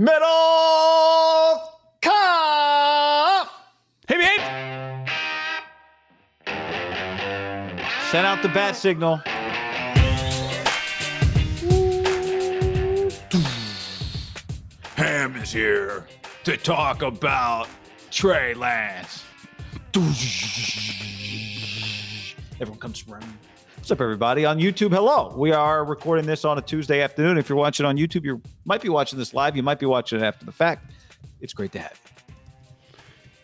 Metal Cuff! Hey, behave! Send out the bat signal. Ham is here to talk about Trey Lance. Everyone comes running. What's up, everybody? On YouTube, hello. We are recording this on a Tuesday afternoon. If you're watching on YouTube, you might be watching this live. You might be watching it after the fact. It's great to have you.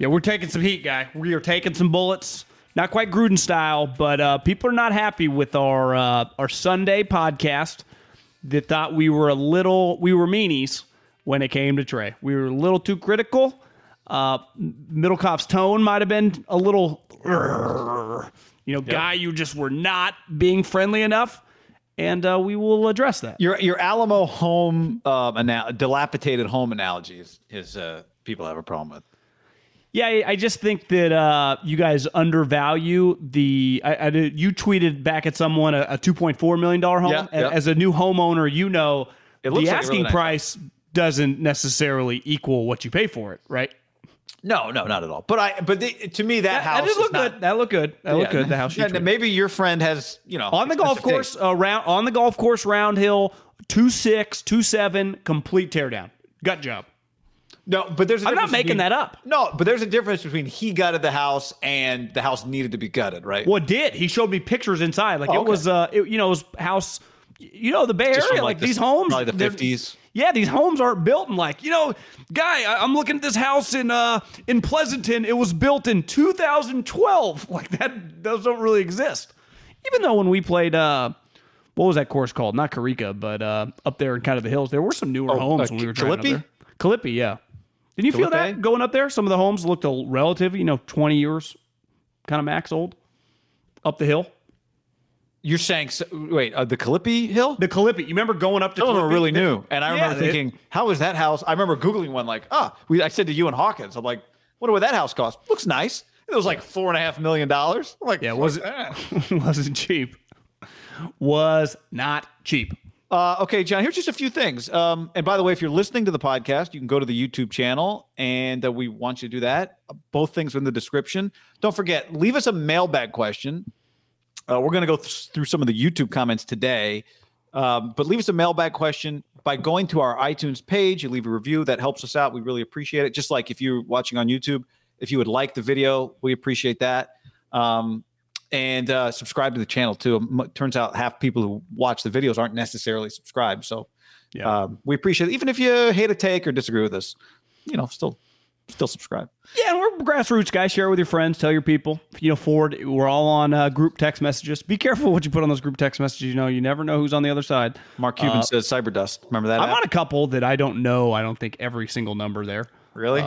Yeah, we're taking some heat, guy. We are taking some bullets. Not quite Gruden style, but people are not happy with our Sunday podcast. They thought we were meanies when it came to Trey. We were a little too critical. Middlecoff's tone might have been a little... Guy, you just were not being friendly enough, and we will address that. Your Alamo home, dilapidated home analogy is people have a problem with. Yeah, I just think that you guys undervalue the... you tweeted back at someone a $2.4 million home. Yeah, yeah. As a new homeowner, the asking price doesn't necessarily equal what you pay for it, right? No, not at all. To me, that house That looked good. The house. Yeah, maybe your friend has, on the golf course taste. On the golf course, Round Hill, 2.6, 2.7, complete teardown. Gut job. No, but there's. I'm not making that up. No, but there's a difference between he gutted the house and the house needed to be gutted, right? Well, it did. He showed me pictures inside, it was it was house. The Bay Area, from, these homes, probably the '50s. Yeah, these homes aren't built in guy, I'm looking at this house in Pleasanton. It was built in 2012. Those don't really exist. Even though when we played, what was that course called? Not Carica, but up there in kind of the hills, there were some newer homes when we were driving up there. Calippi, yeah. Didn't you feel that going up there? Some of the homes looked relatively, 20 years, kind of max old, up the hill. You're saying, the Calippi Hill? The Calippi. You remember going up to Calippi? Some were really new. And I remember thinking, how is that house? I remember Googling one I said to you and Hawkins, I'm like, what would that house cost? Looks nice. It was like $4.5 million. I'm like, yeah, wasn't cheap. Was not cheap. Okay, John, here's just a few things. And by the way, if you're listening to the podcast, you can go to the YouTube channel and we want you to do that. Both things are in the description. Don't forget, leave us a mailbag question. We're going to go through some of the YouTube comments today, but leave us a mailbag question by going to our iTunes page. You leave a review. That helps us out. We really appreciate it. Just like if you're watching on YouTube, if you would like the video, we appreciate that. And subscribe to the channel, too. It turns out half people who watch the videos aren't necessarily subscribed. So we appreciate it. Even if you hate a take or disagree with us, still subscribe. Yeah, we're grassroots, guys. Share it with your friends. Tell your people. Forward. We're all on group text messages. Be careful what you put on those group text messages. You never know who's on the other side. Mark Cuban says Cyberdust. Remember that? I'm on a couple that I don't know. I don't think every single number there. Really?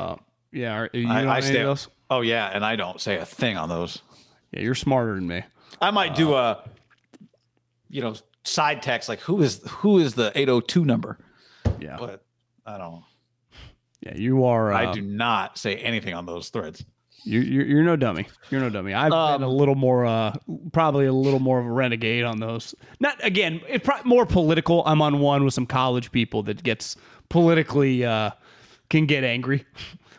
Yeah. You I stay. Those? Oh, yeah. And I don't say a thing on those. Yeah, you're smarter than me. I might do a, side text like who is the 802 number? Yeah, but I don't. Yeah, you are. I do not say anything on those threads. You're no dummy. You're no dummy. I've been a little more, probably a little more of a renegade on those. Not again. It's probably more political. I'm on one with some college people that gets politically can get angry,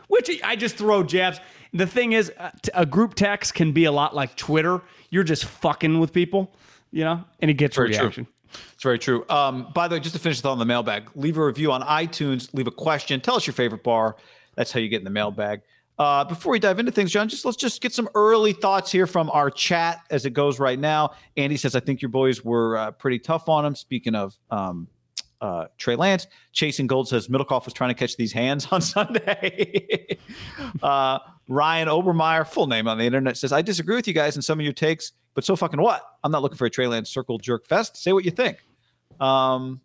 which I just throw jabs. The thing is, a group text can be a lot like Twitter. You're just fucking with people, and it gets very reaction. True. It's very true. By the way, just to finish on the mailbag, leave a review on iTunes, leave a question, tell us your favorite bar. That's how you get in the mailbag. Before we dive into things, John, let's get some early thoughts here from our chat as it goes right now. Andy says, I think your boys were pretty tough on him. Speaking of Trey Lance, Chasing Gold says, Middlecoff was trying to catch these hands on Sunday. Ryan Obermeyer, full name on the internet, says, I disagree with you guys in some of your takes. But so fucking what? I'm not looking for a Trey Lance circle jerk fest. Say what you think. I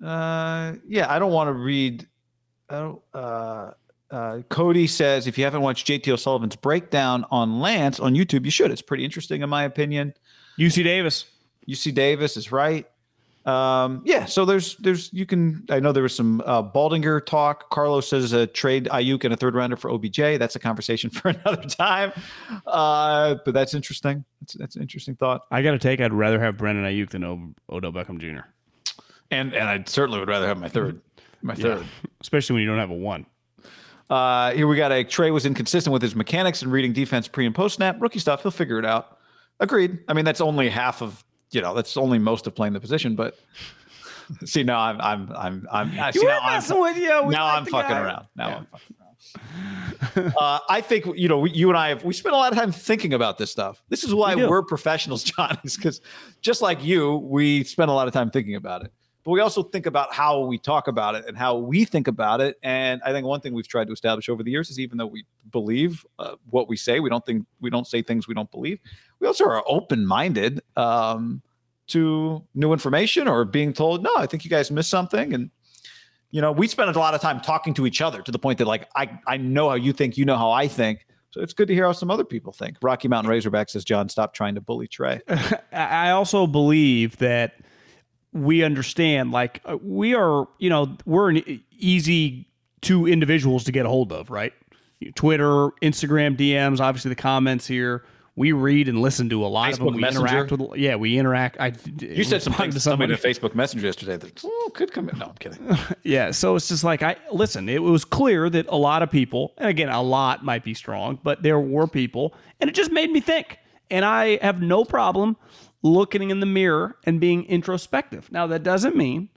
don't want to read. Cody says, if you haven't watched JT O'Sullivan's breakdown on Lance on YouTube, you should. It's pretty interesting, in my opinion. UC Davis is right. So there's I know there was some Baldinger talk. Carlos says trade Ayuk and a third rounder for OBJ. That's a conversation for another time. But that's interesting. That's an interesting thought. I got to take. I'd rather have Brandon Ayuk than Odell Beckham Jr. And I certainly would rather have my third. my third. Yeah. Especially when you don't have a one. Here we got a Trey was inconsistent with his mechanics and reading defense pre and post snap. Rookie stuff. He'll figure it out. Agreed. I mean, that's only half of, you know, that's only most of playing the position, but see, now I'm see, now messing with you. We now like I'm fucking guy. Around. Now yeah. I'm fucking around. I think, you know, you and I have, we spent a lot of time thinking about this stuff. This is why we're professionals, John, is because just like you, we spend a lot of time thinking about it. But we also think about how we talk about it and how we think about it. And I think one thing we've tried to establish over the years is even though we believe what we say, we don't say things we don't believe. We also are open-minded to new information or being told, no, I think you guys missed something. And, you know, we spend a lot of time talking to each other to the point that, like, I know how you think, you know how I think. So it's good to hear how some other people think. Rocky Mountain Razorback says, John, stop trying to bully Trey. I also believe that we understand, like, we are, you know, we're an easy two individuals to get a hold of, right? Twitter, Instagram DMs, obviously the comments here. We read and listen to a lot of them. We interact with, yeah, we interact. You said something to somebody in Facebook Messenger yesterday that could come in. No, I'm kidding. Yeah, so it's just like, listen, it was clear that a lot of people, and again, a lot might be strong, but there were people, and it just made me think. And I have no problem looking in the mirror and being introspective. Now, that doesn't mean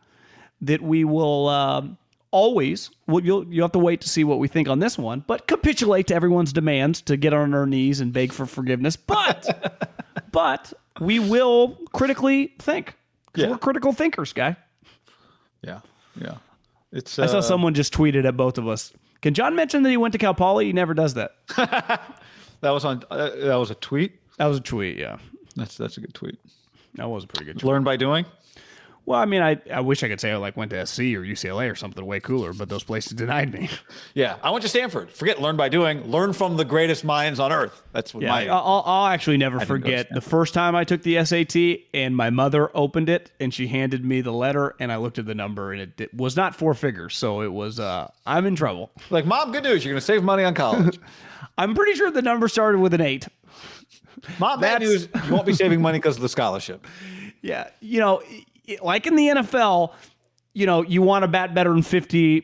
that we will you'll have to wait to see what we think on this one, but capitulate to everyone's demands to get on our knees and beg for forgiveness. But but we will critically think. Yeah. We're critical thinkers, guy. Yeah, yeah. It's. I saw someone just tweeted at both of us. Can John mention that he went to Cal Poly? He never does that. That was a tweet? That was a tweet, yeah. That's a good tweet. That was a pretty good tweet. Learn by doing? Well, I mean, I wish I could say I like went to SC or UCLA or something way cooler, but those places denied me. Yeah, I went to Stanford. Forget learn by doing. Learn from the greatest minds on earth. That's what I'll actually never forget the first time I took the SAT and my mother opened it and she handed me the letter and I looked at the number and it was not four figures. So it was, I'm in trouble. Like, Mom, good news. You're going to save money on college. I'm pretty sure the number started with an 8. My bad news, you won't be saving money because of the scholarship. Yeah. You know, like in the NFL, you know, you want to bat better than 50%,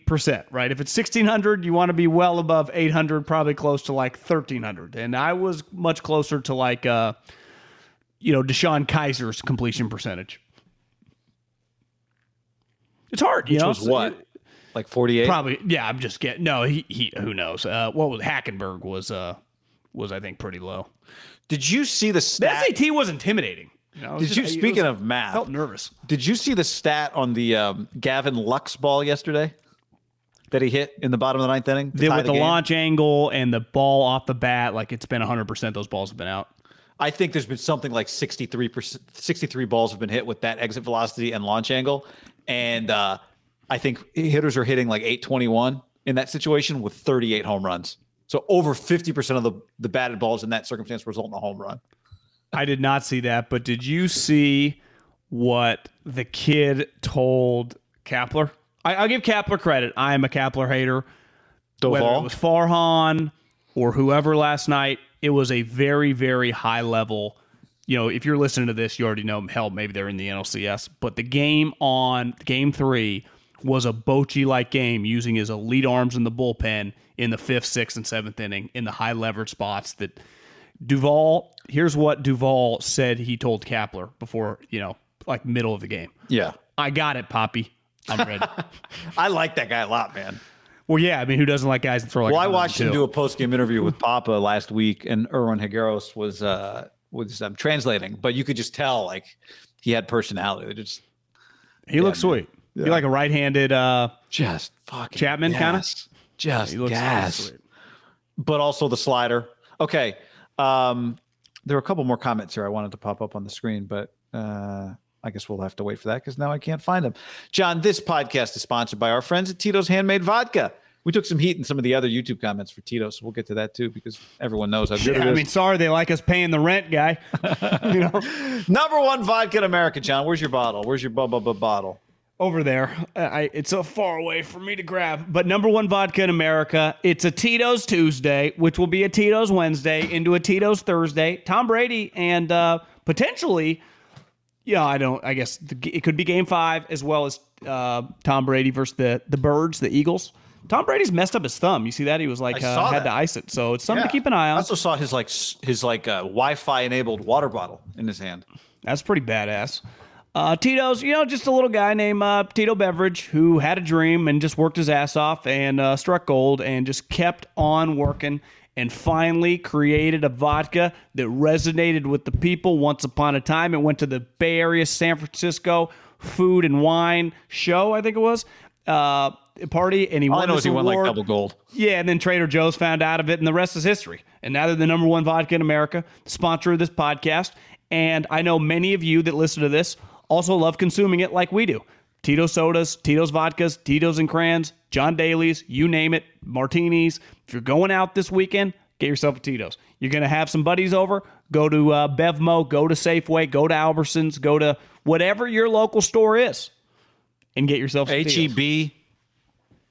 right? If it's 1,600, you want to be well above 800, probably close to like 1,300. And I was much closer to like, you know, Deshaun Kaiser's completion percentage. It's hard, which, you know. Which was what? Like 48? Probably. Yeah, I'm just getting. No, he who knows? What was Hackenberg was I think pretty low. Did you see the stat? The SAT was intimidating. You know, speaking of math, I felt nervous. Did you see the stat on the Gavin Lux ball yesterday that he hit in the bottom of the ninth inning? With the launch angle and the ball off the bat, like it's been 100%. Those balls have been out. I think there's been something like 63 balls have been hit with that exit velocity and launch angle. And I think hitters are hitting like 821 in that situation with 38 home runs. So over 50% of the batted balls in that circumstance result in a home run. I did not see that, but did you see what the kid told Kapler? I'll give Kapler credit. I am a Kapler hater. Whether it was Farhan or whoever last night, it was a very, very high level. You know, if you're listening to this, you already know, hell, maybe they're in the NLCS. But the game on Game 3 was a Bochy-like game using his elite arms in the bullpen in the 5th, 6th, and 7th inning in the high leverage spots that Duvall, here's what Duvall said he told Kapler before, you know, like middle of the game. Yeah. I got it, Poppy. I'm ready. I like that guy a lot, man. Well, yeah, I mean, who doesn't like guys that throw like I watched him do a post-game interview with Papa last week, and Erwin Higueros was translating, but you could just tell, like, he had personality. He looked sweet. Yeah. He like a right-handed just fucking Chapman kind of? Just gas. But also the slider. Okay. There are a couple more comments here I wanted to pop up on the screen, but I guess we'll have to wait for that because now I can't find them. John, this podcast is sponsored by our friends at Tito's Handmade Vodka. We took some heat in some of the other YouTube comments for Tito's, so we'll get to that too because everyone knows how good it is. I mean, sorry they like us paying the rent, guy. You know? Number one vodka in America, John. Where's your bottle? Where's your bottle? Over there. It's so far away for me to grab. But number one vodka in America. It's a Tito's Tuesday, which will be a Tito's Wednesday into a Tito's Thursday. Tom Brady and potentially, I guess it could be Game 5 as well as Tom Brady versus the Birds, the Eagles. Tom Brady's messed up his thumb. You see that? He was like had to ice it. So it's something to keep an eye on. I also saw his Wi-Fi enabled water bottle in his hand. That's pretty badass. Tito's, just a little guy named Tito Beveridge who had a dream and just worked his ass off and struck gold and just kept on working and finally created a vodka that resonated with the people. Once upon a time, it went to the Bay Area, San Francisco food and wine show, I think it was, party, and he won this award. He won like double gold. Yeah, and then Trader Joe's found out of it, and the rest is history. And now they're the number one vodka in America, sponsor of this podcast. And I know many of you that listen to this also love consuming it like we do. Tito's sodas, Tito's vodkas, Tito's and Crans, John Daly's, you name it, martinis. If you're going out this weekend, get yourself a Tito's. You're going to have some buddies over, go to BevMo, go to Safeway, go to Albertsons, go to whatever your local store is, and get yourself a Tito's. H-E-B.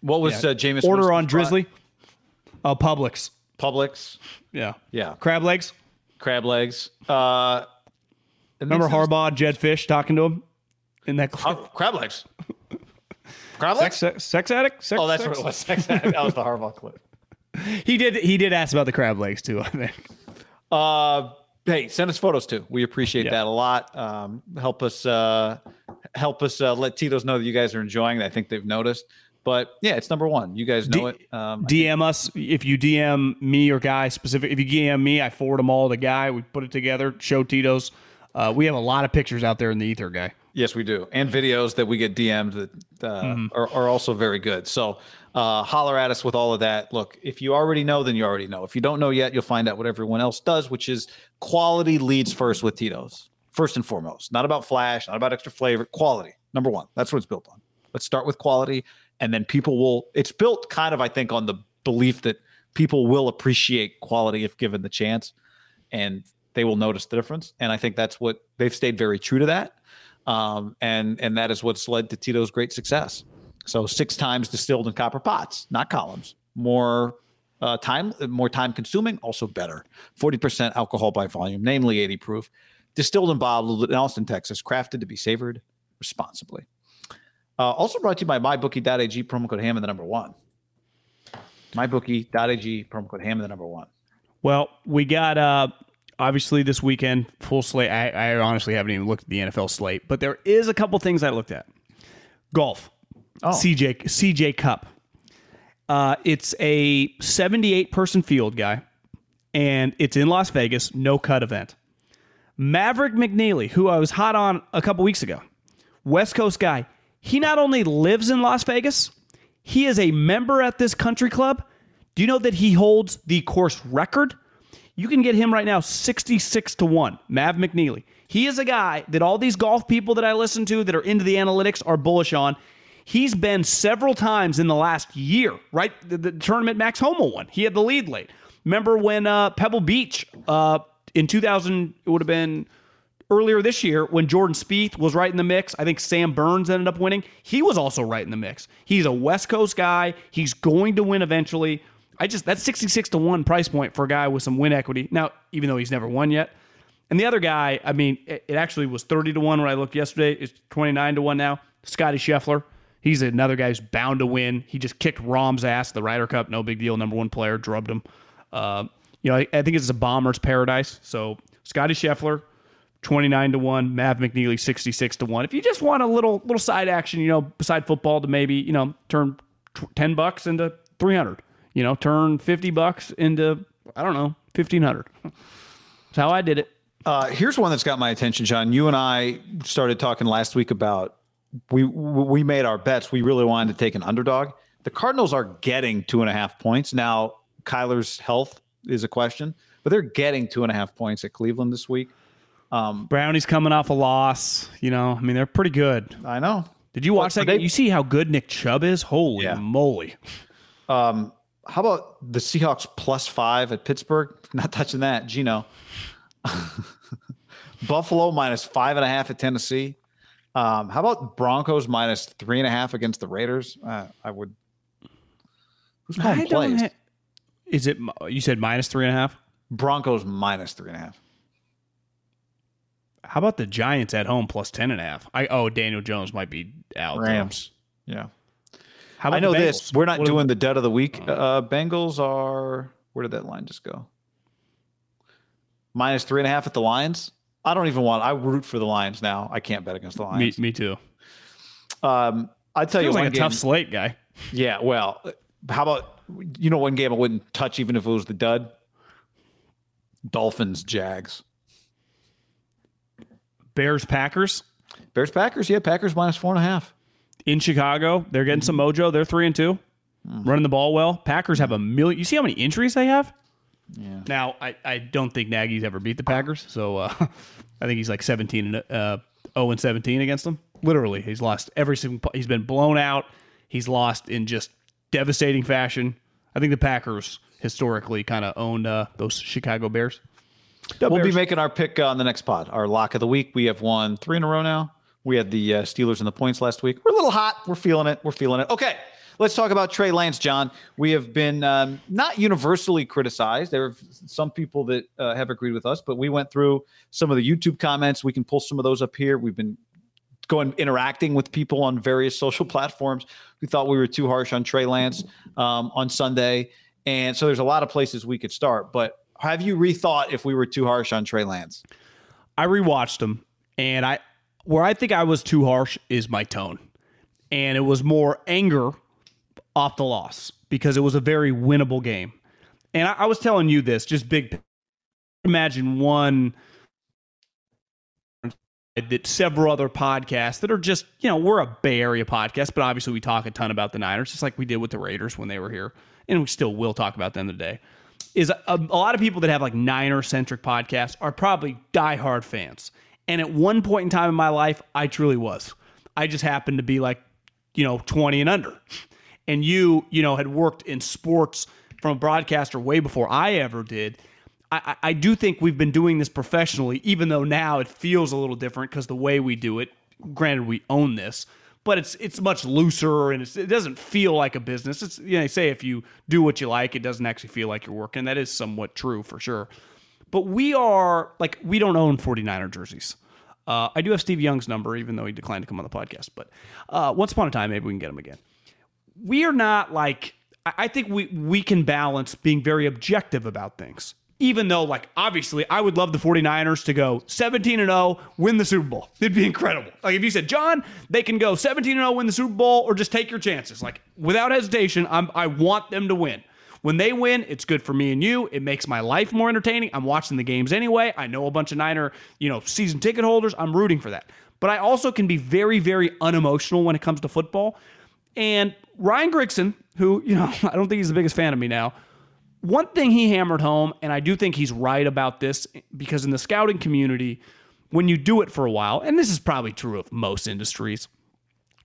What was Jameis? Order Winston's on Drizzly. Publix. Publix. Yeah. Yeah. Crab legs. Remember Harbaugh, Jed Fish talking to him in that clip? Crab legs. Crab legs? Sex addict? What it was. Sex addict. That was the Harbaugh clip. He did ask about the crab legs too, I think. Hey, send us photos too. We appreciate that a lot. Help us let Tito's know that you guys are enjoying it. I think they've noticed. But yeah, it's number one. You guys know it. DM us. If you DM me or Guy specific, if you DM me, I forward them all to Guy. We put it together, show Tito's. We have a lot of pictures out there in the ether, Guy. Yes, we do. And videos that we get DM'd that are also very good. So holler at us with all of that. Look, if you already know, then you already know. If you don't know yet, you'll find out what everyone else does, which is quality leads first with Tito's. First and foremost. Not about flash, not about extra flavor. Quality, number one. That's what it's built on. Let's start with quality, and then people will – it's built kind of, I think, on the belief that people will appreciate quality if given the chance. And – they will notice the difference, and I think that's what they've stayed very true to that, and that is what's led to Tito's great success. So 6 times distilled in copper pots, not columns. More time consuming, also better. 40% alcohol by volume, namely 80 proof, distilled and bottled in Austin, Texas, crafted to be savored responsibly. Also brought to you by mybookie.ag, promo code Ham and the number one. Mybookie.ag, promo code Ham and the number one. Well, we got obviously, this weekend, full slate. I honestly haven't even looked at the NFL slate, but there is a couple things I looked at. Golf. Oh. CJ Cup. It's a 78-person field, Guy, and it's in Las Vegas, no-cut event. Maverick McNealy, who I was hot on a couple weeks ago, West Coast guy, he not only lives in Las Vegas, he is a member at this country club. Do you know that he holds the course record? You can get him right now 66-1, Mav McNealy. He is a guy that all these golf people that I listen to that are into the analytics are bullish on. He's been several times in the last year, right? The tournament Max Homa won. He had the lead late. Remember when Pebble Beach in 2000, it would have been earlier this year, when Jordan Spieth was right in the mix. I think Sam Burns ended up winning. He was also right in the mix. He's a West Coast guy. He's going to win eventually. That's 66-1 price point for a guy with some win equity. Now, even though he's never won yet. And the other guy, I mean, it actually was 30-1 when I looked yesterday. It's 29-1 now. Scottie Scheffler. He's another guy who's bound to win. He just kicked Rahm's ass, the Ryder Cup. No big deal. Number one player, drubbed him. I think it's a bomber's paradise. So Scottie Scheffler, 29-1. Mav McNealy, 66-1. If you just want a little side action, beside football, to maybe, turn $10 into $300. Turn $50 into, I don't know, $1,500. That's how I did it. Here's one that's got my attention, John. You and I started talking last week about we made our bets. We really wanted to take an underdog. The Cardinals are getting 2.5 points. Now, Kyler's health is a question, but they're getting 2.5 points at Cleveland this week. Brownie's coming off a loss. I mean, they're pretty good. I know. Did you watch that? You see how good Nick Chubb is? Holy moly. How about the Seahawks +5 at Pittsburgh? Not touching that, Gino. Buffalo -5.5 at Tennessee. How about Broncos -3.5 against the Raiders? I would. Who's calling plays? Is it you said -3.5? Broncos -3.5. How about the Giants at home plus 10.5? Daniel Jones might be out. Rams. Yeah. How about I know this. We're not doing the dud of the week. Bengals are. Where did that line just go? Minus 3.5 at the Lions. I don't even want. I root for the Lions now. I can't bet against the Lions. Me too. I tell you, like a tough slate, guy. Yeah. Well, how about one game I wouldn't touch even if it was the dud? Dolphins, Jags. Bears, Packers. Yeah, Packers minus 4.5 in Chicago. They're getting some mojo. They're 3-2, running the ball well. Packers have a million. You see how many injuries they have? Yeah. Now I don't think Nagy's ever beat the Packers, so I think he's like 0-17 against them. Literally, he's lost every single. He's been blown out. He's lost in just devastating fashion. I think the Packers historically kind of owned those Chicago Bears. We'll be making our pick on the next pod, our lock of the week. We have won 3 in a row now. We had the Steelers and the points last week. We're a little hot. We're feeling it. Okay, let's talk about Trey Lance, John. We have been not universally criticized. There are some people that have agreed with us, but we went through some of the YouTube comments. We can pull some of those up here. We've been interacting with people on various social platforms who thought we were too harsh on Trey Lance on Sunday. And so there's a lot of places we could start, but have you rethought if we were too harsh on Trey Lance? I rewatched him, and where I think I was too harsh is my tone. And it was more anger off the loss because it was a very winnable game. And I was telling you this, just big. Imagine one that several other podcasts that are just, we're a Bay Area podcast, but obviously we talk a ton about the Niners, just like we did with the Raiders when they were here. And we still will talk about them today. Is a lot of people that have like Niner-centric podcasts are probably diehard fans. And at one point in time in my life, I truly was. I just happened to be 20 and under. And you had worked in sports from a broadcaster way before I ever did. I do think we've been doing this professionally, even though now it feels a little different because the way we do it, granted we own this, but it's much looser and it doesn't feel like a business. It's, they say if you do what you like, it doesn't actually feel like you're working. That is somewhat true for sure. But we are, we don't own 49er jerseys. I do have Steve Young's number, even though he declined to come on the podcast. But once upon a time, maybe we can get him again. We are not I think we can balance being very objective about things. Even though, obviously, I would love the 49ers to go 17-0, win the Super Bowl. It'd be incredible. If you said, John, they can go 17-0, win the Super Bowl, or just take your chances. Without hesitation, I want them to win. When they win, it's good for me and you. It makes my life more entertaining. I'm watching the games anyway. I know a bunch of Niner, season ticket holders. I'm rooting for that. But I also can be very, very unemotional when it comes to football. And Ryan Grigson, who, I don't think he's the biggest fan of me now, one thing he hammered home, and I do think he's right about this, because in the scouting community, when you do it for a while, and this is probably true of most industries,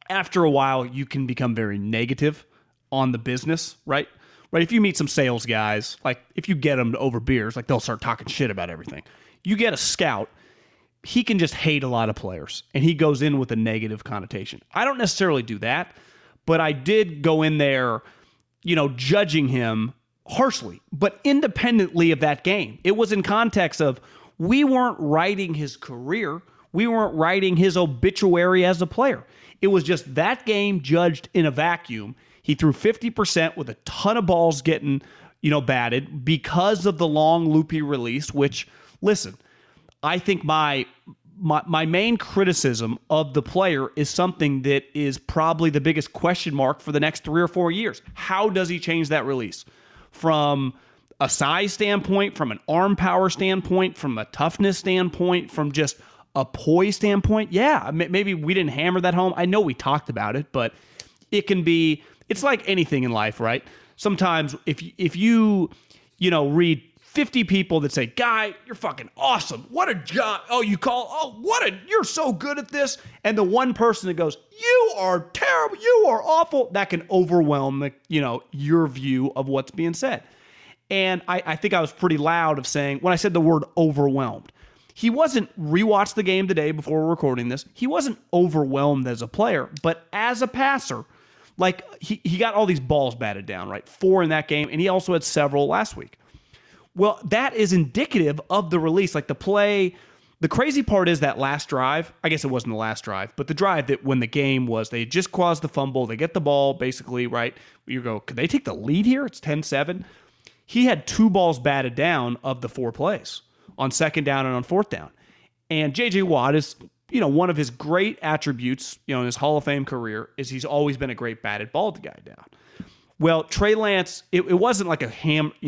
after a while, you can become very negative on the business, right? Right? If you meet some sales guys, if you get them over beers, they'll start talking shit about everything. You get a scout, he can just hate a lot of players, and he goes in with a negative connotation. I don't necessarily do that, but I did go in there, judging him harshly, but independently of that game. It was in context of we weren't writing his career. We weren't writing his obituary as a player. It was just that game judged in a vacuum. He threw 50% with a ton of balls getting, batted because of the long loopy release, which, listen, I think my main criticism of the player is something that is probably the biggest question mark for the next 3 or 4 years. How does he change that release? From a size standpoint, from an arm power standpoint, from a toughness standpoint, from just a poise standpoint. Yeah, maybe we didn't hammer that home. I know we talked about it, but it can be, it's like anything in life, right? Sometimes if you read 50 people that say, Guy, you're fucking awesome. What a job. You're so good at this. And the one person that goes, you are terrible. You are awful. That can overwhelm your view of what's being said. And I think I was pretty loud of saying, when I said the word overwhelmed, he wasn't rewatched the game today before recording this. He wasn't overwhelmed as a player, but as a passer, he got all these balls batted down, right? 4 in that game. And he also had several last week. Well, that is indicative of the release. Like the play The crazy part is that last drive, I guess it wasn't the last drive, but the drive that when the game was, they just caused the fumble, they get the ball, basically, right? You go, could they take the lead here? It's 10-7. He had two balls batted down of the four plays on second down and on fourth down. And J.J. Watt is, one of his great attributes, in his Hall of Fame career, is he's always been a great batted ball guy down. Well, Trey Lance, it wasn't like a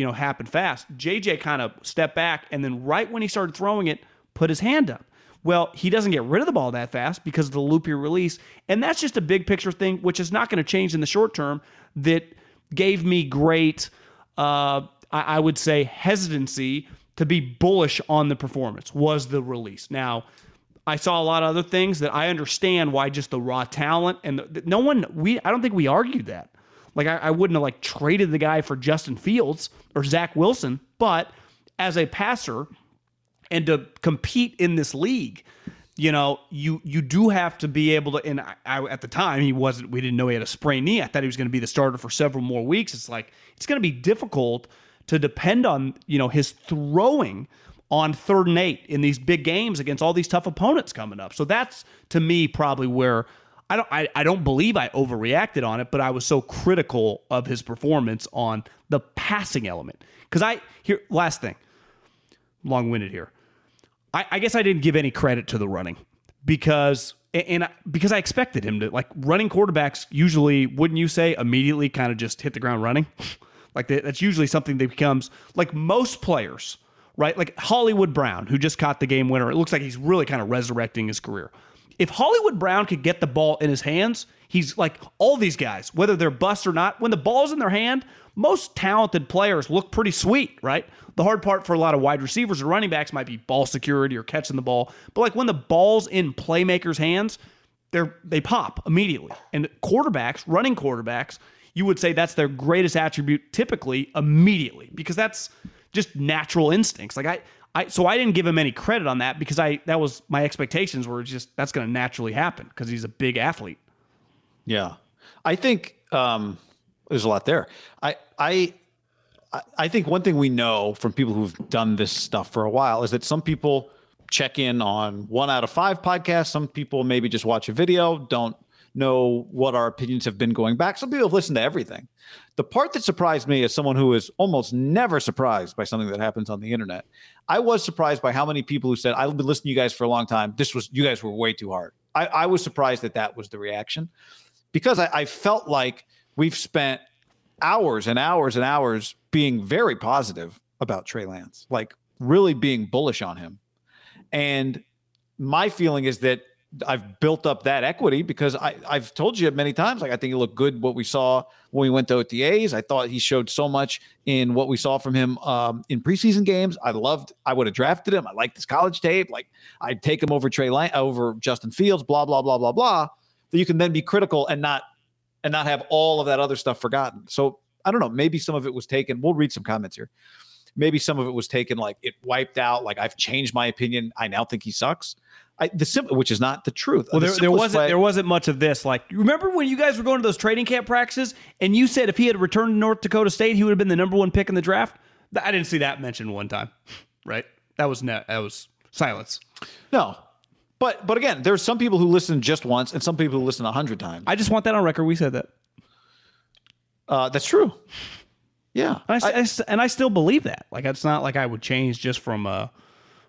happened fast. J.J. kind of stepped back, and then right when he started throwing it, put his hand up. Well, he doesn't get rid of the ball that fast because of the loopy release. And that's just a big picture thing, which is not going to change in the short term, that gave me great, I would say, hesitancy to be bullish on the performance was the release. Now, I saw a lot of other things that I understand why, just the raw talent. And I don't think we argued that. Like, I wouldn't have traded the guy for Justin Fields or Zach Wilson, but as a passer, and to compete in this league, you do have to be able to, and I at the time, we didn't know he had a sprained knee. I thought he was going to be the starter for several more weeks. It's like, it's going to be difficult to depend on, his throwing on 3rd and 8 in these big games against all these tough opponents coming up. So that's, to me, probably where I don't believe I overreacted on it, but I was so critical of his performance on the passing element. Last thing, long-winded here. I guess I didn't give any credit to the running because I expected him to, running quarterbacks usually, wouldn't you say, immediately kind of just hit the ground running? That's usually something that becomes, most players, right? Hollywood Brown, who just caught the game winner. It looks like he's really kind of resurrecting his career. If Hollywood Brown could get the ball in his hands, he's like all these guys, whether they're bust or not, when the ball's in their hand, most talented players look pretty sweet, right? The hard part for a lot of wide receivers or running backs might be ball security or catching the ball. But when the ball's in playmakers' hands, they pop immediately. And quarterbacks, running quarterbacks, you would say that's their greatest attribute typically immediately, because that's just natural instincts. So I didn't give him any credit on that because that was my expectations were just that's going to naturally happen because he's a big athlete. Yeah. I think there's a lot there. I think one thing we know from people who've done this stuff for a while is that some people check in on 1 out of 5 podcasts. Some people maybe just watch a video, don't know what our opinions have been going back. Some people have listened to everything. The part that surprised me as someone who is almost never surprised by something that happens on the internet, I was surprised by how many people who said, I've been listening to you guys for a long time. You guys were way too hard. I was surprised that was the reaction because I felt like we've spent hours and hours and hours being very positive about Trey Lance, really being bullish on him. And my feeling is that I've built up that equity because I've told you many times, I think it looked good what we saw when we went to OTAs. I thought he showed so much in what we saw from him in preseason games. I would have drafted him. I liked his college tape. I'd take him over Trey Lance, over Justin Fields, blah, blah, blah, blah, blah. That you can then be critical and not have all of that other stuff forgotten. So I don't know. Maybe some of it was taken. We'll read some comments here. Maybe some of it was taken, it wiped out. I've changed my opinion. I now think he sucks. Which is not the truth. Well, there wasn't much of this. Remember when you guys were going to those training camp practices and you said if he had returned to North Dakota State, he would have been the number 1 pick in the draft? I didn't see that mentioned one time, right? That was silence. No, but again, there's some people who listen just once and some people who listen 100 times. I just want that on record. We said that. That's true. Yeah, and I still believe that. It's not like I would change just from a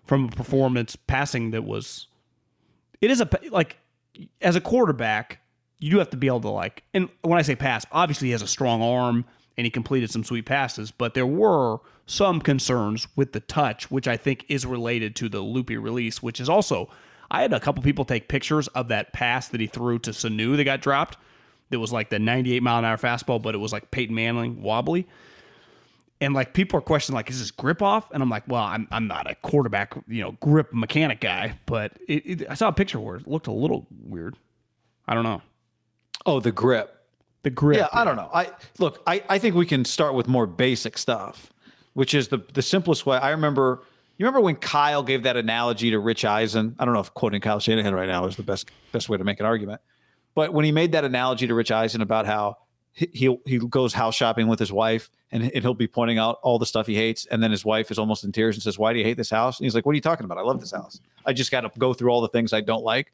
performance passing that was. It is as a quarterback, you do have to be able to and when I say pass, obviously he has a strong arm and he completed some sweet passes, but there were some concerns with the touch, which I think is related to the loopy release, which is also, I had a couple people take pictures of that pass that he threw to Sanu that got dropped. That was the 98 mile an hour fastball, but it was Peyton Manning wobbly. And people are questioning, is this grip off? And I'm well, I'm not a quarterback, grip mechanic guy, but I saw a picture where it looked a little weird. I don't know. Oh, the grip. Yeah, I don't know. I think we can start with more basic stuff, which is the simplest way. I remember, you remember when Kyle gave that analogy to Rich Eisen? I don't know if quoting Kyle Shanahan right now is the best way to make an argument. But when he made that analogy to Rich Eisen about how he goes house shopping with his wife, and he'll be pointing out all the stuff he hates. And then his wife is almost in tears and says, "Why do you hate this house?" And he's like, "What are you talking about? I love this house. I just got to go through all the things I don't like."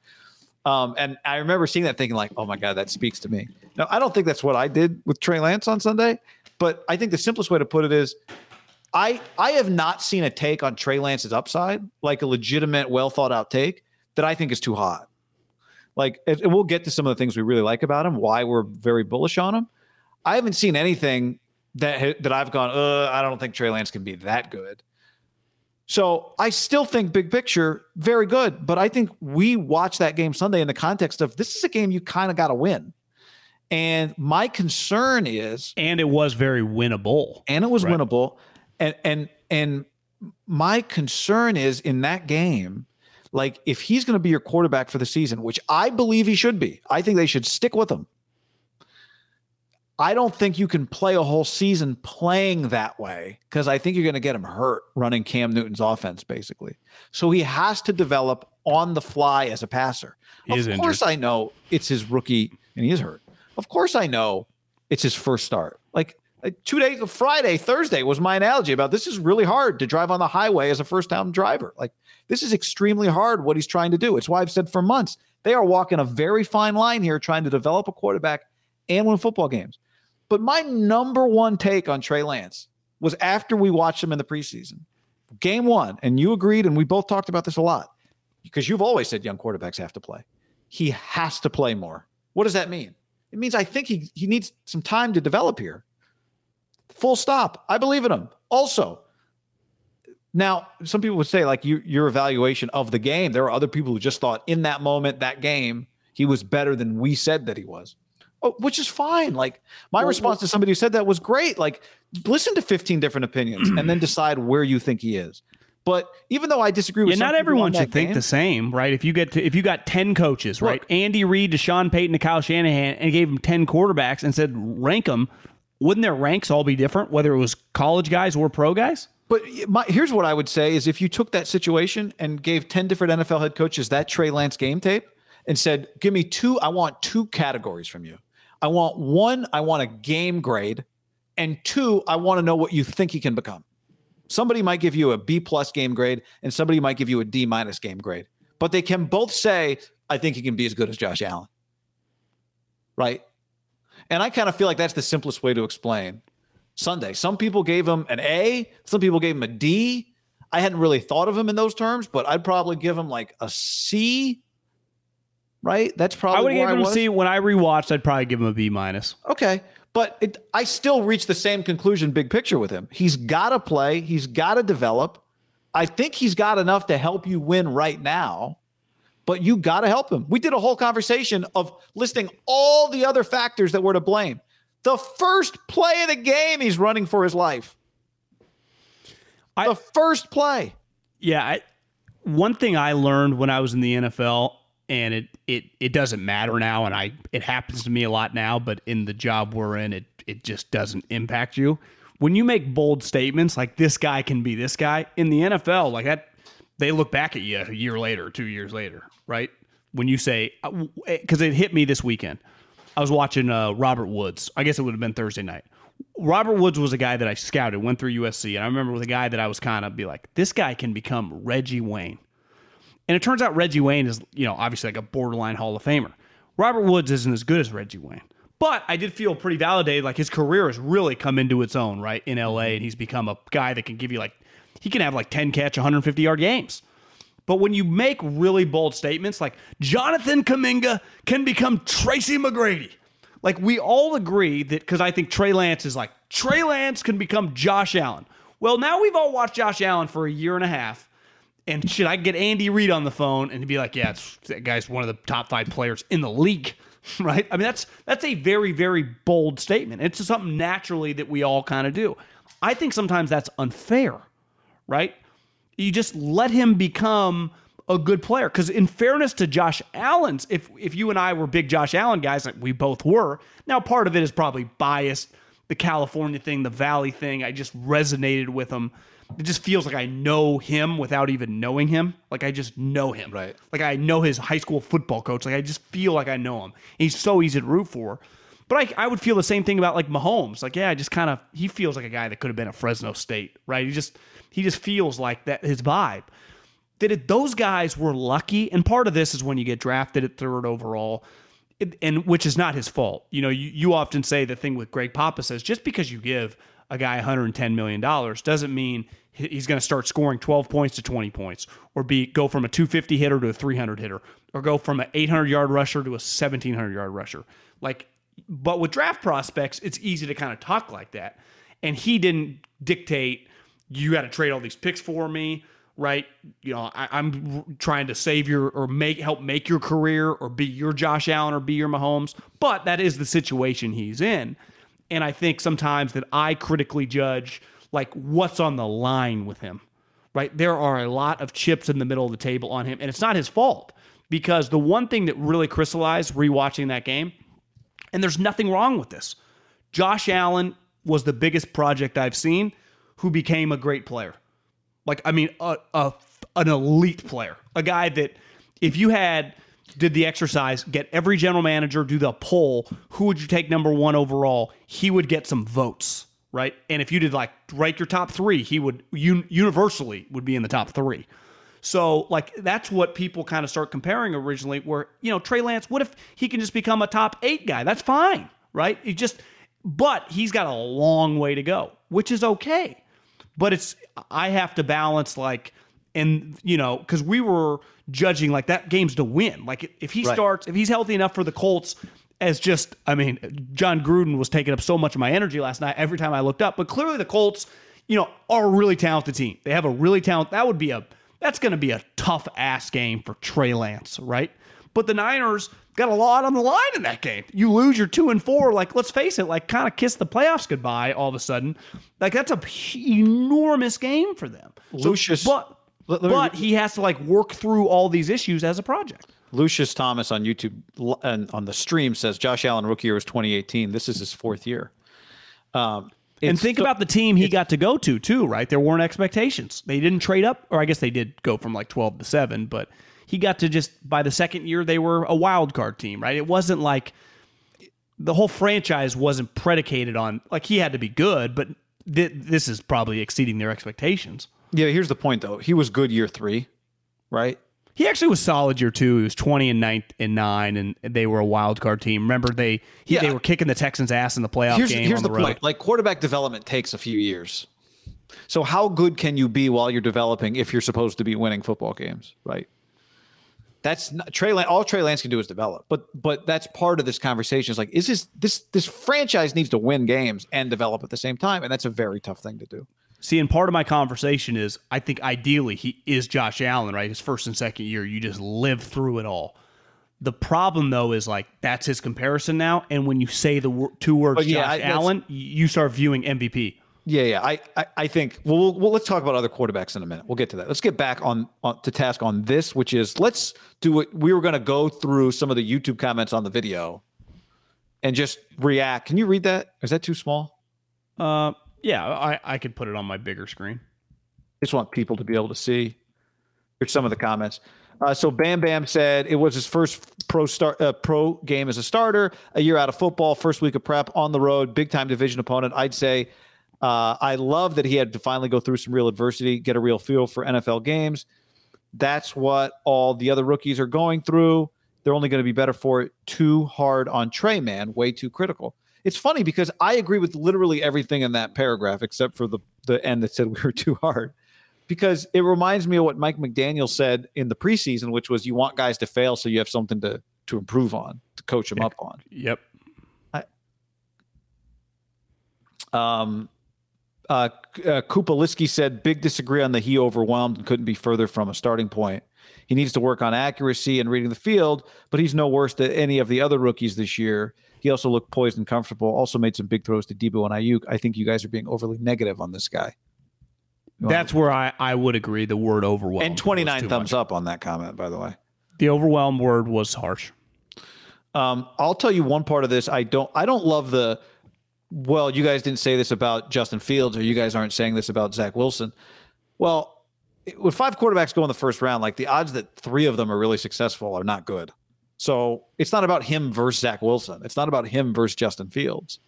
And I remember seeing that thinking like, oh my God, that speaks to me. Now, I don't think that's what I did with Trey Lance on Sunday, but I think the simplest way to put it is I have not seen a take on Trey Lance's upside, like a legitimate, well thought out take that I think is too hot. Like, and we'll get to some of the things we really like about him, why we're very bullish on him. I haven't seen anything that I've gone, I don't think Trey Lance can be that good. So I still think big picture, very good. But I think we watch that game Sunday in the context of this is a game you kind of got to win. And my concern is... And it was very winnable. And it was right. Winnable. And my concern is in that game, like if he's going to be your quarterback for the season, which I believe he should be, I think they should stick with him. I don't think you can play a whole season playing that way because I think you're going to get him hurt running Cam Newton's offense, basically. So he has to develop on the fly as a passer. Of course, I know it's his rookie and he is hurt. Of course, I know it's his first start. Like 2 days, Friday, Thursday was my analogy about this is really hard to drive on the highway as a first-time driver. Like this is extremely hard what he's trying to do. It's why I've said for months, they are walking a very fine line here trying to develop a quarterback and win football games. But my number one take on Trey Lance was after we watched him in the preseason. Game one, and you agreed, and we both talked about this a lot, because you've always said young quarterbacks have to play. He has to play more. What does that mean? It means I think he needs some time to develop here. Full stop. I believe in him. Also, now, some people would say, like, your evaluation of the game, there are other people who just thought in that moment, that game, he was better than we said that he was. Oh, which is fine. Like my response to somebody who said that was great. Like listen to 15 different opinions and then decide where you think he is. But even though I disagree with not everyone should think the same, right? If you got 10 coaches, right? Andy Reid to Sean Payton to Kyle Shanahan and gave him 10 quarterbacks and said, rank them. Wouldn't their ranks all be different, whether it was college guys or pro guys? But here's what I would say is if you took that situation and gave 10 different NFL head coaches that Trey Lance game tape and said, give me two, I want two categories from you. I want one, I want a game grade, and two, I want to know what you think he can become. Somebody might give you a B+ game grade, and somebody might give you a D- game grade. But they can both say, I think he can be as good as Josh Allen. Right? And I kind of feel like that's the simplest way to explain Sunday. Some people gave him an A, some people gave him a D. I hadn't really thought of him in those terms, but I'd probably give him like a C. Right? That's probably I would give him a C. When I rewatched, I'd probably give him a B-. Okay. But I still reach the same conclusion big picture with him. He's got to play. He's got to develop. I think he's got enough to help you win right now, but you got to help him. We did a whole conversation of listing all the other factors that were to blame. The first play of the game, he's running for his life. The first play. Yeah. One thing I learned when I was in the NFL... And it doesn't matter now, and it happens to me a lot now, but in the job we're in, it just doesn't impact you. When you make bold statements like this guy can be this guy, in the NFL, like that, they look back at you a year later, 2 years later, right? When you say, because it hit me this weekend. I was watching Robert Woods. I guess it would have been Thursday night. Robert Woods was a guy that I scouted, went through USC, and I remember with a guy that I was kind of be like, this guy can become Reggie Wayne. And it turns out Reggie Wayne is, obviously like a borderline Hall of Famer. Robert Woods isn't as good as Reggie Wayne. But I did feel pretty validated. Like his career has really come into its own, right, in L.A. And he's become a guy that can give you he can have 10 catch, 150-yard games. But when you make really bold statements like Jonathan Kuminga can become Tracy McGrady. Like we all agree that, because I think Trey Lance is like, Trey Lance can become Josh Allen. Well, now we've all watched Josh Allen for a year and a half. And should I get Andy Reid on the phone and be like, yeah, that guy's one of the top 5 players in the league, right? I mean, that's a very, very bold statement. It's just something naturally that we all kind of do. I think sometimes that's unfair, right? You just let him become a good player. Because in fairness to Josh Allen's, if you and I were big Josh Allen guys, like we both were, now part of it is probably biased, the California thing, the Valley thing. I just resonated with him. It just feels like I know him without even knowing him. Like I just know him. Right. Like I know his high school football coach. Like I just feel like I know him. And he's so easy to root for. But I would feel the same thing about like Mahomes. Like, yeah, just kind of, he feels like a guy that could have been at Fresno State, right? He just feels like that, his vibe. That those guys were lucky, and part of this is when you get drafted at 3rd overall, and which is not his fault. You know, you often say the thing with Greg Papa says, just because you give a guy $110 million doesn't mean he's going to start scoring 12 points to 20 points, or go from a 250 hitter to a 300 hitter, or go from an 800-yard rusher to a 1,700-yard rusher. Like, but with draft prospects, it's easy to kind of talk like that. And he didn't dictate, you got to trade all these picks for me, right? You know, I'm trying to save your, or help make your career, or be your Josh Allen, or be your Mahomes. But that is the situation he's in. And I think sometimes that I critically judge, like, what's on the line with him, right? There are a lot of chips in the middle of the table on him, and it's not his fault, because the one thing that really crystallized rewatching that game, and there's nothing wrong with this, Josh Allen was the biggest project I've seen who became a great player. Like, I mean, an elite player, a guy that if you did the exercise, get every general manager, do the poll, who would you take number 1 overall? He would get some votes, right? And if you did like rank your top 3, he would universally would be in the top 3. So like, that's what people kind of start comparing originally, where, you know, Trey Lance, what if he can just become a top 8 guy? That's fine, right? But he's got a long way to go, which is okay. But I have to balance, like, and, you know, because we were judging like that game's to win. Like, if he starts, if he's healthy enough for the Colts, as just, I mean, John Gruden was taking up so much of my energy last night every time I looked up. But clearly the Colts, you know, are a really talented team. They have a really talented, that's going to be a tough ass game for Trey Lance, right? But the Niners got a lot on the line in that game. You lose your 2 and 4, like, let's face it, like, kind of kiss the playoffs goodbye all of a sudden. Like, that's an enormous game for them. Lucius. So, but he has to, like, work through all these issues as a project. Lucius Thomas on YouTube and on the stream says, Josh Allen rookie year was 2018. This is his 4th year. And think about the team he got to go to, too, right? There weren't expectations. They didn't trade up, or I guess they did go from like 12 to 7, but he got to just, by the 2nd year, they were a wild card team, right? It wasn't like the whole franchise wasn't predicated on, like, he had to be good, but this is probably exceeding their expectations. Yeah, here's the point, though. He was good year 3, right? He actually was solid year 2. He was 20-9, and they were a wild card team. Remember, they were kicking the Texans' ass in the playoff game. Here's on the point. Like, quarterback development takes a few years. So how good can you be while you're developing if you're supposed to be winning football games, right? That's not, Trey Lance. All Trey Lance can do is develop. But that's part of this conversation. It's like, is this franchise needs to win games and develop at the same time, and that's a very tough thing to do. See, and part of my conversation is, I think ideally he is Josh Allen, right? His 1st and 2nd year, you just live through it all. The problem, though, is like, that's his comparison now. And when you say the two words Josh Allen, you start viewing MVP. Yeah. I think, well, let's talk about other quarterbacks in a minute. We'll get to that. Let's get back on to task on this, which is, let's do it. We were going to go through some of the YouTube comments on the video and just react. Can you read that? Is that too small? Yeah, I could put it on my bigger screen. I just want people to be able to see. Here's some of the comments. So Bam Bam said, it was his first pro game as a starter, a year out of football, 1st week of prep, on the road, big-time division opponent. I'd say I love that he had to finally go through some real adversity, get a real feel for NFL games. That's what all the other rookies are going through. They're only going to be better for it. Too hard on Trey, man. Way too critical. It's funny because I agree with literally everything in that paragraph except for the end that said we were too hard, because it reminds me of what Mike McDaniel said in the preseason, which was, you want guys to fail so you have something to improve on, to coach them up on. Yep. Kupaliski said, big disagree on the he overwhelmed and couldn't be further from a starting point. He needs to work on accuracy and reading the field, but he's no worse than any of the other rookies this year. He also looked poised and comfortable. Also made some big throws to Deebo and Ayuk. I think you guys are being overly negative on this guy. That's where I would agree. The word overwhelmed. And 29 thumbs up on that comment, by the way. The overwhelmed word was harsh. I'll tell you one part of this. I don't love the, well, you guys didn't say this about Justin Fields, or you guys aren't saying this about Zach Wilson. Well, with 5 quarterbacks go in the 1st round, like, the odds that 3 of them are really successful are not good. So it's not about him versus Zach Wilson. It's not about him versus Justin Fields.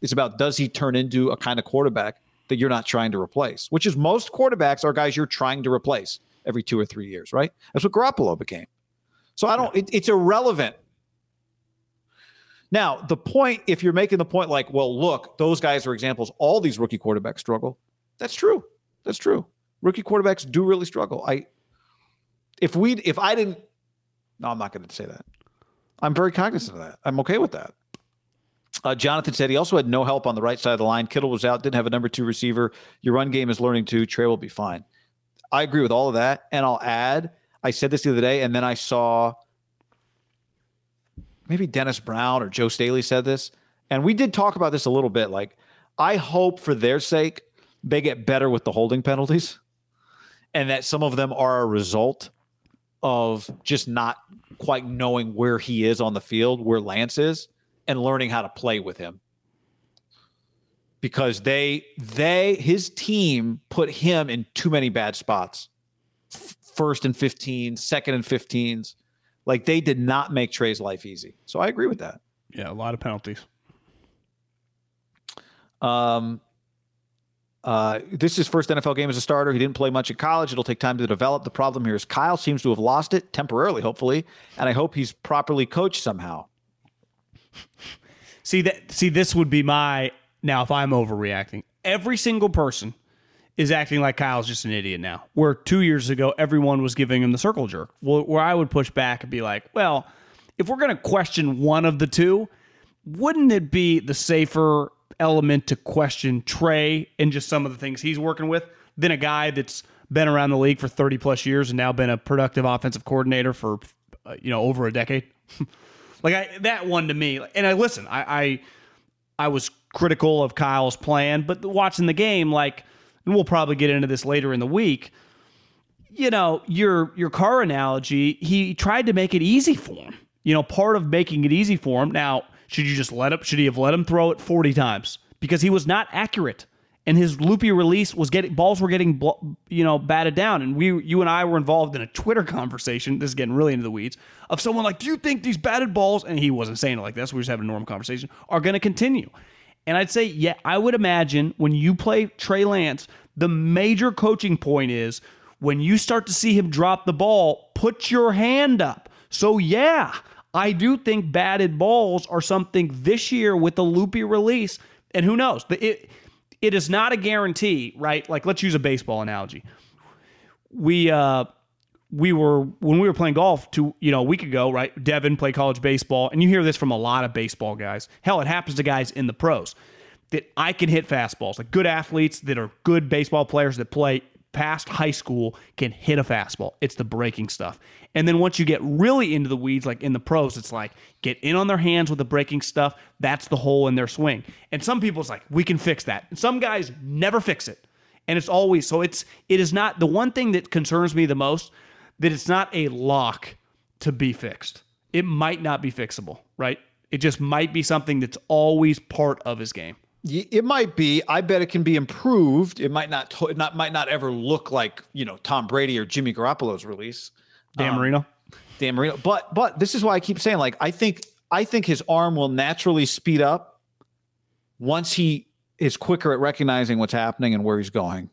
It's about, does he turn into a kind of quarterback that you're not trying to replace, which is most quarterbacks are guys you're trying to replace every 2 or 3 years, right? That's what Garoppolo became. So I don't, it's irrelevant. Now, the point, if you're making the point like, well, look, those guys are examples. All these rookie quarterbacks struggle. That's true. That's true. Rookie quarterbacks do really struggle. I'm not going to say that. I'm very cognizant of that. I'm okay with that. Jonathan said he also had no help on the right side of the line. Kittle was out, didn't have a number two receiver. Your run game is learning too. Trey will be fine. I agree with all of that. And I'll add, I said this the other day, and then I saw maybe Dennis Brown or Joe Staley said this. And we did talk about this a little bit. Like, I hope for their sake, they get better with the holding penalties and that some of them are a result of just not quite knowing where he is on the field, where Lance is, and learning how to play with him. Because his team put him in too many bad spots. First and 15, second and 15s. Like, they did not make Trey's life easy. So I agree with that. Yeah, a lot of penalties. This is his first NFL game as a starter. He didn't play much in college. It'll take time to develop. The problem here is Kyle seems to have lost it temporarily, hopefully, and I hope he's properly coached somehow. See, this would be now if I'm overreacting. Every single person is acting like Kyle's just an idiot now, where 2 years ago, everyone was giving him the circle jerk, where I would push back and be like, well, if we're going to question one of the two, wouldn't it be the safer element to question Trey and just some of the things he's working with than a guy that's been around the league for 30 plus years and now been a productive offensive coordinator for over a decade? That one to me, and I was critical of Kyle's plan, but watching the game, and we'll probably get into this later in the week, your car analogy, he tried to make it easy for him. Part of making it easy for him now. Should he have let him throw it 40 times? Because he was not accurate, and his loopy release balls were getting batted down. And you and I were involved in a Twitter conversation. This is getting really into the weeds of someone like, do you think these batted balls? And he wasn't saying it like this. We were just having a normal conversation. Are going to continue? And I'd say, yeah, I would imagine when you play Trey Lance, the major coaching point is when you start to see him drop the ball, put your hand up. So yeah. I do think batted balls are something this year with the loopy release, and who knows? It is not a guarantee, right? Like, let's use a baseball analogy. We were playing golf a week ago, right? Devin played college baseball, and you hear this from a lot of baseball guys. Hell, it happens to guys in the pros that I can hit fastballs. Like, good athletes that are good baseball players that play past high school can hit a fastball. It's the breaking stuff. And then once you get really into the weeds, like in the pros, it's like get in on their hands with the breaking stuff. That's the hole in their swing. And some people's like, we can fix that. And some guys never fix it. And it's always, so it is not the one thing that concerns me the most, that it's not a lock to be fixed. It might not be fixable, right? It just might be something that's always part of his game. It might be. I bet it can be improved. It might not ever look like Tom Brady or Jimmy Garoppolo's release. Dan Marino. But this is why I keep saying, like, I think his arm will naturally speed up once he is quicker at recognizing what's happening and where he's going.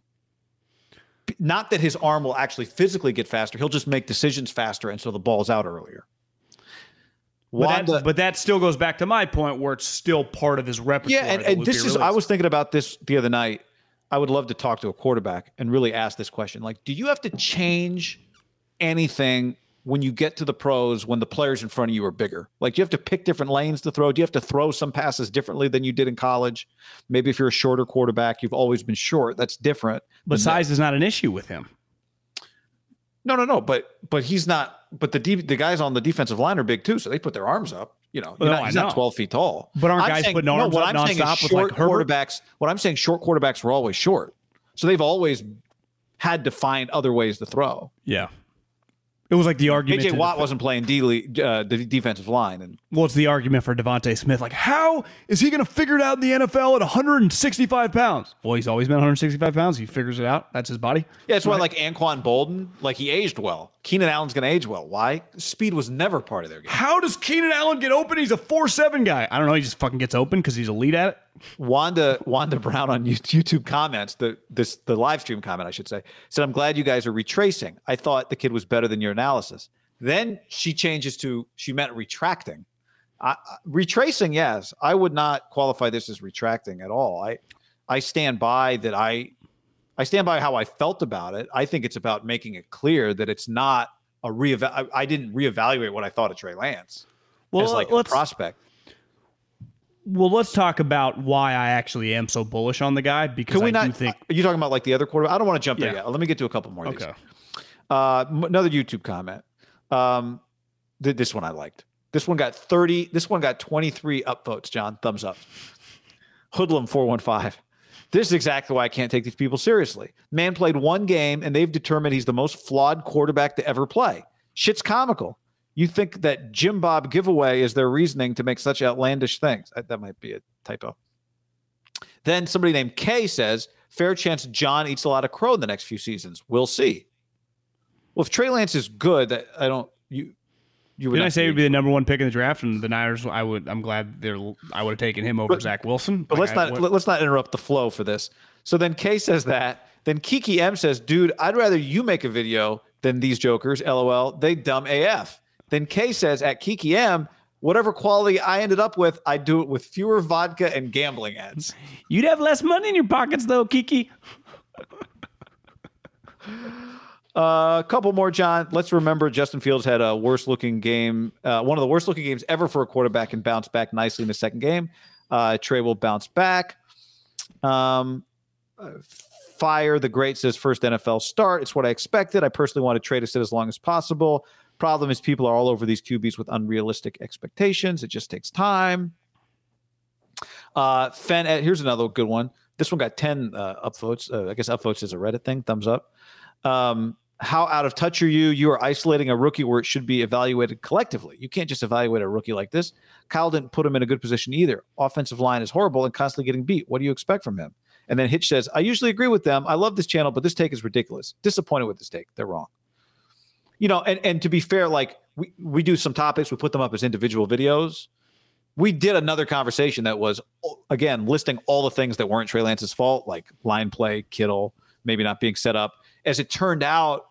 Not that his arm will actually physically get faster. He'll just make decisions faster, and so the ball's out earlier. But that still goes back to my point where it's still part of his repertoire. Yeah, and this is, I was thinking about this the other night. I would love to talk to a quarterback and really ask this question. Like, do you have to change anything when you get to the pros when the players in front of you are bigger? Like, do you have to pick different lanes to throw? Do you have to throw some passes differently than you did in college? Maybe if you're a shorter quarterback, you've always been short. That's different. But size is not an issue with him. No. But he's not. But the guys on the defensive line are big too, so they put their arms up. He's not 12 feet tall. But aren't guys putting arms up nonstop with like Herbert? What I'm saying, short quarterbacks were always short, so they've always had to find other ways to throw. Yeah, it was like the argument. AJ Watt wasn't playing the defensive line, and well, it's the argument for Devontae Smith. Like, how is he going to figure it out in the NFL at 165 pounds? Well, he's always been 165 pounds. He figures it out. That's his body. Yeah, that's right. Why like Anquan Boldin, like he aged well. Keenan Allen's going to age well. Why? Speed was never part of their game. How does Keenan Allen get open? He's a 4.7 guy. I don't know. He just fucking gets open because he's elite at it. Wanda Brown on YouTube comments, the live stream comment, I should say, said, "I'm glad you guys are retracing. I thought the kid was better than your analysis." Then she changes to, she meant retracting. Retracing, yes. I would not qualify this as retracting at all. I stand by that. I stand by how I felt about it. I think it's about making it clear that it's not a I didn't reevaluate what I thought of Trey Lance. Well, as like a prospect. Well, let's talk about why I actually am so bullish on the guy, because I do think... Are you talking about like the other quarterback? I don't want to jump there yet. Let me get to a couple more of these. Another YouTube comment. This one I liked. This one got 30. This one got 23 upvotes, John. Thumbs up. Hoodlum 415. "This is exactly why I can't take these people seriously. Man played one game, and they've determined he's the most flawed quarterback to ever play. Shit's comical. You think that Jim Bob giveaway is their reasoning to make such outlandish things." That might be a typo. Then somebody named Kay says, "Fair chance John eats a lot of crow in the next few seasons. We'll see." Well, if Trey Lance is good, I don't you would. Didn't I say he'd be the number one pick in the draft, and the Niners? I'm glad I would have taken him over Zach Wilson. But let's not interrupt the flow for this. So then Kay says that. Then Kiki M says, "Dude, I'd rather you make a video than these jokers. LOL, they dumb AF." Then Kay says, at Kiki M, "Whatever quality I ended up with, I do it with fewer vodka and gambling ads." You'd have less money in your pockets, though, Kiki. A couple more, John. Let's remember Justin Fields had a worst-looking game, one of the worst-looking games ever for a quarterback, and bounced back nicely in the second game. Trey will bounce back. Fire the Great says, "First NFL start. It's what I expected. I personally want to Trey to sit as long as possible. Problem is people are all over these QBs with unrealistic expectations. It just takes time." Here's another good one. This one got 10 upvotes. I guess upvotes is a Reddit thing. Thumbs up. "How out of touch are you? You are isolating a rookie where it should be evaluated collectively. You can't just evaluate a rookie like this. Kyle didn't put him in a good position either. Offensive line is horrible and constantly getting beat. What do you expect from him?" And then Hitch says, "I usually agree with them. I love this channel, but this take is ridiculous. Disappointed with this take. They're wrong." You know, and to be fair, like we do some topics, we put them up as individual videos. We did another conversation that was, again, listing all the things that weren't Trey Lance's fault, like line play, Kittle, maybe not being set up. As it turned out,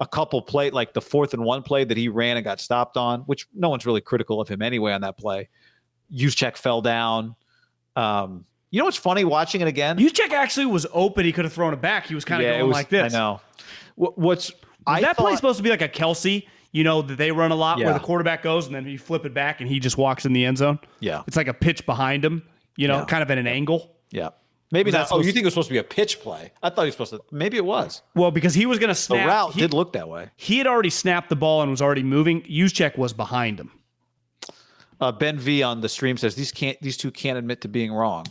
a couple play, like the 4th and 1 play that he ran and got stopped on, which no one's really critical of him anyway on that play. Juszczyk fell down. You know what's funny watching it again? Juszczyk actually was open. He could have thrown it back. He was kind of going like this. I know. That play is supposed to be like a Kelsey, you know, that they run a lot where the quarterback goes and then you flip it back and he just walks in the end zone. Yeah. It's like a pitch behind him, you know, kind of at an angle. Yeah. Maybe not. Oh, you think it was supposed to be a pitch play? I thought he was supposed to. Maybe it was. Well, because he was going to snap. The route did look that way. He had already snapped the ball and was already moving. Juszczyk was behind him. Ben V on the stream says, these two can't admit to being wrong.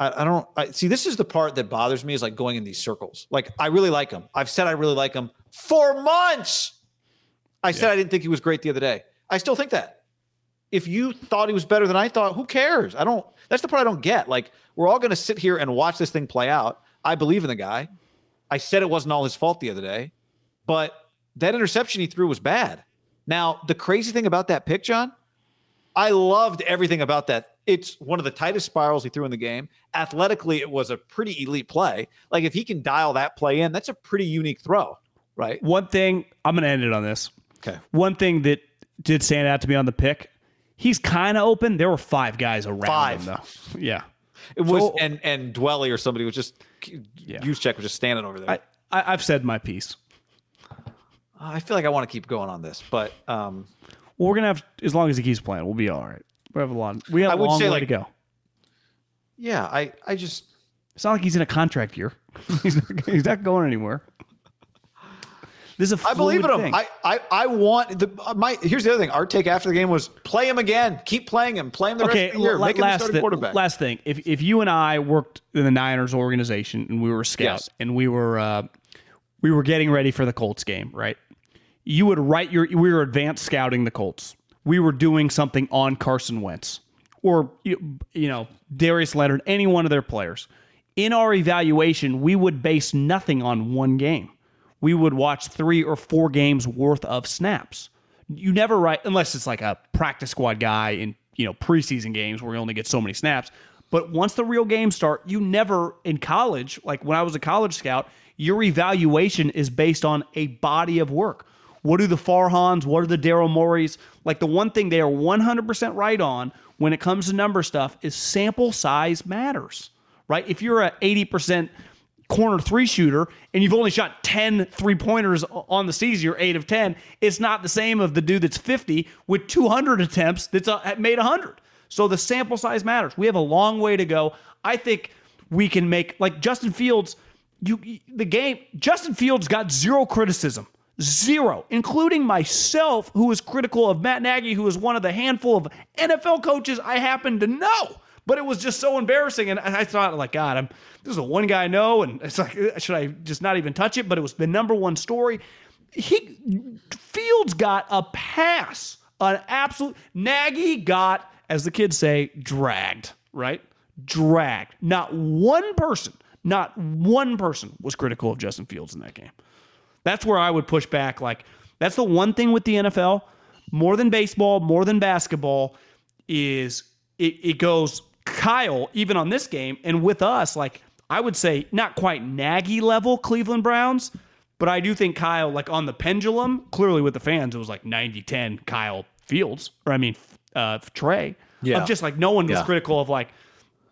I see. This is the part that bothers me, is like going in these circles. Like, I really like him. I've said I really like him for months. I said I didn't think he was great the other day. I still think that. If you thought he was better than I thought, who cares? That's the part I don't get. Like, we're all going to sit here and watch this thing play out. I believe in the guy. I said it wasn't all his fault the other day, but that interception he threw was bad. Now, the crazy thing about that pick, John, I loved everything about that. It's one of the tightest spirals he threw in the game. Athletically, it was a pretty elite play. Like, if he can dial that play in, that's a pretty unique throw, right? One thing, I'm going to end it on this. Okay. One thing that did stand out to me on the pick, he's kind of open. There were 5 guys around him, though. Yeah. It was, and Dwelly or somebody was just, Juszczyk was just standing over there. I've said my piece. I feel like I want to keep going on this, but. We're going to have, as long as he keeps playing, we'll be all right. We have a long way to go. Yeah, I just... It's not like he's in a contract year. He's not going anywhere. This is a fluid thing. I believe in him. I want... Here's the other thing. Our take after the game was, play him again. Keep playing him. Play him the rest of the year. Make him the starting quarterback. Last thing. If you and I worked in the Niners organization and we were scouts and we were getting ready for the Colts game, right? You would write we were advanced scouting the Colts. We were doing something on Carson Wentz or, you know, Darius Leonard, any one of their players. In our evaluation, we would base nothing on one game. we would watch 3 or 4 games worth of snaps. You never write, unless it's like a practice squad guy in, you know, preseason games where you only get so many snaps. But once the real games start, you never, in college, like when I was a college scout, your evaluation is based on a body of work. What do the Farhans, what are the Daryl Moreys? Like the one thing they are 100% right on when it comes to number stuff is sample size matters, right? If you're an 80% corner 3 shooter and you've only shot 10 3-pointers on the season, you're 8 of 10, it's not the same of the dude that's 50 with 200 attempts that's made 100. So the sample size matters. We have a long way to go. I think we can make, like Justin Fields, Justin Fields got 0 criticism. 0, including myself, who is critical of Matt Nagy, who is one of the handful of NFL coaches I happen to know. But it was just so embarrassing, and I thought, like, God, this is the one guy I know, and it's like, should I just not even touch it? But it was the number one story. Fields got a pass, an absolute. Nagy got, as the kids say, dragged, right? Dragged. Not one person was critical of Justin Fields in that game. That's where I would push back. Like, that's the one thing with the NFL, more than baseball, more than basketball, is it goes Kyle, even on this game, and with us, like, I would say not quite Nagy level Cleveland Browns, but I do think Kyle, like on the pendulum, clearly with the fans, it was like 90-10 Kyle Fields, or I mean, Trey. Yeah. Of just like, no one was critical of like,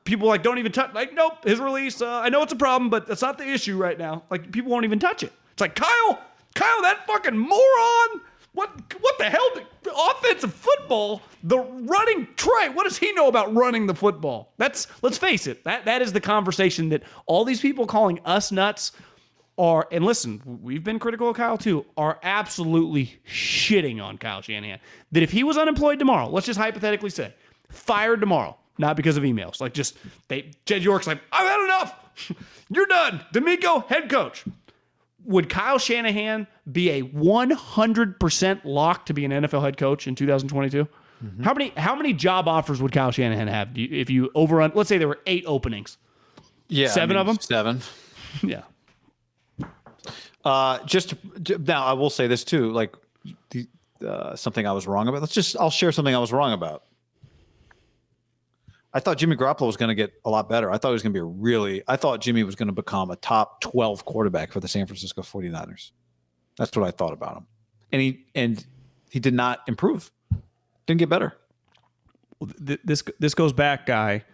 people like don't even touch, like, nope, his release, I know it's a problem, but that's not the issue right now. Like, people won't even touch it. It's like, Kyle, that fucking moron. What the hell? Offensive football, the running Trey. What does he know about running the football? Let's face it. That is the conversation that all these people calling us nuts are, and listen, we've been critical of Kyle too, are absolutely shitting on Kyle Shanahan. That if he was unemployed tomorrow, let's just hypothetically say, fired tomorrow, not because of emails. Like just, Jed York's like, I've had enough. You're done. D'Amico, head coach. Would Kyle Shanahan be a 100% lock to be an NFL head coach in 2022? Mm-hmm. How many job offers would Kyle Shanahan have? If you overrun, let's say there were 8 openings. Yeah, 7 of them. 7. Yeah. Now I will say this too, like something I was wrong about. I'll share something I was wrong about. I thought Jimmy Garoppolo was going to get a lot better. I thought Jimmy was going to become a top 12 quarterback for the San Francisco 49ers. That's what I thought about him. And he did not improve. Didn't get better. This goes back, Guy,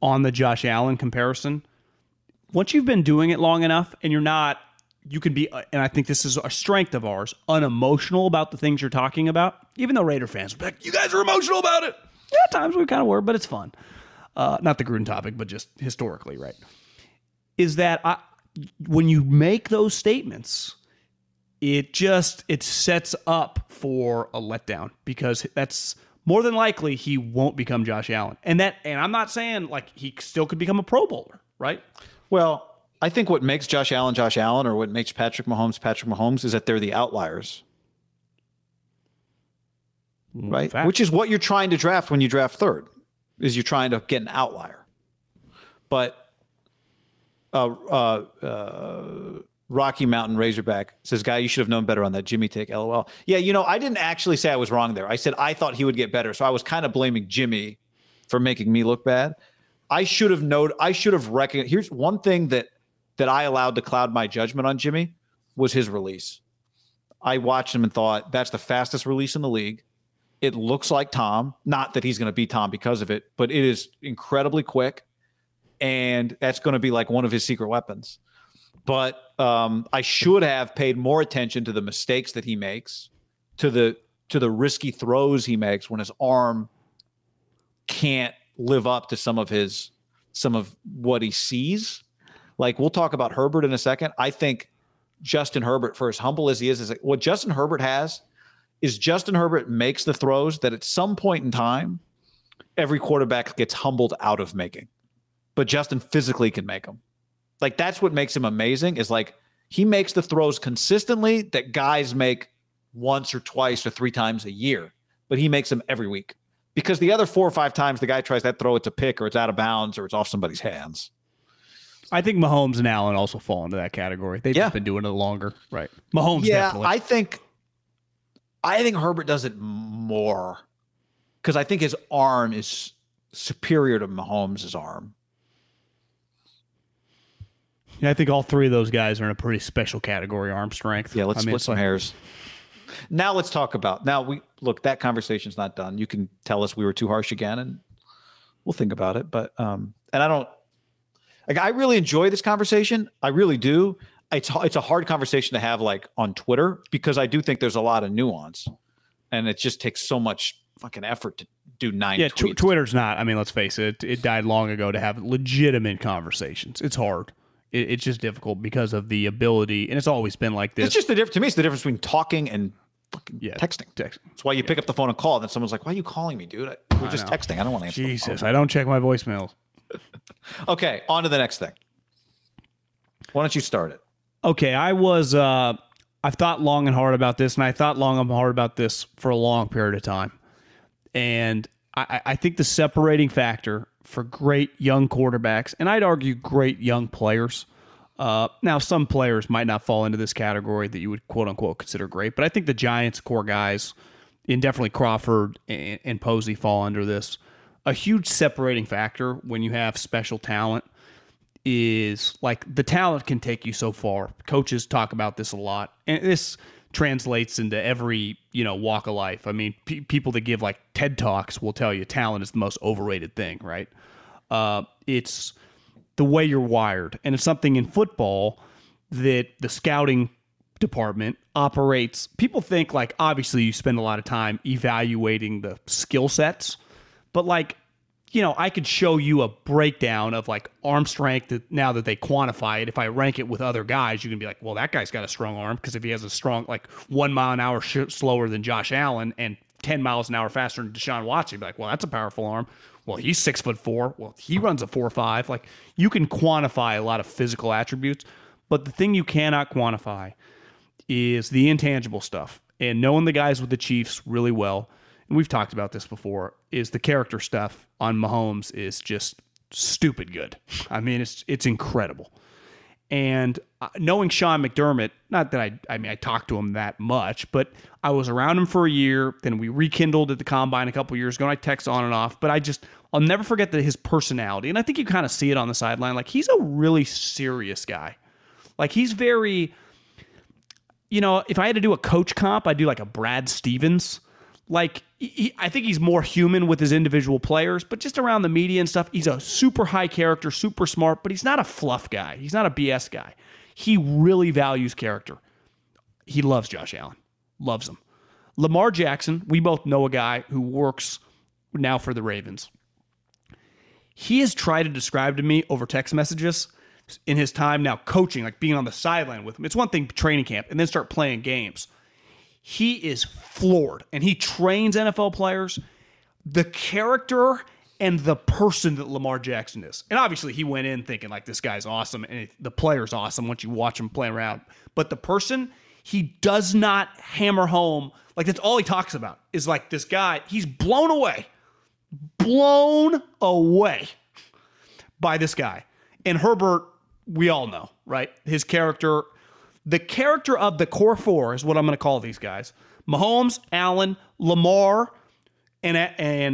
on the Josh Allen comparison. Once you've been doing it long enough and you can be, and I think this is a strength of ours, unemotional about the things you're talking about, even though Raider fans will be like, you guys are emotional about it. Yeah, at times we kind of were, but it's fun. Not the Gruden topic, but just historically, right? Is that when you make those statements, it sets up for a letdown, because that's more than likely he won't become Josh Allen. And I'm not saying like he still could become a Pro Bowler, right? Well, I think what makes Josh Allen, or what makes Patrick Mahomes, is that they're the outliers. Right. Fact. Which is what you're trying to draft when you draft third, is you're trying to get an outlier. But Rocky Mountain Razorback says, Guy, you should have known better on that Jimmy take, LOL. Yeah, I didn't actually say I was wrong there. I said I thought he would get better. So I was kind of blaming Jimmy for making me look bad. I should have known. I should have recognized. Here's one thing that I allowed to cloud my judgment on Jimmy was his release. I watched him and thought, that's the fastest release in the league. It looks like Tom, not that he's going to be Tom because of it, but it is incredibly quick. And that's going to be like one of his secret weapons. But I should have paid more attention to the mistakes that he makes, to the risky throws he makes when his arm can't live up to some of what he sees. Like, we'll talk about Herbert in a second. I think Justin Herbert, for as humble as he is like, what Justin Herbert has is Justin Herbert makes the throws that at some point in time, every quarterback gets humbled out of making. But Justin physically can make them. Like, that's what makes him amazing, is like he makes the throws consistently that guys make once or twice or 3 times a year. But he makes them every week. Because the other 4 or 5 times the guy tries that throw, it's a pick or it's out of bounds or it's off somebody's hands. I think Mahomes and Allen also fall into that category. They've just been doing it longer, right? Mahomes, definitely. I think Herbert does it more because I think his arm is superior to Mahomes' arm. Yeah, I think all three of those guys are in a pretty special category, arm strength. Yeah, let's split some hairs. Now let's talk about. Now we look. That conversation's not done. You can tell us we were too harsh again, and we'll think about it. But and I don't. Like, I really enjoy this conversation. I really do. It's a hard conversation to have like on Twitter because I do think there's a lot of nuance, and it just takes so much fucking effort to do 9 tweets. Yeah, Twitter's not. I mean, let's face it. It died long ago to have legitimate conversations. It's hard. It's just difficult because of the ability, and it's always been like this. It's just the difference. To me, it's the difference between talking and fucking texting. That's why you pick up the phone and call, and then someone's like, "Why are you calling me, dude? We're just texting. I don't want to answer." Jesus, I don't check my voicemails. Okay, on to the next thing. Why don't you start it? Okay, I've thought long and hard about this, and I thought long and hard about this for a long period of time. And I think the separating factor for great young quarterbacks, and I'd argue great young players. Now, some players might not fall into this category that you would quote-unquote consider great, but I think the Giants core guys, and definitely Crawford and Posey fall under this. A huge separating factor when you have special talent is like the talent can take you so far. Coaches talk about this a lot, and this translates into every, walk of life. I mean, people that give like TED Talks will tell you talent is the most overrated thing, right? It's the way you're wired. And it's something in football that the scouting department operates. People think like, obviously you spend a lot of time evaluating the skill sets. But like, I could show you a breakdown of like arm strength that now that they quantify it. If I rank it with other guys, you can be like, well, that guy's got a strong arm because if he has a strong, like 1 mile an hour slower than Josh Allen and 10 miles an hour faster than Deshaun Watson, you'd be like, well, that's a powerful arm. Well, he's 6'4". Well, he runs a 4.5. Like you can quantify a lot of physical attributes, but the thing you cannot quantify is the intangible stuff. And knowing the guys with the Chiefs really well, and we've talked about this before, is the character stuff on Mahomes is just stupid good. I mean, it's incredible. And knowing Sean McDermott, not that I talked to him that much, but I was around him for a year. Then we rekindled at the Combine a couple years ago, and I text on and off. But I'll never forget that his personality, and I think you kind of see it on the sideline. Like, he's a really serious guy. Like, he's very, if I had to do a coach comp, I'd do like a Brad Stevens. Like, I think he's more human with his individual players, but just around the media and stuff, he's a super high character, super smart, but he's not a fluff guy. He's not a BS guy. He really values character. He loves Josh Allen. Loves him. Lamar Jackson, we both know a guy who works now for the Ravens. He has tried to describe to me over text messages in his time now coaching, like being on the sideline with him. It's one thing training camp and then start playing games. He is floored, and he trains NFL players. The character and the person that Lamar Jackson is. And obviously he went in thinking like this guy's awesome, and the player's awesome once you watch him play around. But the person, he does not hammer home. Like, that's all he talks about is like this guy. He's blown away. Blown away by this guy. And Herbert, we all know, right? His character. The character of the core four is what I'm going to call these guys. Mahomes, Allen, Lamar, and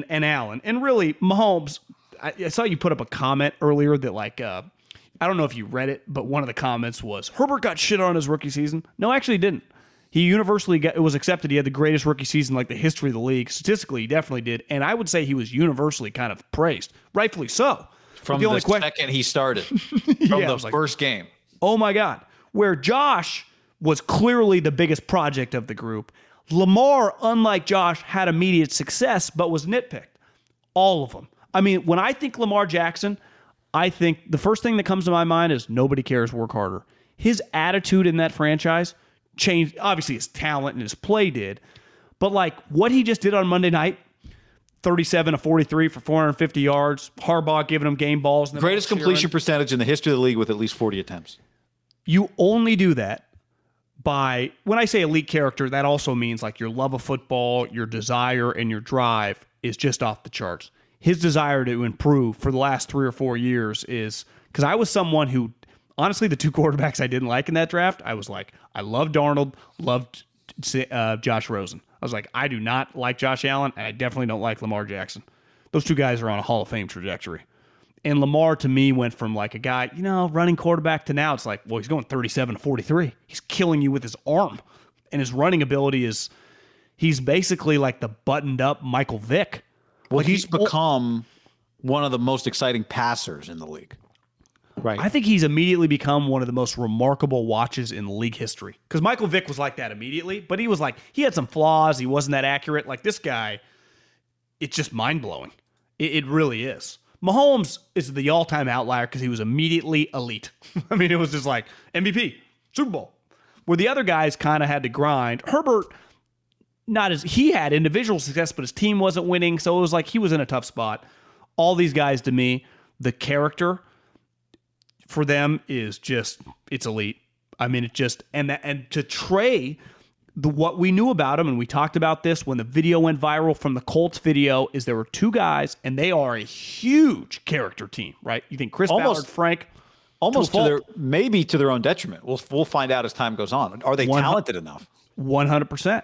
Allen. And really, Mahomes, I saw you put up a comment earlier that like, I don't know if you read it, but one of the comments was, Herbert got shit on his rookie season. No, actually he didn't. He universally it was accepted. He had the greatest rookie season like the history of the league. Statistically, he definitely did. And I would say he was universally kind of praised. Rightfully so. From the second he started. From the first game. Oh my God. Where Josh was clearly the biggest project of the group. Lamar, unlike Josh, had immediate success, but was nitpicked. All of them. I mean, when I think Lamar Jackson, I think the first thing that comes to my mind is nobody cares, work harder. His attitude in that franchise changed. Obviously, his talent and his play did. But like what he just did on Monday night, 37-43 for 450 yards. Harbaugh giving him game balls. Greatest completion percentage in the history of the league with at least 40 attempts. You only do that by, when I say elite character, that also means like your love of football, your desire, and your drive is just off the charts. his desire to improve for the last 3 or 4 years is because I was someone who, honestly, the two quarterbacks I didn't like in that draft, I was like, I loved Darnold, loved Josh Rosen. I was like, I do not like Josh Allen, and I definitely don't like Lamar Jackson. Those two guys are on a Hall of Fame trajectory. And Lamar, to me, went from like a guy, you know, running quarterback to now it's like, well, he's going 37-43. He's killing you with his arm. And his running ability is, he's basically like the buttoned-up Michael Vick. Well, like he's become one of the most exciting passers in the league. Right. I think he's immediately become one of the most remarkable watches in league history. Because Michael Vick was like that immediately, but he was like, he had some flaws. He wasn't that accurate. Like this guy, it's just mind-blowing. It really is. Mahomes is the all-time outlier because he was immediately elite. I mean, it was just like MVP, Super Bowl. Where the other guys kind of had to grind. Herbert, he had individual success, but his team wasn't winning, so it was like he was in a tough spot. All these guys, to me, the character for them is just, it's elite. I mean, it just, and to Trey, what we knew about him, and we talked about this when the video went viral from the Colts video, is there were two guys, and they are a huge character team, right? You think Chris Ballard, Frank, almost to their, maybe to their own detriment. We'll find out as time goes on. Are they talented enough? 100%.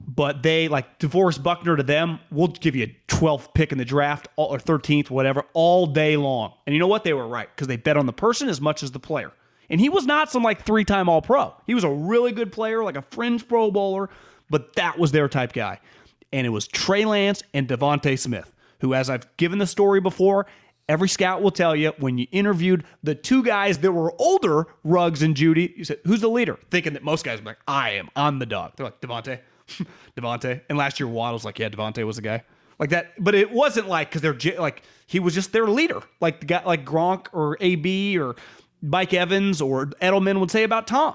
But they, like DeForest Buckner to them, we'll give you a 12th pick in the draft or 13th, whatever, all day long. And you know what? They were right because they bet on the person as much as the player. And he was not some like 3-time All-Pro. He was a really good player, like a fringe Pro Bowler, but that was their type guy. And it was Trey Lance and Devontae Smith, who, as I've given the story before, every scout will tell you, when you interviewed the two guys that were older, Ruggs and Judy, you said, who's the leader? Thinking that most guys are like, I'm the dog. They're like, Devontae, Devontae. And last year, Waddle's like, yeah, Devontae was the guy. Like that, but it wasn't like, because they're like, he was just their leader. Like the guy, like Gronk or AB or Mike Evans or Edelman would say about Tom.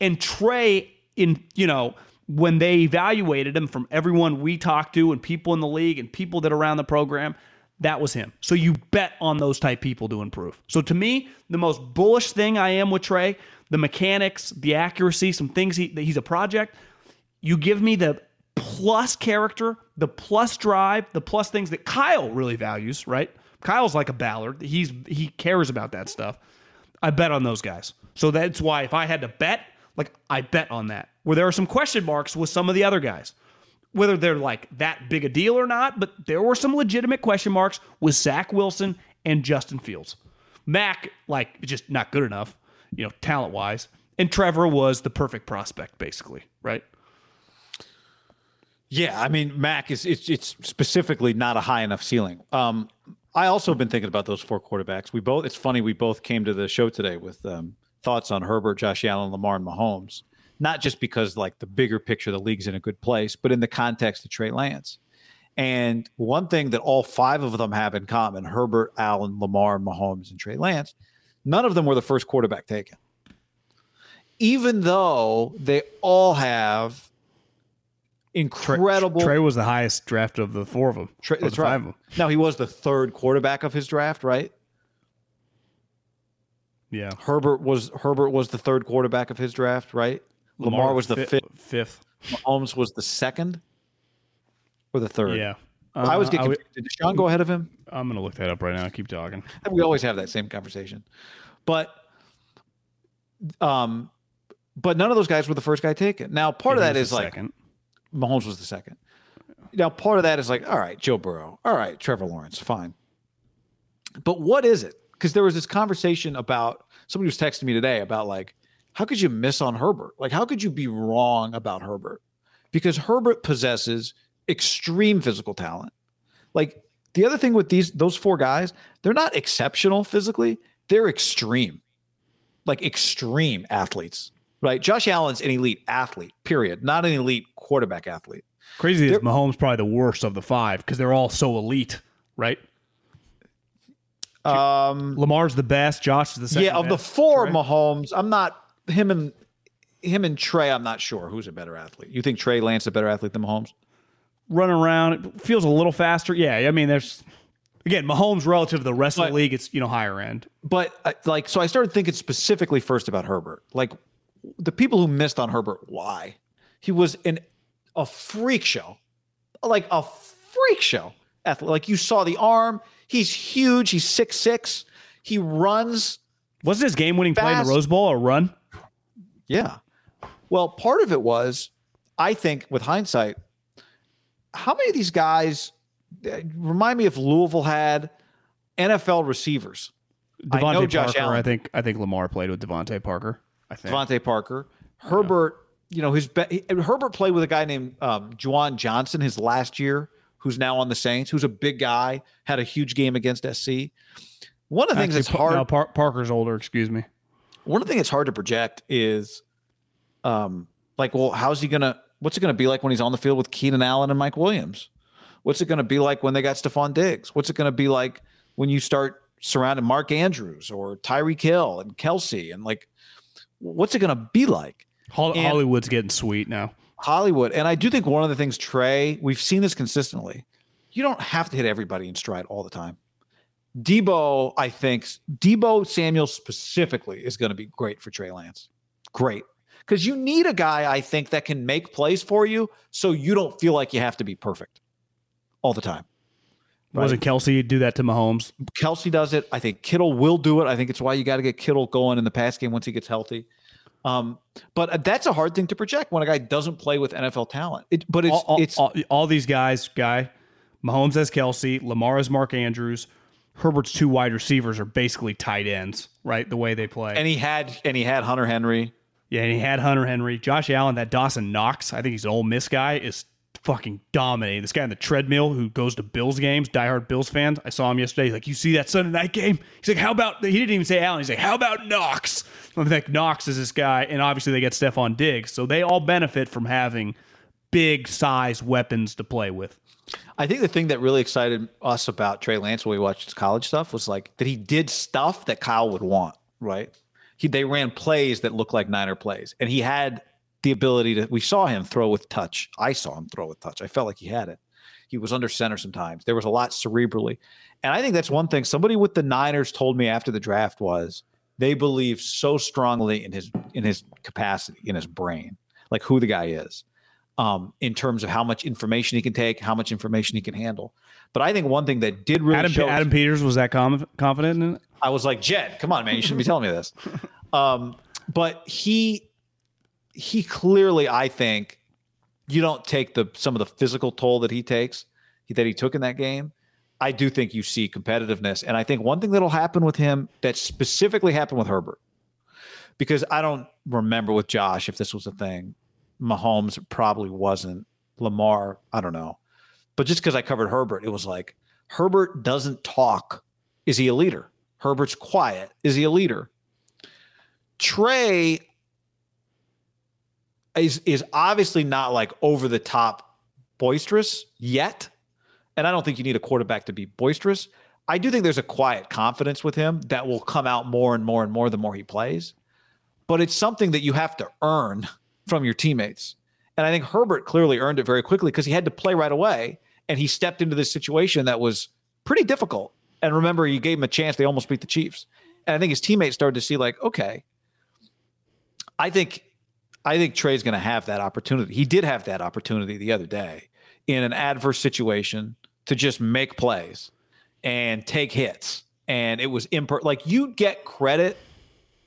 And Trey, when they evaluated him from everyone we talked to and people in the league and people that are around the program, that was him. So you bet on those type people to improve. So to me, the most bullish thing I am with Trey, the mechanics, the accuracy, some things that he's a project. You give me the plus character, the plus drive, the plus things that Kyle really values, right? Kyle's like a Ballard. He cares about that stuff. I bet on those guys. So that's why if I had to bet, like I bet on that. Where there are some question marks with some of the other guys, whether they're like that big a deal or not, but there were some legitimate question marks with Zach Wilson and Justin Fields. Mac, like just not good enough, talent-wise. And Trevor was the perfect prospect, basically, right? Yeah, I mean, Mac it's specifically not a high enough ceiling. I also have been thinking about those four quarterbacks. It's funny, we both came to the show today with thoughts on Herbert, Josh Allen, Lamar, and Mahomes. Not just because like the bigger picture, the league's in a good place, but in the context of Trey Lance. And one thing that all five of them have in common, Herbert, Allen, Lamar, Mahomes, and Trey Lance, none of them were the first quarterback taken. Even though they all have incredible. Trey was the highest draft of the four of them. That's right. No, he was the third quarterback of his draft, right? Yeah. Herbert was the third quarterback of his draft, right? Lamar was the fifth. Mahomes was the second or the third. Yeah. I always get confused. Did Deshaun go ahead of him? I'm going to look that up right now. Keep talking. We always have that same conversation. But none of those guys were the first guy taken. Now, part of that is like second. Mahomes was the second. Now, part of that is like, all right, Joe Burrow. All right, Trevor Lawrence. Fine. But what is it? Because there was this conversation about, somebody was texting me today about like, how could you miss on Herbert? Like, how could you be wrong about Herbert? Because Herbert possesses extreme physical talent. Like the other thing with those four guys, they're not exceptional physically. They're extreme, like extreme athletes, right? Josh Allen's an elite athlete, period. Not an elite quarterback athlete. Crazy is Mahomes probably the worst of the five because they're all so elite, right? Lamar's the best. Josh is the second. Yeah, of best. The four, Trey. Mahomes, I'm not him and Trey. I'm not sure who's a better athlete. You think Trey Lance is a better athlete than Mahomes? Run around, it feels a little faster. Yeah, I mean, there's again Mahomes relative to the rest of the league. It's higher end. But like, so I started thinking specifically first about Herbert. Like the people who missed on Herbert, why? He was a freak show, athletic. Like you saw the arm. He's huge. He's 6'6". He runs. Wasn't his game-winning play in the Rose Bowl a run? Yeah. Well, part of it was, I think, with hindsight, how many of these guys remind me if Louisville had NFL receivers? Devontae Parker, Josh Allen. I think Lamar played with Devontae Parker. Devontae Parker. Herbert, you know, Herbert played with a guy named Juwan Johnson his last year, who's now on the Saints, who's a big guy, had a huge game against SC. One of the things that's hard... No, Parker's older, excuse me. One of the things that's hard to project is, how's he going to... What's it going to be like when he's on the field with Keenan Allen and Mike Williams? What's it going to be like when they got Stephon Diggs? What's it going to be like when you start surrounding Mark Andrews or Tyreek Hill and Kelsey? And, like, what's it going to be like? Hollywood's getting sweet now. Hollywood. And I do think one of the things, Trey, we've seen this consistently. You don't have to hit everybody in stride all the time. Debo Samuel specifically is going to be great for Trey Lance. Great. Because you need a guy, I think, that can make plays for you so you don't feel like you have to be perfect all the time. Right? Wasn't Kelsey do that to Mahomes? Kelsey does it. I think Kittle will do it. I think it's why you got to get Kittle going in the pass game once he gets healthy. But that's a hard thing to project when a guy doesn't play with NFL talent. All these guys, Mahomes has Kelsey, Lamar has Mark Andrews, Herbert's two wide receivers are basically tight ends, right? The way they play. And he had Hunter Henry. Yeah, and he had Hunter Henry. Josh Allen, that Dawson Knox, I think he's an Ole Miss guy, is fucking dominating. This guy on the treadmill who goes to Bills games, diehard Bills fans. I saw him yesterday. He's like, you see that Sunday night game? He's like, how about, he didn't even say Allen. He's like, how about Knox? I'm like, Knox is this guy, and obviously they got Stephon Diggs. So they all benefit from having big size weapons to play with. I think the thing that really excited us about Trey Lance when we watched his college stuff was like that he did stuff that Kyle would want, right? They ran plays that looked like Niner plays, and he had the ability to. We saw him throw with touch. I saw him throw with touch. I felt like he had it. He was under center sometimes. There was a lot cerebrally, and I think that's one thing. Somebody with the Niners told me after the draft was they believe so strongly in his capacity, in his brain, like who the guy is, in terms of how much information he can take, how much information he can handle. But I think one thing that did really Adam Peters was that confident in it. I was like, Jed, come on, man. You shouldn't be telling me this. But he clearly, I think, you don't take some of the physical toll that he took in that game. I do think you see competitiveness. And I think one thing that'll happen with him that specifically happened with Herbert, because I don't remember with Josh if this was a thing. Mahomes probably wasn't. Lamar, I don't know. But just because I covered Herbert, it was like, Herbert doesn't talk. Is he a leader? Herbert's quiet. Is he a leader? Trey is obviously not like over the top boisterous yet. And I don't think you need a quarterback to be boisterous. I do think there's a quiet confidence with him that will come out more and more and more the more he plays. But it's something that you have to earn from your teammates. And I think Herbert clearly earned it very quickly because he had to play right away. And he stepped into this situation that was pretty difficult. And remember, you gave him a chance. They almost beat the Chiefs. And I think his teammates started to see like, okay, I think Trey's going to have that opportunity. He did have that opportunity the other day in an adverse situation to just make plays and take hits. And it was like you get credit.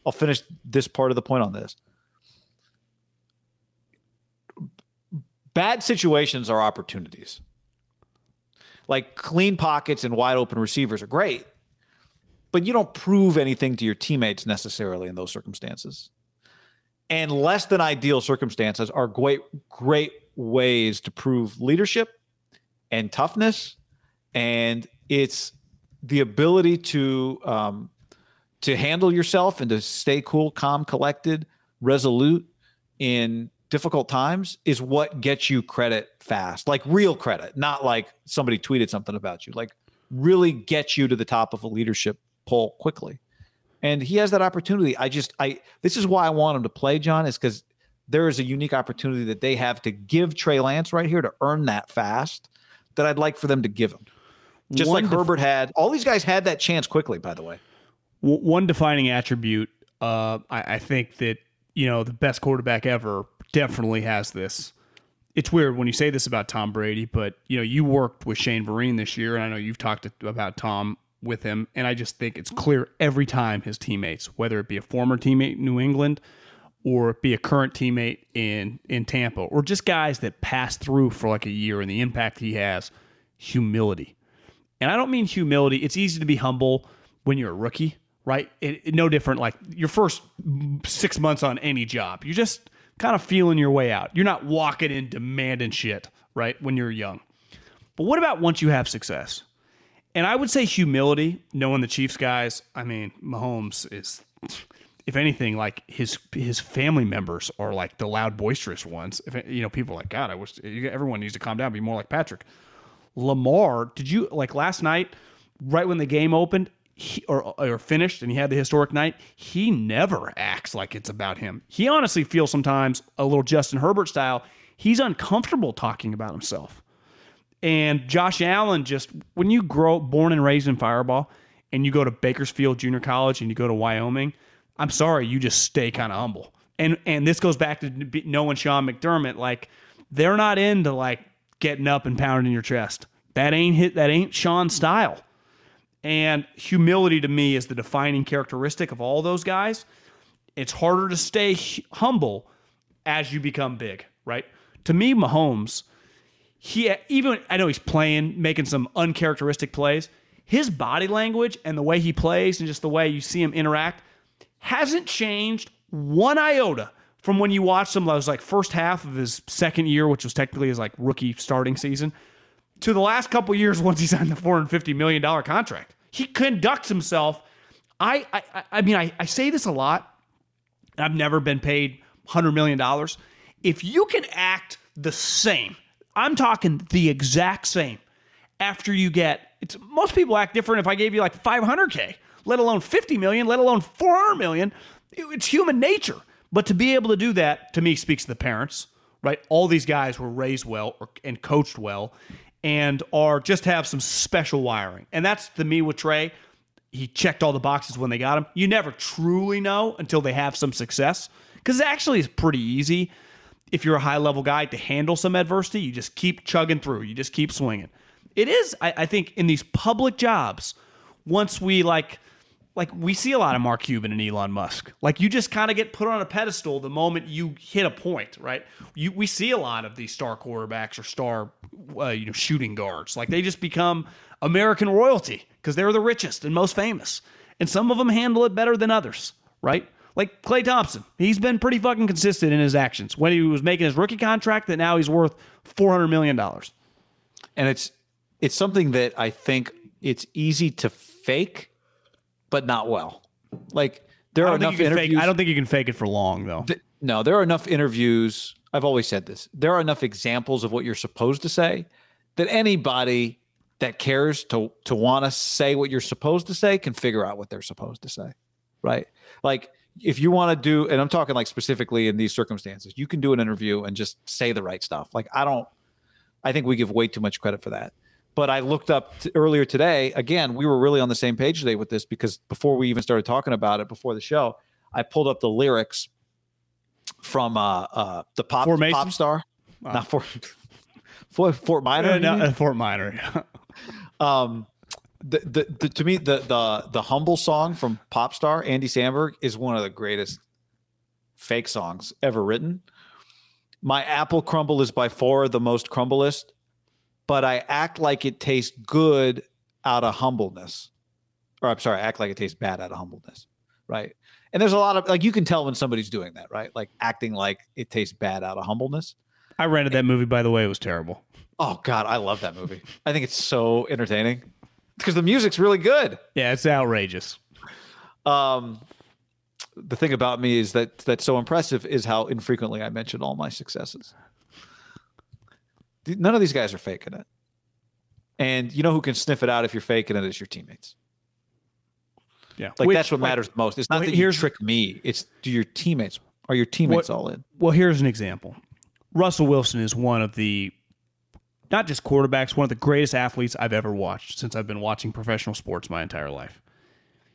I'll finish this part of the point on this. Bad situations are opportunities. Like clean pockets and wide open receivers are great, but you don't prove anything to your teammates necessarily in those circumstances. And less than ideal circumstances are great, great ways to prove leadership and toughness. And it's the ability to handle yourself and to stay cool, calm, collected, resolute in difficult times is what gets you credit fast, like real credit, not like somebody tweeted something about you, like really gets you to the top of a leadership poll quickly. And he has that opportunity. This is why I want him to play, John, is because there is a unique opportunity that they have to give Trey Lance right here to earn that fast that I'd like for them to give him. Just like Herbert had, all these guys had that chance quickly, by the way. One defining attribute, I think that, you know, the best quarterback ever definitely has this, it's weird when you say this about Tom Brady, but you know, you worked with Shane Vereen this year, and I know you've talked about Tom with him, and I just think it's clear every time his teammates, whether it be a former teammate in New England or be a current teammate in Tampa, or just guys that pass through for like a year, and the impact he has, humility. And I don't mean humility. It's easy to be humble when you're a rookie, right? It no different like your first 6 months on any job. You're just kind of feeling your way out. You're not walking in demanding shit, right, when you're young. But what about once you have success? And I would say humility, knowing the Chiefs guys, I mean, Mahomes is... If anything, like his family members are like the loud, boisterous ones. If, you know, people are like, God, I wish everyone needs to calm down, be more like Patrick. Lamar, did you like last night, right when the game opened or finished and he had the historic night, he never acts like it's about him. He honestly feels sometimes a little Justin Herbert style. He's uncomfortable talking about himself. And Josh Allen, just when you grow born and raised in Fireball and you go to Bakersfield Junior College and you go to Wyoming, I'm sorry, you just stay kind of humble. And this goes back to knowing Sean McDermott. Like, they're not into like getting up and pounding your chest. That ain't Sean's style. And humility to me is the defining characteristic of all those guys. It's harder to stay humble as you become big, right? To me, Mahomes, I know he's playing, making some uncharacteristic plays. His body language and the way he plays and just the way you see him interact hasn't changed one iota from when you watched him. I was like first half of his second year, which was technically his like rookie starting season, to the last couple of years once he signed the $450 million contract. He conducts himself. I mean, I say this a lot. I've never been paid $100 million. If you can act the same, I'm talking the exact same, after you get, most people act different if I gave you like $500K. Let alone $50 million, let alone $400 million. It's human nature. But to be able to do that, to me, speaks to the parents, right? All these guys were raised well and coached well and are just have some special wiring. And that's, to me, with Trey. He checked all the boxes when they got him. You never truly know until they have some success, because it actually is pretty easy if you're a high-level guy to handle some adversity. You just keep chugging through. You just keep swinging. It is, I think, in these public jobs, once we like we see a lot of Mark Cuban and Elon Musk. Like, you just kind of get put on a pedestal the moment you hit a point, right? We see a lot of these star quarterbacks or star shooting guards. Like, they just become American royalty because they're the richest and most famous. And some of them handle it better than others, right? Like Klay Thompson. He's been pretty fucking consistent in his actions. When he was making his rookie contract, that now he's worth $400 million. And it's something that I think it's easy to fake, but not well. Like, there are enough interviews. I don't think you can fake it for long, though. No, there are enough interviews. I've always said this. There are enough examples of what you're supposed to say that anybody that cares to want to say what you're supposed to say can figure out what they're supposed to say, right? Like, if you want to do, and I'm talking like specifically in these circumstances, you can do an interview and just say the right stuff. Like, I think we give way too much credit for that. But I looked up earlier today, again, we were really on the same page today with this, because before we even started talking about it, before the show, I pulled up the lyrics from the pop star. Wow. Not Fort Minor. Yeah, Fort Minor. Yeah. To me, the humble song from pop star Andy Samberg is one of the greatest fake songs ever written. My apple crumble is by far the most crumblest, but I act like it tastes good out of humbleness. Or I'm sorry, I act like it tastes bad out of humbleness, right? And there's a lot of, like, you can tell when somebody's doing that, right? Like, acting like it tastes bad out of humbleness. I rented that movie, by the way. It was terrible. Oh, God, I love that movie. I think it's so entertaining because the music's really good. Yeah, it's outrageous. The thing about me is that that's so impressive is how infrequently I mention all my successes. None of these guys are faking it. And you know who can sniff it out if you're faking it is your teammates. Yeah. Like, that's what matters most. It's not that you trick me. It's do your teammates. Are your teammates all in? Well, here's an example. Russell Wilson is one of the, not just quarterbacks, one of the greatest athletes I've ever watched since I've been watching professional sports my entire life.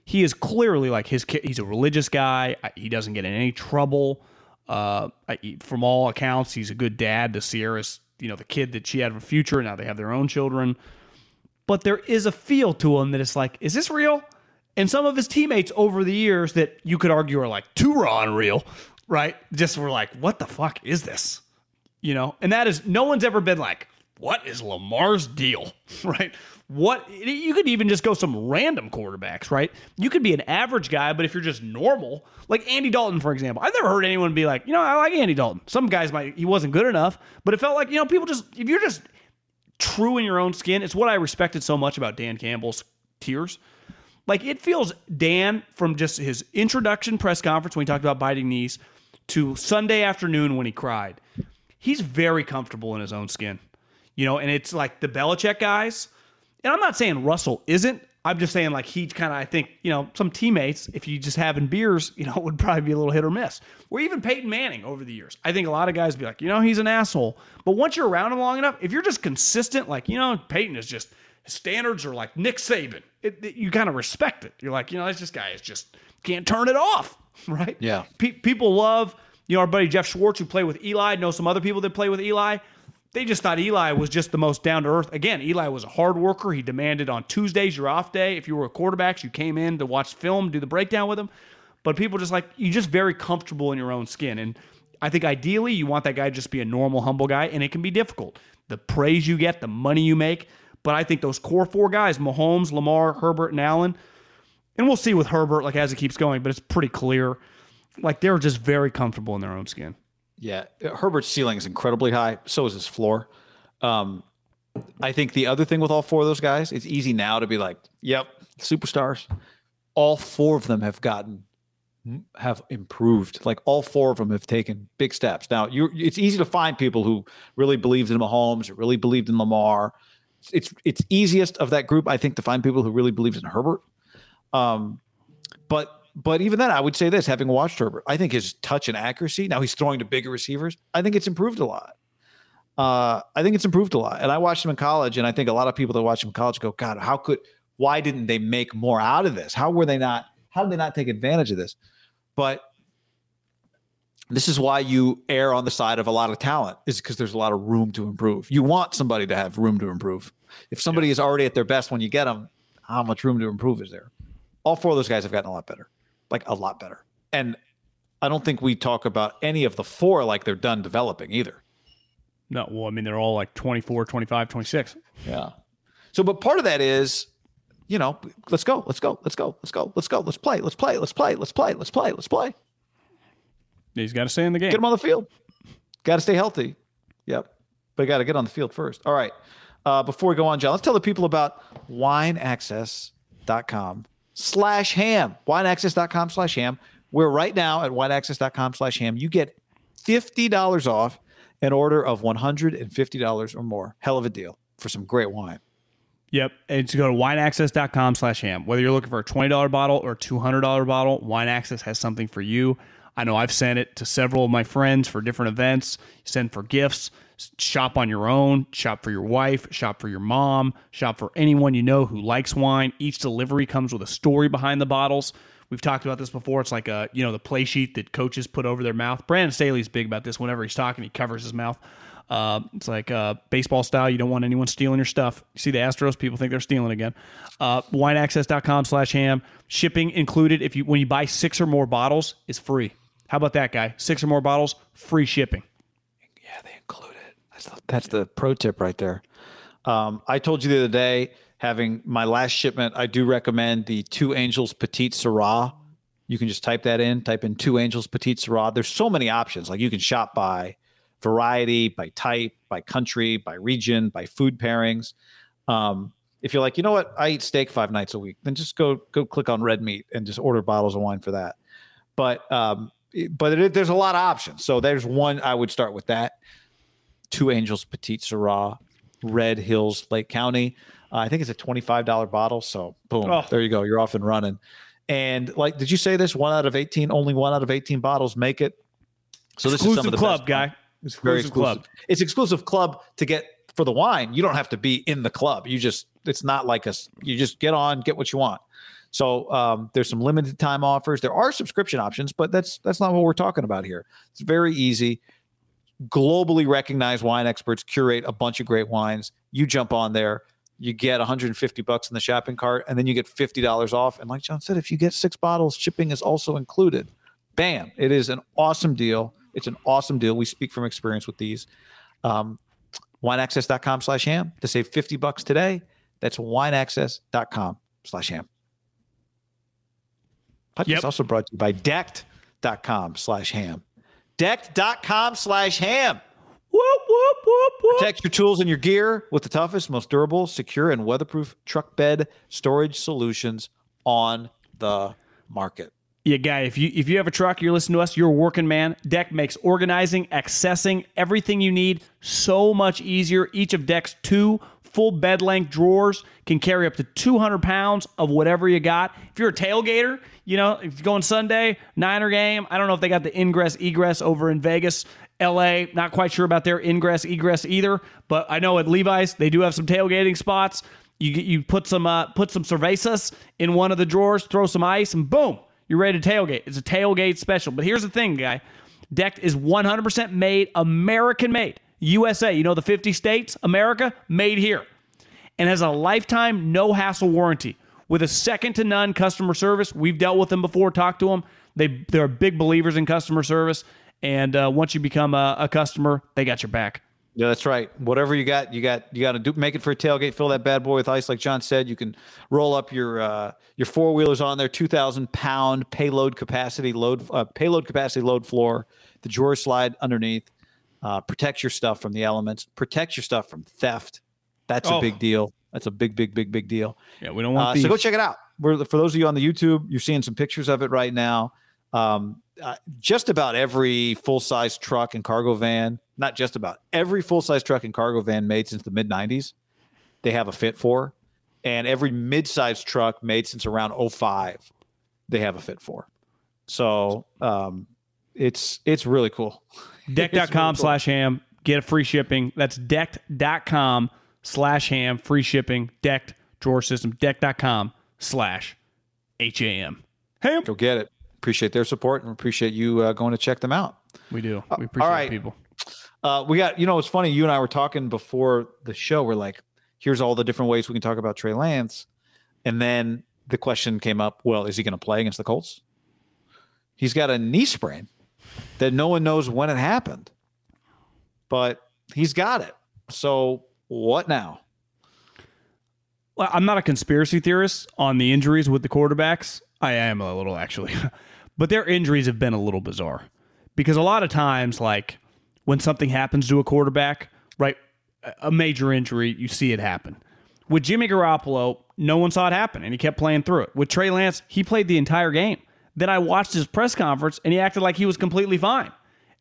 He is clearly like he's a religious guy. He doesn't get in any trouble. From all accounts, he's a good dad to Sierra's, you know, the kid that she had for future. Now they have their own children. But there is a feel to him that it's like, is this real? And some of his teammates over the years that you could argue are like too raw and real, right? Just were like, what the fuck is this? You know, and that is, no one's ever been like, what is Lamar's deal, right? What, you could even just go some random quarterbacks, right? You could be an average guy, but if you're just normal, like Andy Dalton, for example, I've never heard anyone be like, you know, I like Andy Dalton. Some guys might, he wasn't good enough, but it felt like, you know, people just, if you're just true in your own skin, it's what I respected so much about Dan Campbell's tears. Like, it feels Dan, from just his introduction press conference when he talked about biting knees to Sunday afternoon when he cried, he's very comfortable in his own skin. You know, and it's like the Belichick guys, and I'm not saying Russell isn't. I'm just saying, like, he kind of, I think, you know, some teammates, if you just having beers, you know, would probably be a little hit or miss. Or even Peyton Manning over the years. I think a lot of guys be like, you know, he's an asshole. But once you're around him long enough, if you're just consistent, like, you know, Peyton is just, his standards are like Nick Saban. You kind of respect it. You're like, you know, this guy is just, can't turn it off, right? Yeah. People love, you know, our buddy Jeff Schwartz, who played with Eli, know some other people that play with Eli. They just thought Eli was just the most down-to-earth. Again, Eli was a hard worker. He demanded on Tuesdays, your off day. If you were a quarterback, you came in to watch film, do the breakdown with him. But people just like, you're just very comfortable in your own skin. And I think ideally, you want that guy to just be a normal, humble guy, and it can be difficult. The praise you get, the money you make. But I think those core four guys, Mahomes, Lamar, Herbert, and Allen, and we'll see with Herbert, like, as it keeps going, but it's pretty clear, like, they're just very comfortable in their own skin. Yeah, Herbert's ceiling is incredibly high. So is his floor. I think the other thing with all four of those guys, it's easy now to be like, yep, superstars. All four of them have improved. Like, all four of them have taken big steps. Now, it's easy to find people who really believed in Mahomes, or really believed in Lamar. It's easiest of that group, I think, to find people who really believed in Herbert. But even then, I would say this, having watched Herbert, I think his touch and accuracy, now he's throwing to bigger receivers, I think it's improved a lot. And I watched him in college, and I think a lot of people that watch him in college go, God, why didn't they make more out of this? How did they not take advantage of this? But this is why you err on the side of a lot of talent, is because there's a lot of room to improve. You want somebody to have room to improve. If somebody is already at their best when you get them, how much room to improve is there? All four of those guys have gotten a lot better. Like, a lot better. And I don't think we talk about any of the four like they're done developing either. No, well, I mean, they're all like 24, 25, 26. Yeah. So, but part of that is, you know, let's go. Let's play. He's got to stay in the game. Get him on the field. Got to stay healthy. Yep. But got to get on the field first. All right. Before we go on, John, let's tell the people about wineaccess.com/ham, wineaccess.com/ham. We're right now at wineaccess.com/ham. You get $50 off an order of $150 or more. Hell of a deal for some great wine. Yep. And to go to wineaccess.com/ham, whether you're looking for a $20 bottle or a $200 bottle, Wine Access has something for you. I know I've sent it to several of my friends for different events, send for gifts, shop on your own, shop for your wife, shop for your mom, shop for anyone you know who likes wine. Each delivery comes with a story behind the bottles. We've talked about this before. It's like a, you know, the play sheet that coaches put over their mouth. Brandon Staley's big about this. Whenever he's talking, he covers his mouth. It's like baseball style. You don't want anyone stealing your stuff. You see the Astros, people think they're stealing again. Wineaccess.com/ham. Shipping included. When you buy 6 or more bottles, is free. How about that, guy? 6 or more bottles, free shipping. Yeah, they include it. That's the pro tip right there. I told you the other day, having my last shipment, I do recommend the Two Angels Petite Syrah. You can just type in Two Angels Petite Syrah. There's so many options. Like, you can shop by variety, by type, by country, by region, by food pairings. If you're like, you know what, I eat steak 5 nights a week, then just go click on red meat and just order bottles of wine for that. But there's a lot of options. So there's one, I would start with that. Two Angels Petite Syrah, Red Hills, Lake County. I think it's a $25 bottle. So boom, There you go. You're off and running. And like, did you say this? Only one out of 18 bottles make it. So this exclusive is some of the club best. Guy. It's very exclusive. Club. It's exclusive club to get for the wine. You don't have to be in the club. It's not like us. You just get what you want. So there's some limited time offers. There are subscription options, but that's not what we're talking about here. It's very easy. Globally recognized wine experts curate a bunch of great wines. You jump on there, you get $150 in the shopping cart, and then you get $50 off. And like John said, if you get 6 bottles, shipping is also included. Bam. It is an awesome deal. It's an awesome deal. We speak from experience with these. WineAccess.com/ham to save $50 today. That's WineAccess.com/ham. Podcast also brought to you by Decked.com/ham. Decked.com/ham. Whoop, whoop, whoop, whoop. Protect your tools and your gear with the toughest, most durable, secure, and weatherproof truck bed storage solutions on the market. Yeah, guy, if you have a truck, you're listening to us, you're a working man. Deck makes organizing, accessing everything you need so much easier. Each of Deck's 2 full bed-length drawers can carry up to 200 pounds of whatever you got. If you're a tailgater, you know, if you're going Sunday, Niner game, I don't know if they got the ingress, egress over in Vegas, LA, not quite sure about their ingress, egress either, but I know at Levi's, they do have some tailgating spots. You put some cervezas in one of the drawers, throw some ice, and boom. You're ready to tailgate. It's a tailgate special. But here's the thing, guy. Decked is 100% made, American-made. USA, you know the 50 states, America, made here. And has a lifetime no-hassle warranty. With a second-to-none customer service, we've dealt with them before, talked to them. They're big believers in customer service. And once you become a customer, they got your back. Yeah, that's right. Whatever you got to do. Make it for a tailgate. Fill that bad boy with ice, like John said. You can roll up your 4-wheelers on there. 2,000-pound payload capacity load floor. The drawer slide underneath. Protects your stuff from the elements. Protects your stuff from theft. That's a big deal. That's a big deal. Yeah, we don't want these. So go check it out. For those of you on the YouTube, you're seeing some pictures of it right now. Just about every full-size truck and cargo van. Not just about every full-size truck and cargo van made since the mid-'90s, they have a fit for, and every mid-size truck made since around 2005, they have a fit for. So it's really cool. Decked.com/ham. Get a free shipping. That's Decked.com/ham. Free shipping. Decked drawer system. Decked.com/ham. Ham. Go get it. Appreciate their support and appreciate you going to check them out. We do. We appreciate people. We got, it's funny. You and I were talking before the show. We're like, here's all the different ways we can talk about Trey Lance. And then the question came up, well, is he going to play against the Colts? He's got a knee sprain that no one knows when it happened, but he's got it. So what now? Well, I'm not a conspiracy theorist on the injuries with the quarterbacks. I am a little, actually, but their injuries have been a little bizarre because a lot of times, like, when something happens to a quarterback, right, a major injury, you see it happen. With Jimmy Garoppolo, no one saw it happen, and he kept playing through it. With Trey Lance, he played the entire game. Then I watched his press conference, and he acted like he was completely fine.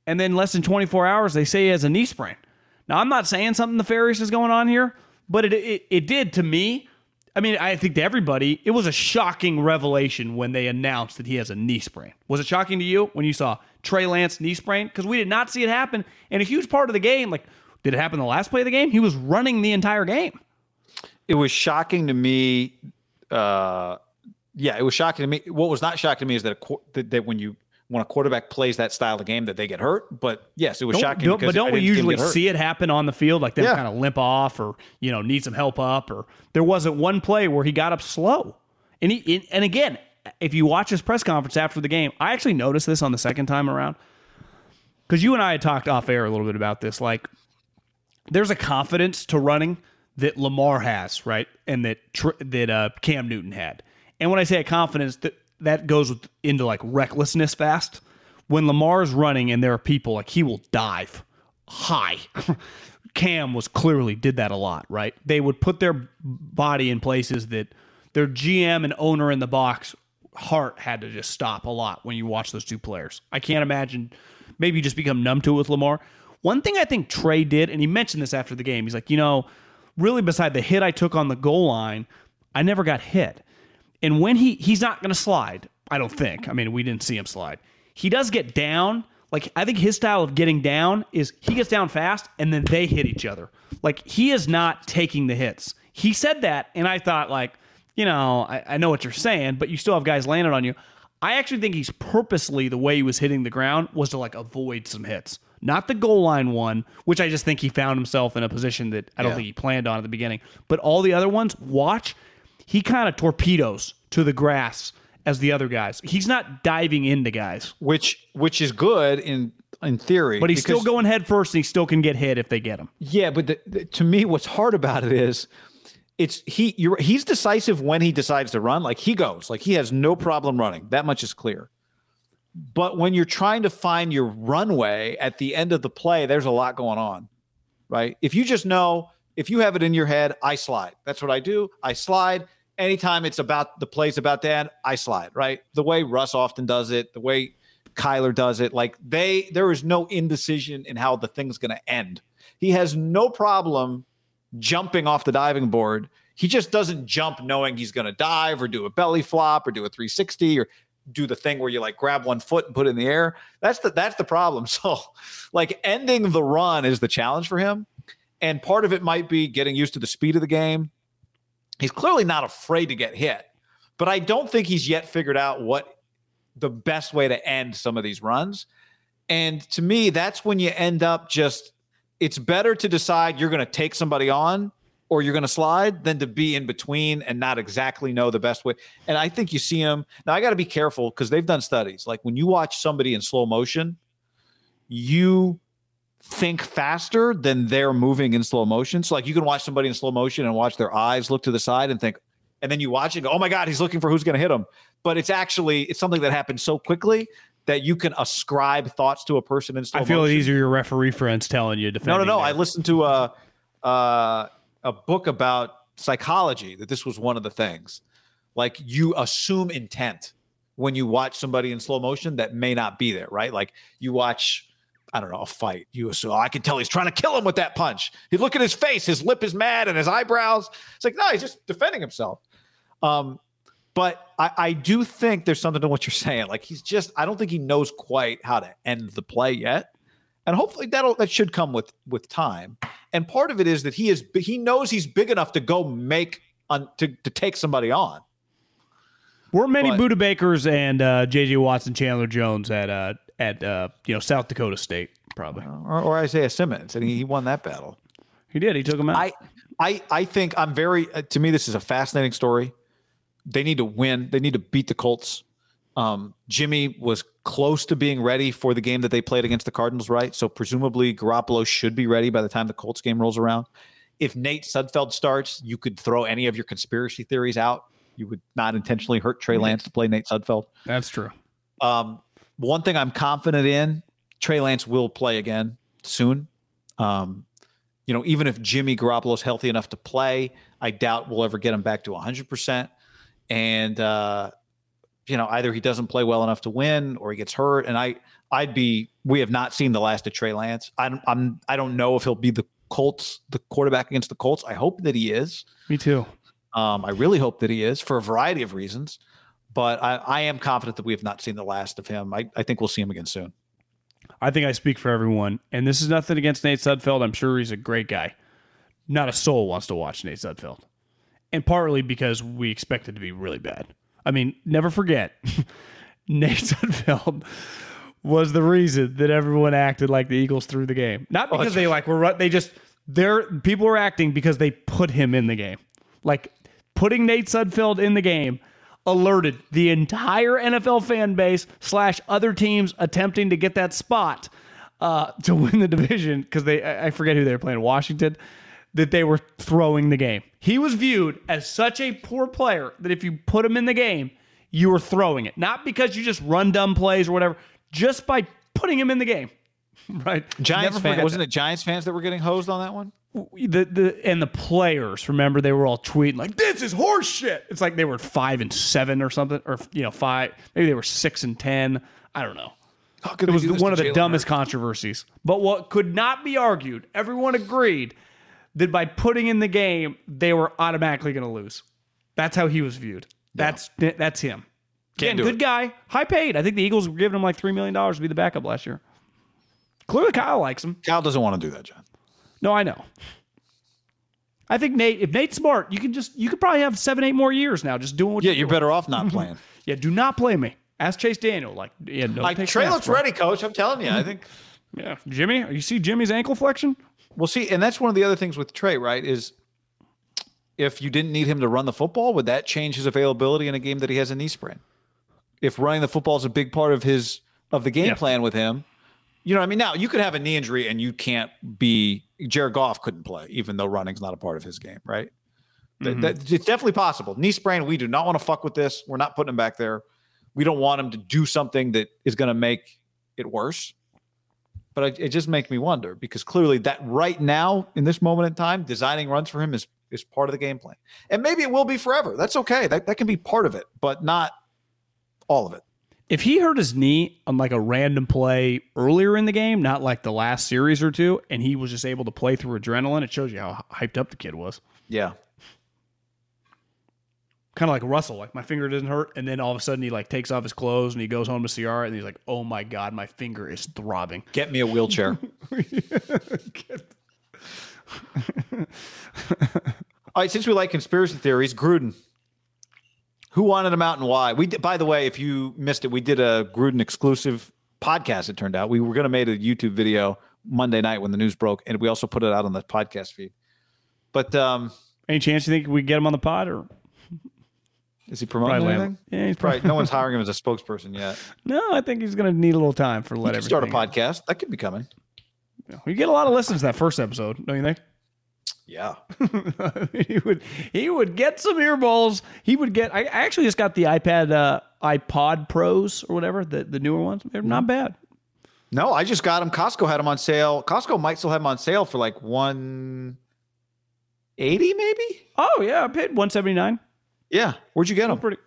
And then less than 24 hours, they say he has a knee sprain. Now, I'm not saying something nefarious is going on here, but it did to me. I mean, I think to everybody, it was a shocking revelation when they announced that he has a knee sprain. Was it shocking to you when you saw Trey Lance knee sprain? Because we did not see it happen. And a huge part of the game, like, did it happen the last play of the game? He was running the entire game. It was shocking to me. It was shocking to me. What was not shocking to me is that when a quarterback plays that style of game that they get hurt. But yes, it was shocking. But don't we usually see it happen on the field? Like them kind of limp off or, need some help up, or there wasn't one play where he got up slow. And again, if you watch his press conference after the game, I actually noticed this on the second time around because you and I had talked off air a little bit about this. Like there's a confidence to running that Lamar has, right? And that Cam Newton had. And when I say a confidence that goes into like recklessness fast. When Lamar's running and there are people, like he will dive high. Cam did that a lot, right? They would put their body in places that their GM and owner in the box heart had to just stop a lot when you watch those two players. I can't imagine. Maybe you just become numb to it with Lamar. One thing I think Trey did, and he mentioned this after the game, he's like, really beside the hit I took on the goal line, I never got hit. And when he's not going to slide, I don't think. I mean, we didn't see him slide. He does get down. Like, I think his style of getting down is he gets down fast, and then they hit each other. Like, he is not taking the hits. He said that, and I thought, like, you know, I know what you're saying, but you still have guys landing on you. I actually think he's purposely, the way he was hitting the ground was to like avoid some hits. Not the goal line one, which I just think he found himself in a position that I don't think he planned on at the beginning. But all the other ones, watch, he kind of torpedoes to the grass as the other guys. He's not diving into guys. Which is good in theory. But he's still going head first and he still can get hit if they get him. Yeah, but to me, what's hard about it is he's decisive when he decides to run. Like he goes, like he has no problem running. That much is clear. But when you're trying to find your runway at the end of the play, there's a lot going on, right? If you just know, if you have it in your head, I slide. That's what I do. I slide. Anytime it's about the play's about to end, I slide, right? The way Russ often does it, the way Kyler does it, like there is no indecision in how the thing's going to end. He has no problem jumping off the diving board. He just doesn't jump knowing he's going to dive or do a belly flop or do a 360 or do the thing where you like grab one foot and put it in the air. That's the problem. So like ending the run is the challenge for him. And part of it might be getting used to the speed of the game. He's clearly not afraid to get hit, but I don't think he's yet figured out what the best way to end some of these runs. And to me, that's when you end up just, it's better to decide you're going to take somebody on or you're going to slide than to be in between and not exactly know the best way. And I think you see him. Now, I got to be careful because they've done studies. Like when you watch somebody in slow motion, you think faster than they're moving in slow motion. So like you can watch somebody in slow motion and watch their eyes look to the side and think, and then you watch and go, oh my God, he's looking for who's going to hit him. But it's actually, it's something that happens so quickly that you can ascribe thoughts to a person in slow motion. I feel motion. It easier your referee friends telling you. No. I listened to a book about psychology that this was one of the things. Like you assume intent when you watch somebody in slow motion that may not be there, right? Like you watch, I don't know, a fight. You assume, I can tell he's trying to kill him with that punch. You look at his face, his lip is mad and his eyebrows. It's like, no, he's just defending himself. But I do think there's something to what you're saying. Like he's just, I don't think he knows quite how to end the play yet. And hopefully that should come with time. And part of it is that he knows he's big enough to go make to take somebody on. Were many Buda Bakers and J.J. Watts and Chandler Jones at South Dakota State probably, or Isaiah Simmons, and he won that battle. He did. He took him out. I think I'm very. To me, this is a fascinating story. They need to win. They need to beat the Colts. Jimmy was close to being ready for the game that they played against the Cardinals, right? So presumably Garoppolo should be ready by the time the Colts game rolls around. If Nate Sudfeld starts, you could throw any of your conspiracy theories out. You would not intentionally hurt Trey Lance to play Nate Sudfeld. That's true. One thing I'm confident in, Trey Lance will play again soon. Even if Jimmy Garoppolo is healthy enough to play, I doubt we'll ever get him back to 100%. And, either he doesn't play well enough to win or he gets hurt. And we have not seen the last of Trey Lance. I don't know if he'll be the quarterback against the Colts. I hope that he is. Me too. I really hope that he is for a variety of reasons. But I am confident that we have not seen the last of him. I think we'll see him again soon. I think I speak for everyone. And this is nothing against Nate Sudfeld. I'm sure he's a great guy. Not a soul wants to watch Nate Sudfeld. And partly because we expect it to be really bad. I mean, never forget, Nate Sudfeld was the reason that everyone acted like the Eagles threw the game. Not because people were acting because they put him in the game. Like putting Nate Sudfeld in the game alerted the entire NFL fan base / other teams attempting to get that spot to win the division because I forget who they were playing, Washington, that they were throwing the game. He was viewed as such a poor player that if you put him in the game, you were throwing it. Not because you just run dumb plays or whatever, just by putting him in the game. Right? Giants fans, wasn't it Giants fans that were getting hosed on that one? And the players, remember, they were all tweeting like, this is horse shit. It's like they were 5-7 or something, or, five, maybe they were 6-10. I don't know. It was one of the dumbest controversies. But what could not be argued, everyone agreed that by putting in the game, they were automatically going to lose. That's how he was viewed. That's him. Again, good guy, high paid. I think the Eagles were giving him like $3 million to be the backup last year. Clearly Kyle likes him. Kyle doesn't want to do that, John. No, I know. I think Nate, if Nate's smart, you could probably have 7-8 more years now just doing what you're doing. Better off not playing. Yeah, do not play me. Ask Chase Daniel. Trey looks ready, Coach. I'm telling you. I think. Yeah, Jimmy. You see Jimmy's ankle flexion? Well, see, and that's one of the other things with Trey, right? Is if you didn't need him to run the football, would that change his availability in a game that he has a knee sprain? If running the football is a big part of the game plan with him, you know what I mean? Now, you could have a knee injury and you can't be – Jared Goff couldn't play, even though running's not a part of his game, right? Mm-hmm. It's definitely possible. Knee sprain, we do not want to fuck with this. We're not putting him back there. We don't want him to do something that is going to make it worse. But it just makes me wonder, because clearly that right now, in this moment in time, designing runs for him is part of the game plan. And maybe it will be forever. That's okay. That can be part of it, but not all of it. If he hurt his knee on like a random play earlier in the game, not like the last series or two, and he was just able to play through adrenaline, it shows you how hyped up the kid was. Yeah. Kind of like Russell, like my finger doesn't hurt, and then all of a sudden he like takes off his clothes and he goes home to Ciara and he's like, "Oh my God, my finger is throbbing. Get me a wheelchair." All right, since we like conspiracy theories, Gruden. Who wanted him out and why? We did, by the way, if you missed it, we did a Gruden exclusive podcast, it turned out. We were going to make a YouTube video Monday night when the news broke, and we also put it out on the podcast feed. But any chance you think we get him on the pod, or is he promoting anything? Yeah, he's probably no one's hiring him as a spokesperson yet. No, I think he's going to need a little time for let everything start a podcast. That could be coming. You get a lot of listens that first episode, don't you think? Yeah. He would get some earballs. He would get, I actually just got the iPod Pros or whatever, the newer ones. They're not bad. No, I just got them. Costco had them on sale. Costco might still have them on sale for like $180 maybe? Oh yeah, I paid $179. Yeah. Where'd you get them? Pretty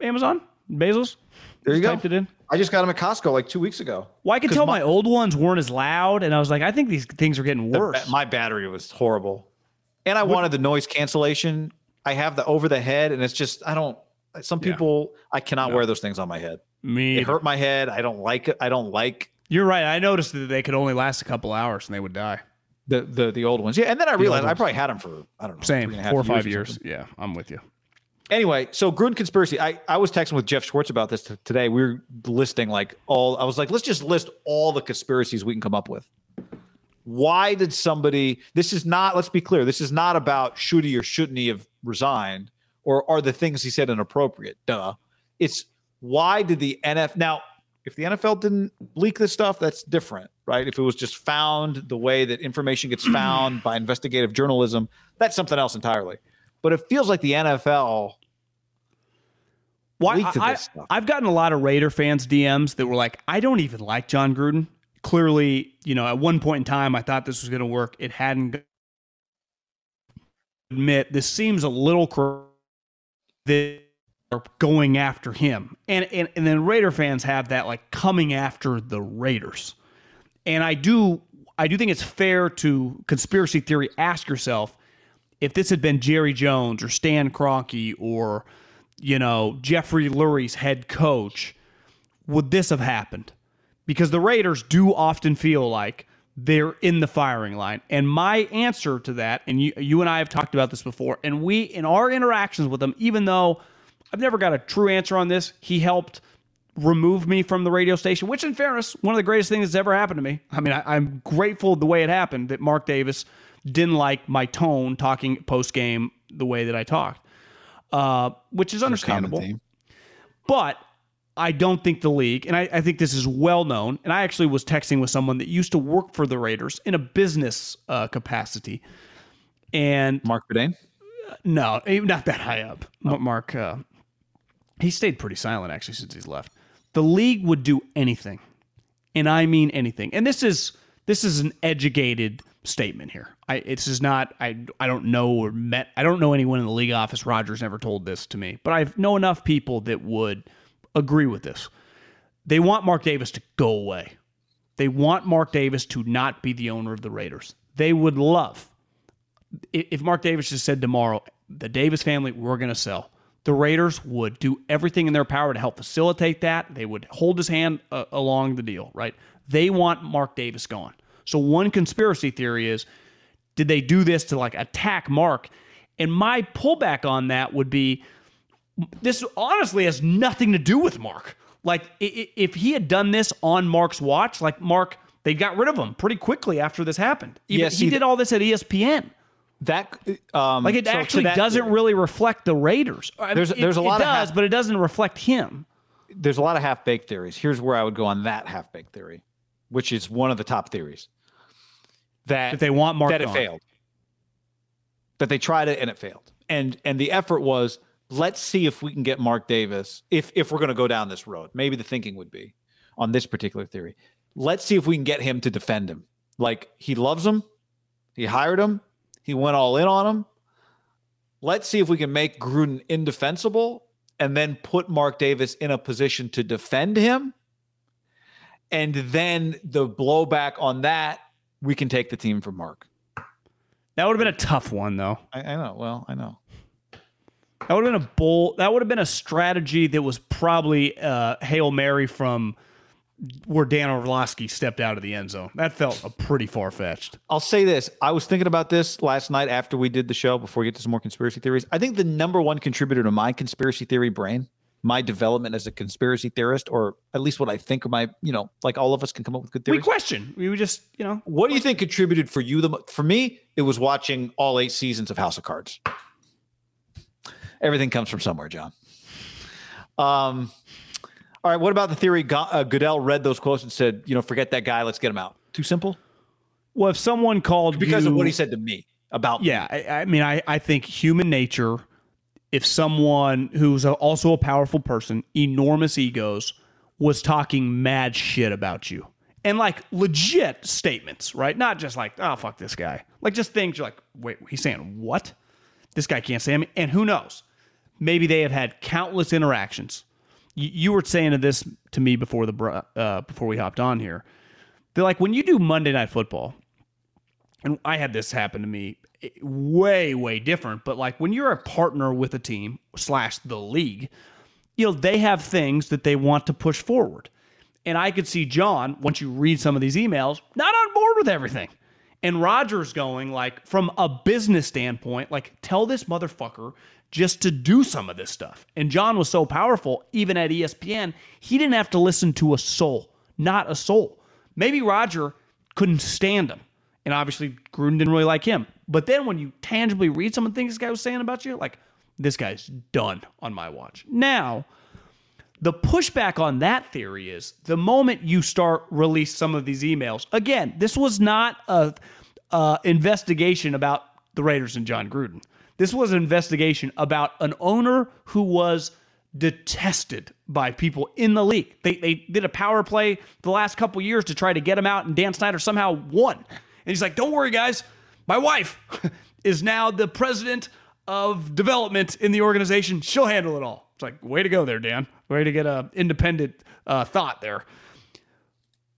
Amazon, Basil's. There you go. Typed it in. I just got them at Costco like 2 weeks ago. Well, I could tell my old ones weren't as loud, and I was like, I think these things are getting worse. My battery was horrible. And I wanted the noise cancellation. I have the over the head, and it's just, I cannot wear those things on my head. It hurt my head. I don't like it. You're right. I noticed that they could only last a couple hours and they would die. The old ones. Yeah. And then I realized I probably had them for, I don't know, 4 or 5 years. Yeah. I'm with you. Anyway, so Gruden conspiracy. I was texting with Jeff Schwartz about this today. We were listing I was like, let's just list all the conspiracies we can come up with. Why did somebody, let's be clear, this is not about should he or shouldn't he have resigned, or are the things he said inappropriate? Duh. It's why did the NFL, now, if the NFL didn't leak this stuff, that's different, right? If it was just found the way that information gets found by investigative journalism, that's something else entirely. But it feels like the NFL leaked to this stuff. I've gotten a lot of Raider fans' DMs that were like, I don't even like John Gruden. Clearly, at one point in time, I thought this was going to work. It hadn't. Admit, this seems a little crazy that they're going after him. And then Raider fans have that, like, coming after the Raiders. And I do think it's fair to conspiracy theory ask yourself, if this had been Jerry Jones or Stan Kroenke or, Jeffrey Lurie's head coach, would this have happened? Because the Raiders do often feel like they're in the firing line. And my answer to that, and you and I have talked about this before, and we, in our interactions with him, even though I've never got a true answer on this, he helped remove me from the radio station, which in fairness, one of the greatest things that's ever happened to me. I mean, I'm grateful the way it happened that Mark Davis didn't like my tone talking post-game the way that I talked, which is understandable. But I don't think the league, and I think this is well known, and I actually was texting with someone that used to work for the Raiders in a business capacity. And Mark Bedane? No, not that high up. Oh. Mark, he stayed pretty silent, actually, since he's left. The league would do anything, and I mean anything. And this is an educated statement here. I don't know or met. I don't know anyone in the league office. Rodgers never told this to me, but I know enough people that would agree with this. They want Mark Davis to go away. They want Mark Davis to not be the owner of the Raiders. They would love if Mark Davis just said tomorrow, the Davis family, we're going to sell. The Raiders would do everything in their power to help facilitate that. They would hold his hand along the deal, right? They want Mark Davis gone. So one conspiracy theory is, Did they do this to like attack Mark? And my pullback on that would be, this honestly has nothing to do with Mark. Like, if he had done this on Mark's watch, like Mark, they got rid of him pretty quickly after this happened. He did all this at ESPN. That doesn't really reflect the Raiders. But it doesn't reflect him. There's a lot of half-baked theories. Here's where I would go on that half-baked theory, which is one of the top theories. That they want Mark, that it failed. That they tried it and it failed. And the effort was, let's see if we can get Mark Davis, if we're going to go down this road. Maybe the thinking would be, on this particular theory, let's see if we can get him to defend him. Like, he loves him. He hired him. He went all in on him. Let's see if we can make Gruden indefensible and then put Mark Davis in a position to defend him. And then the blowback on that, we can take the team from Mark. That would have been a tough one, though. I know. Well, I know. That would have been a that would have been a strategy that was probably Hail Mary from where Dan Orlovsky stepped out of the end zone. That felt pretty far-fetched. I'll say this. I was thinking about this last night after we did the show, before we get to some more conspiracy theories. I think the number one contributor to my conspiracy theory brain, my development as a conspiracy theorist, or at least what I think of my, like all of us can come up with good theories. We just, What do you think contributed for you the most? For me, it was watching all 8 seasons of House of Cards. Everything comes from somewhere, John. All right, what about the theory Goodell read those quotes and said, forget that guy, let's get him out? Too simple? Well, if someone called because of what he said to me about me. I think human nature... If someone who's also a powerful person, enormous egos, was talking mad shit about you and like legit statements, right? Not just like, oh, fuck this guy. Like just things you're like, wait, he's saying what? This guy can't say me. And who knows? Maybe they have had countless interactions. You were saying this to me before we hopped on here. They're like, when you do Monday Night Football, and I had this happen to me, way, way different. But like when you're a partner with a team / the league, they have things that they want to push forward. And I could see John, once you read some of these emails, not on board with everything. And Roger's going like, from a business standpoint, like tell this motherfucker just to do some of this stuff. And John was so powerful, even at ESPN, he didn't have to listen to a soul, not a soul. Maybe Roger couldn't stand him. And obviously Gruden didn't really like him. But then when you tangibly read some of the things this guy was saying about you, like, this guy's done on my watch. Now, the pushback on that theory is the moment you start release some of these emails, again, this was not an investigation about the Raiders and John Gruden. This was an investigation about an owner who was detested by people in the league. They did a power play the last couple years to try to get him out, and Dan Snyder somehow won. And he's like, don't worry, guys. My wife is now the president of development in the organization. She'll handle it all. It's like, way to go there, Dan. Way to get an independent thought there.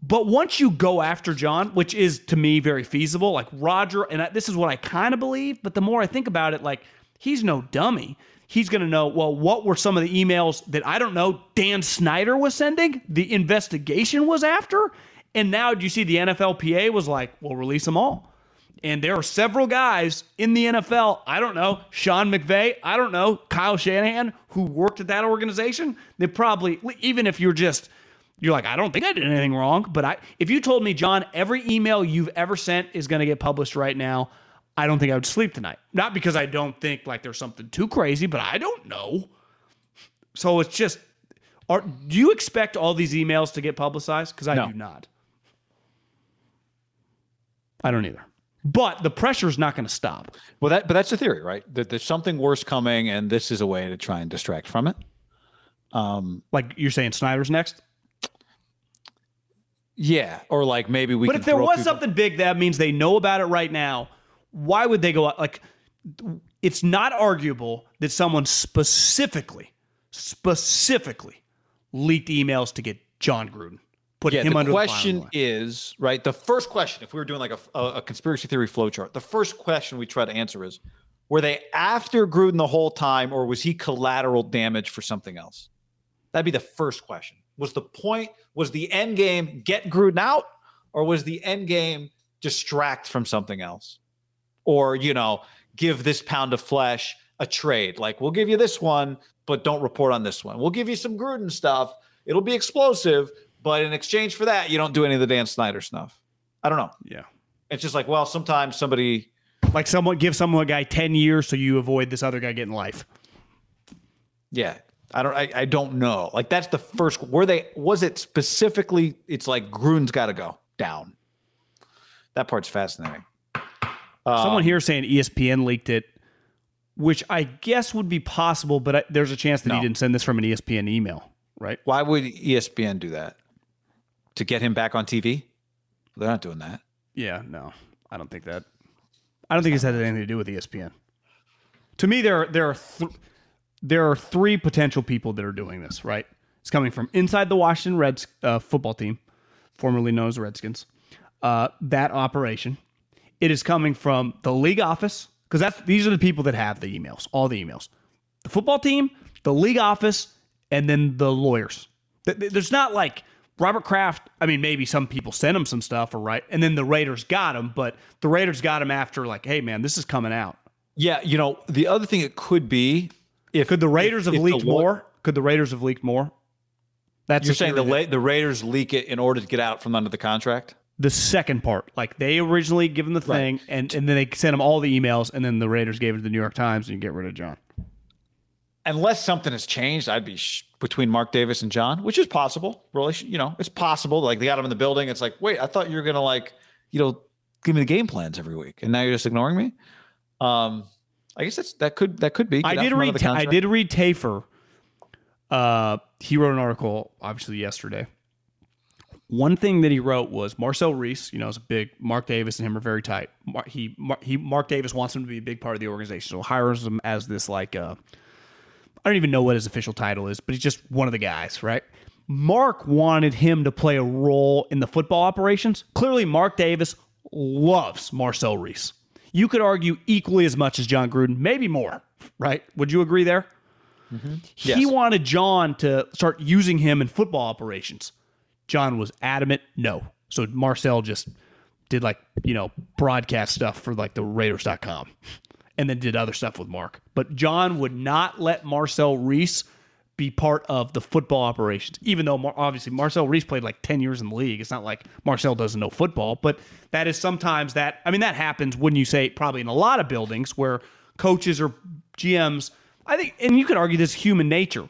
But once you go after John, which is to me very feasible, like Roger, and this is what I kind of believe, but the more I think about it, like he's no dummy. He's going to know, well, what were some of the emails that I don't know Dan Snyder was sending, the investigation was after? And now do you see the NFLPA was like, we'll release them all. And there are several guys in the NFL, I don't know, Sean McVay, I don't know, Kyle Shanahan, who worked at that organization. They probably, even if you're like, I don't think I did anything wrong, but if you told me, John, every email you've ever sent is going to get published right now, I don't think I would sleep tonight. Not because I don't think like there's something too crazy, but I don't know. So it's just, do you expect all these emails to get publicized? Because I do not. I don't either. But the pressure's not going to stop. Well, that's the theory, right? That there's something worse coming, and this is a way to try and distract from it. Like you're saying, Snyder's next. Yeah, or like maybe we. But if there was something big, that means they know about it right now. Why would they go out? Like, it's not arguable that someone specifically leaked emails to get John Gruden. The question is, right, the first question, if we were doing like a conspiracy theory flowchart, the first question we try to answer is, were they after Gruden the whole time, or was he collateral damage for something else? That'd be the first question. Was the end game get Gruden out, or was the end game distract from something else? or, you know, give this pound of flesh a trade. Like, we'll give you this one, but don't report on this one. We'll give you some Gruden stuff. It'll be explosive, but in exchange for that, you don't do any of the Dan Snyder stuff. I don't know. Yeah. It's just like, well, sometimes somebody... Like someone give someone a guy 10 years so you avoid this other guy getting life. Yeah. I don't know. Like, that's the first... Was it specifically... It's like Gruden's got to go down. That part's fascinating. Someone here saying ESPN leaked it, which I guess would be possible, but there's a chance that he didn't send this from an ESPN email, right? Why would ESPN do that? To get him back on TV? They're not doing that. Yeah, no. I don't think that... I don't think it's had anything to do with ESPN. To me, there are three potential people that are doing this, right? It's coming from inside the Washington Redskins football team, formerly known as Redskins, that operation. It is coming from the league office, because these are the people that have the emails, all the emails. The football team, the league office, and then the lawyers. There's not like... Robert Kraft, I mean, maybe some people sent him some stuff, or right, and then the Raiders got him, but the Raiders got him after, like, hey, man, this is coming out. Yeah, you know, the other thing it could be, Could the Raiders have leaked more? You're saying the Raiders leak it in order to get out from under the contract? The second part. Like, they originally give him the thing, right, and then they sent him all the emails, and then the Raiders gave it to the New York Times, and you get rid of John. Unless something has changed, I'd be between Mark Davis and John, which is possible. Really, you know, it's possible. Like, they got him in the building. It's like, wait, I thought you were going to, like, you know, give me the game plans every week, and now you're just ignoring me. I guess that could be. I did read Taffer. He wrote an article, obviously, yesterday. One thing that he wrote was Marcel Reese, you know, is a big... Mark Davis and him are very tight. Mark Davis wants him to be a big part of the organization, so hires him as this, like, I don't even know what his official title is, but he's just one of the guys, right? Mark wanted him to play a role in the football operations. Clearly, Mark Davis loves Marcel Reese. You could argue equally as much as John Gruden, maybe more, right? Would you agree there? Mm-hmm. Yes. He wanted John to start using him in football operations. John was adamant, no. So Marcel just did, like, you know, broadcast stuff for, like, the Raiders.com. And then did other stuff with Mark. But John would not let Marcel Reese be part of the football operations, even though obviously Marcel Reese played like 10 years in the league. It's not like Marcel doesn't know football, but that is sometimes that. I mean, that happens, wouldn't you say, probably in a lot of buildings where coaches or GMs, I think, and you could argue this is human nature.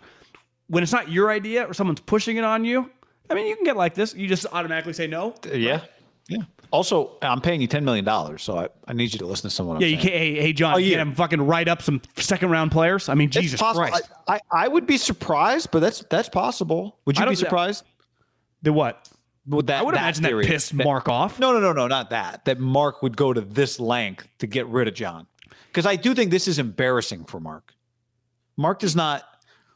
When it's not your idea or someone's pushing it on you, I mean, you can get like this. You just automatically say no. Yeah. Yeah. Also, I'm paying you $10 million, so I need you to listen to someone. Yeah, you can't, hey, John, you can't fucking write up some second-round players? I mean, it's Jesus possible. Christ. I would be surprised, but that's possible. Would you be surprised? The what? I would imagine that pissed Mark off. No, not that. That Mark would go to this length to get rid of John. Because I do think this is embarrassing for Mark. Mark does not...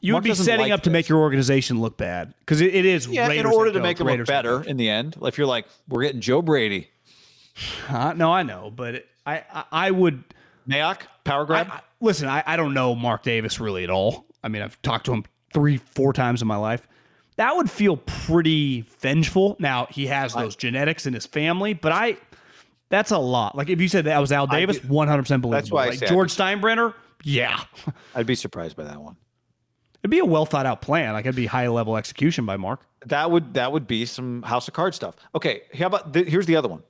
You would be setting up to make your organization look bad, because it is. Yeah, in order to make them look better in the end. If you're like, we're getting Joe Brady. No, I know, but I would. Mayock, power grab? Listen, I don't know Mark Davis really at all. I mean, I've talked to him 3-4 times in my life. That would feel pretty vengeful. Now, he has those genetics in his family, but that's a lot. Like, if you said that was Al Davis, 100% believable. That's why I say George Steinbrenner, yeah. I'd be surprised by that one. It'd be a well thought out plan. Like, it'd be high level execution by Mark. That would be some House of Cards stuff. Okay, how about here's the other one.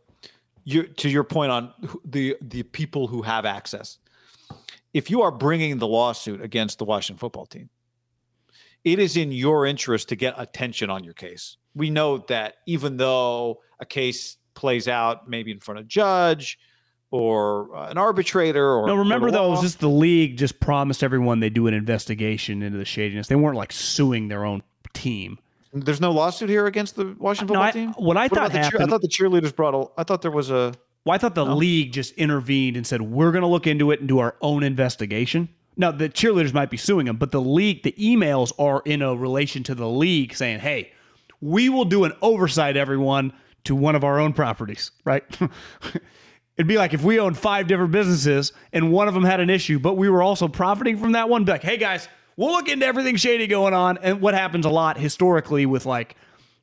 To your point on the people who have access. If you are bringing the lawsuit against the Washington football team, it is in your interest to get attention on your case. We know that even though a case plays out maybe in front of a judge or an arbitrator or... No, remember though, it was just the league just promised everyone they do an investigation into the shadiness. They weren't like suing their own team. There's no lawsuit here against the Washington football team? I thought the cheerleaders I thought there was a... Well, I thought the league just intervened and said, we're going to look into it and do our own investigation. Now, the cheerleaders might be suing them, but the league, the emails are in a relation to the league saying, hey, we will do an oversight, everyone, to one of our own properties, right? It'd be like if we owned 5 different businesses and one of them had an issue, but we were also profiting from that one. Be like, hey, guys, we'll look into everything shady going on. And what happens a lot historically with like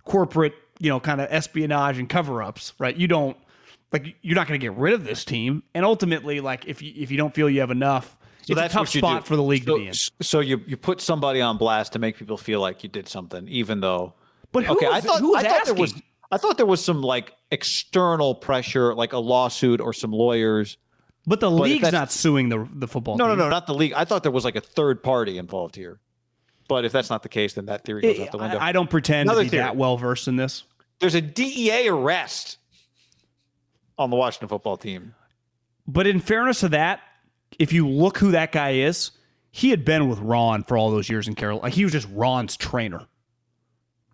corporate, you know, kind of espionage and cover-ups, right? You don't like you're not going to get rid of this team. And ultimately, like if you don't feel you have enough, so it's that's a tough spot for the league to be in. So you put somebody on blast to make people feel like you did something, even though. But who okay, was, I thought, who was I thought asking? I thought there was some like external pressure, like a lawsuit or some lawyers. But the league's not suing the football team. No, not the league. I thought there was like a third party involved here. But if that's not the case, then that theory goes out the window. I don't pretend to be that well-versed in this. There's a DEA arrest on the Washington football team. But in fairness to that, if you look who that guy is, he had been with Ron for all those years in Carolina. He was just Ron's trainer.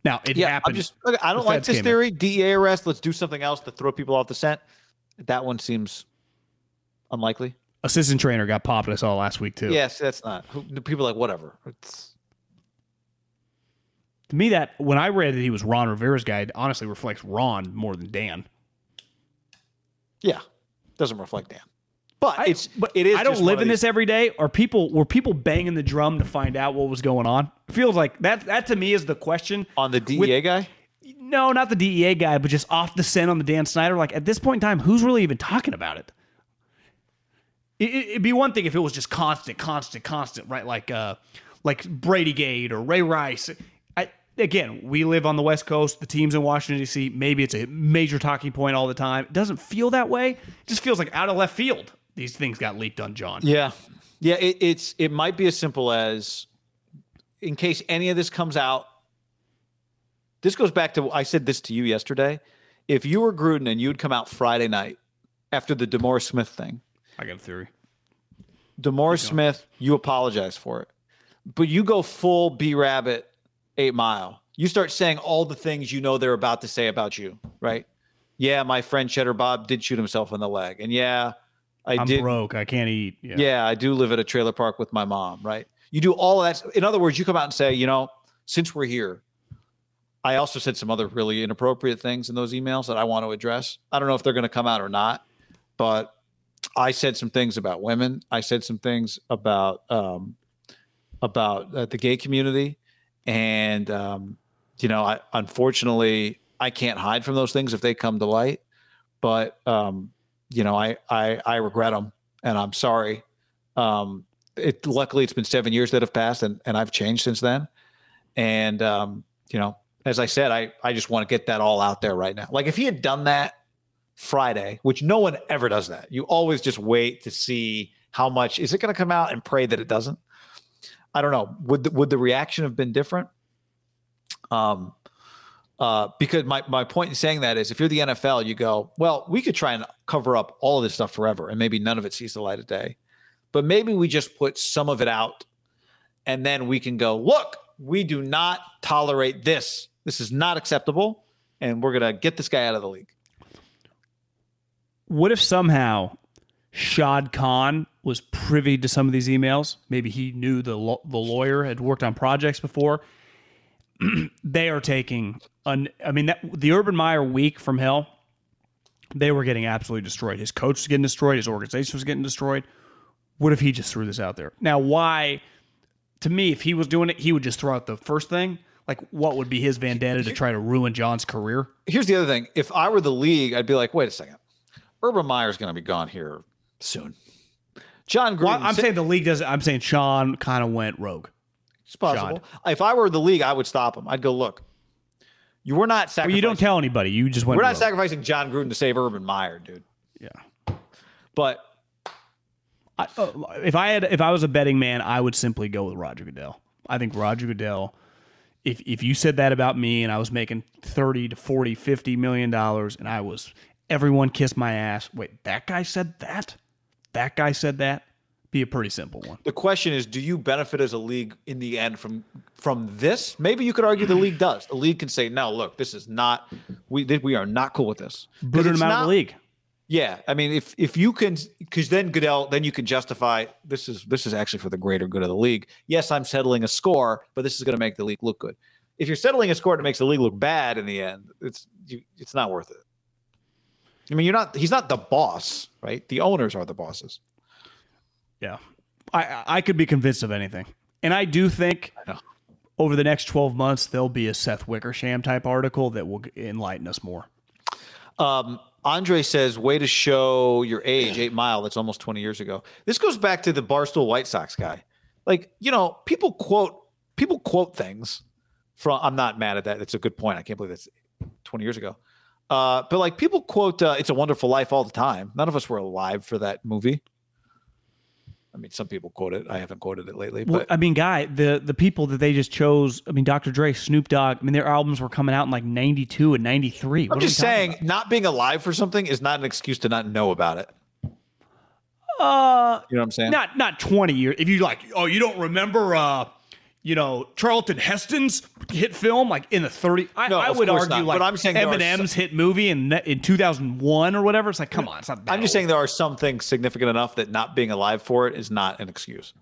Now, it happened. I don't like this theory. DEA arrest. Let's do something else to throw people off the scent. That one seems unlikely. Assistant trainer got popped. I saw last week, too. Yes, that's not. People are like, whatever. It's... To me, that when I read that he was Ron Rivera's guy, it honestly reflects Ron more than Dan. Yeah, doesn't reflect Dan. But it is. I don't live in this every day. Were people banging the drum to find out what was going on? It feels like that. That to me is the question on the DEA guy. No, not the DEA guy, but just off the scent on the Dan Snyder. Like at this point in time, who's really even talking about it? It'd be one thing if it was just constant, right? Like Bradygate or Ray Rice. Again, we live on the West Coast. The team's in Washington, D.C. Maybe it's a major talking point all the time. It doesn't feel that way. It just feels like out of left field. These things got leaked on John. Yeah. It might be as simple as, in case any of this comes out, this goes back to, I said this to you yesterday. If you were Gruden and you'd come out Friday night after the DeMora Smith thing. I got a theory. DeMora Smith, you apologize for it. But you go full B-Rabbit 8 Mile. You start saying all the things you know they're about to say about you, right? Yeah, my friend Cheddar Bob did shoot himself in the leg. And yeah, I'm broke. I can't eat. Yeah, I do live at a trailer park with my mom, right? You do all of that. In other words, you come out and say, since we're here, I also said some other really inappropriate things in those emails that I want to address. I don't know if they're going to come out or not, but I said some things about women. I said some things about the gay community. And, unfortunately, I can't hide from those things if they come to light. But, I regret them and I'm sorry. Luckily, it's been 7 years that have passed and I've changed since then. And, as I said, I just want to get that all out there right now. Like if he had done that Friday, which no one ever does that. You always just wait to see how much is it going to come out and pray that it doesn't. I don't know. Would the reaction have been different? Because my point in saying that is if you're the NFL, you go, well, we could try and cover up all of this stuff forever and maybe none of it sees the light of day, but maybe we just put some of it out and then we can go, look, we do not tolerate this. This is not acceptable. And we're going to get this guy out of the league. What if somehow Shad Khan was privy to some of these emails? Maybe he knew the lawyer had worked on projects before. They are taking the Urban Meyer week from hell. They were getting absolutely destroyed. His coach was getting destroyed. His organization was getting destroyed. What if he just threw this out there? Now, why? To me, if he was doing it, he would just throw out the first thing. Like, what would be his vendetta to try to ruin John's career? Here's the other thing. If I were the league, I'd be like, wait a second. Urban Meyer's going to be gone here soon. John Gruden. Well, I'm saying the league doesn't. I'm saying Sean kind of went rogue. It's possible. Sean. If I were the league, I would stop him. I'd go, look, you were not sacrificing. Well, you don't tell anybody. You just went. We're not rogue. Sacrificing John Gruden to save Urban Meyer, dude. Yeah, but if I was a betting man, I would simply go with Roger Goodell. I think Roger Goodell. If you said that about me and I was making $30 to $40, $50 million, and I was everyone kissed my ass. Wait, that guy said that. That guy said that, be a pretty simple one. The question is, do you benefit as a league in the end from this? Maybe you could argue the league does. The league can say, no, look, this is not, we are not cool with this. Boot him out of the league. Yeah. I mean, if you can, because then Goodell, then you can justify this is actually for the greater good of the league. Yes, I'm settling a score, but this is going to make the league look good. If you're settling a score that makes the league look bad in the end, it's not worth it. I mean, he's not the boss, right? The owners are the bosses. Yeah. I could be convinced of anything. And I do think over the next 12 months, there'll be a Seth Wickersham type article that will enlighten us more. Andre says, way to show your age, 8 Mile. That's almost 20 years ago. This goes back to the Barstool White Sox guy. Like, you know, people quote things from, I'm not mad at that. That's a good point. I can't believe that's 20 years ago. But like people quote, It's a Wonderful Life all the time. None of us were alive for that movie. I mean, some people quote it. I haven't quoted it lately. But well, I mean, Guy, the people that they just chose, I mean, Dr. Dre, Snoop Dogg, I mean, their albums were coming out in like 92 and 93. I'm just saying, not being alive for something is not an excuse to not know about it. You know what I'm saying? Not 20 years. If you like, oh, you don't remember, you know, Charlton Heston's hit film, like in the 30s. I would argue not. Like, but I'm saying Eminem's hit movie in 2001 or whatever. It's like, come on, it's not that I'm just old. Saying there are some things significant enough that not being alive for it is not an excuse.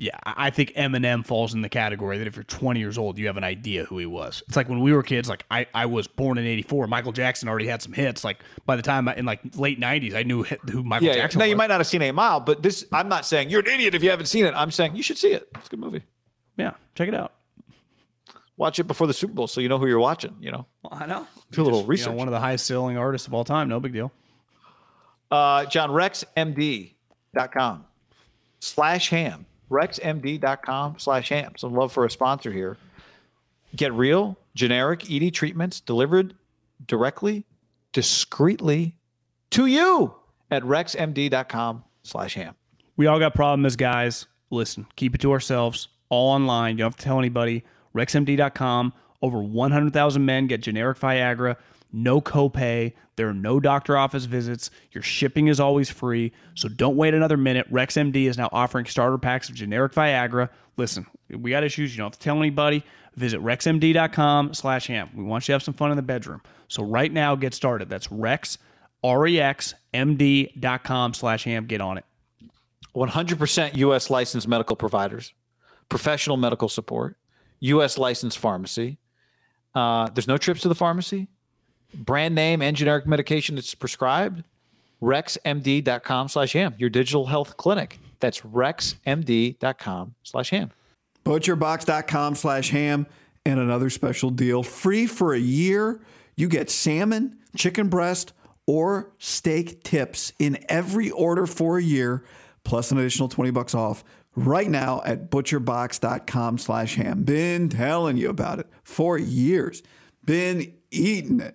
Yeah, I think Eminem falls in the category that if you're 20 years old, you have an idea who he was. It's like when we were kids, like I was born in 84. Michael Jackson already had some hits. Like by the time in like late 90s, I knew who Michael Jackson was. Now you might not have seen 8 Mile, but this, I'm not saying you're an idiot if you haven't seen it. I'm saying you should see it. It's a good movie. Yeah, check it out. Watch it before the Super Bowl so you know who you're watching, you know? Well, I know. Do a little research. You know, one of the highest selling artists of all time. No big deal. JohnRexMD.com/ham. RexMD.com/ham. Some love for a sponsor here. Get real, generic ED treatments delivered directly, discreetly to you at RexMD.com/ham. We all got problems, guys. Listen, keep it to ourselves. All online. You don't have to tell anybody. RexMD.com. Over 100,000 men get generic Viagra. No copay. There are no doctor office visits. Your shipping is always free. So don't wait another minute. RexMD is now offering starter packs of generic Viagra. Listen, we got issues. You don't have to tell anybody. Visit RexMD.com/ham. We want you to have some fun in the bedroom. So right now, get started. That's Rex, RexMD.com/ham. Get on it. 100% U.S. licensed medical providers, professional medical support, U.S. licensed pharmacy. There's no trips to the pharmacy. Brand name and generic medication that's prescribed, RexMD.com/ham. Your digital health clinic. That's RexMD.com/ham. ButcherBox.com/ham. And another special deal. Free for a year. You get salmon, chicken breast, or steak tips in every order for a year, plus an additional $20 off right now at ButcherBox.com/ham. Been telling you about it for years. Been eating it.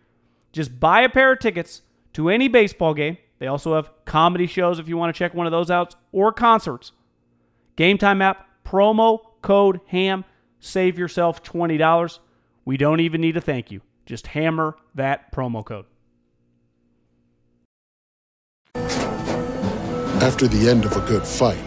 Just buy a pair of tickets to any baseball game. They also have comedy shows if you want to check one of those out, or concerts. Game Time app, promo code HAM, save yourself $20. We don't even need a thank you. Just hammer that promo code. After the end of a good fight,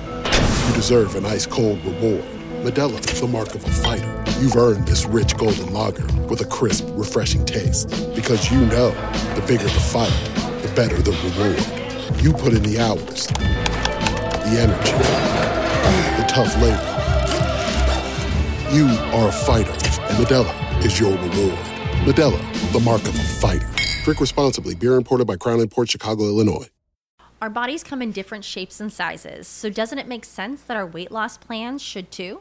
you deserve an ice-cold reward. Medalla, the mark of a fighter. You've earned this rich golden lager with a crisp, refreshing taste. Because you know, the bigger the fight, the better the reward. You put in the hours, the energy, the tough labor. You are a fighter, and Modelo is your reward. Modelo, the mark of a fighter. Drink responsibly. Beer imported by Crown Imports, Chicago, Illinois. Our bodies come in different shapes and sizes, so doesn't it make sense that our weight loss plans should too?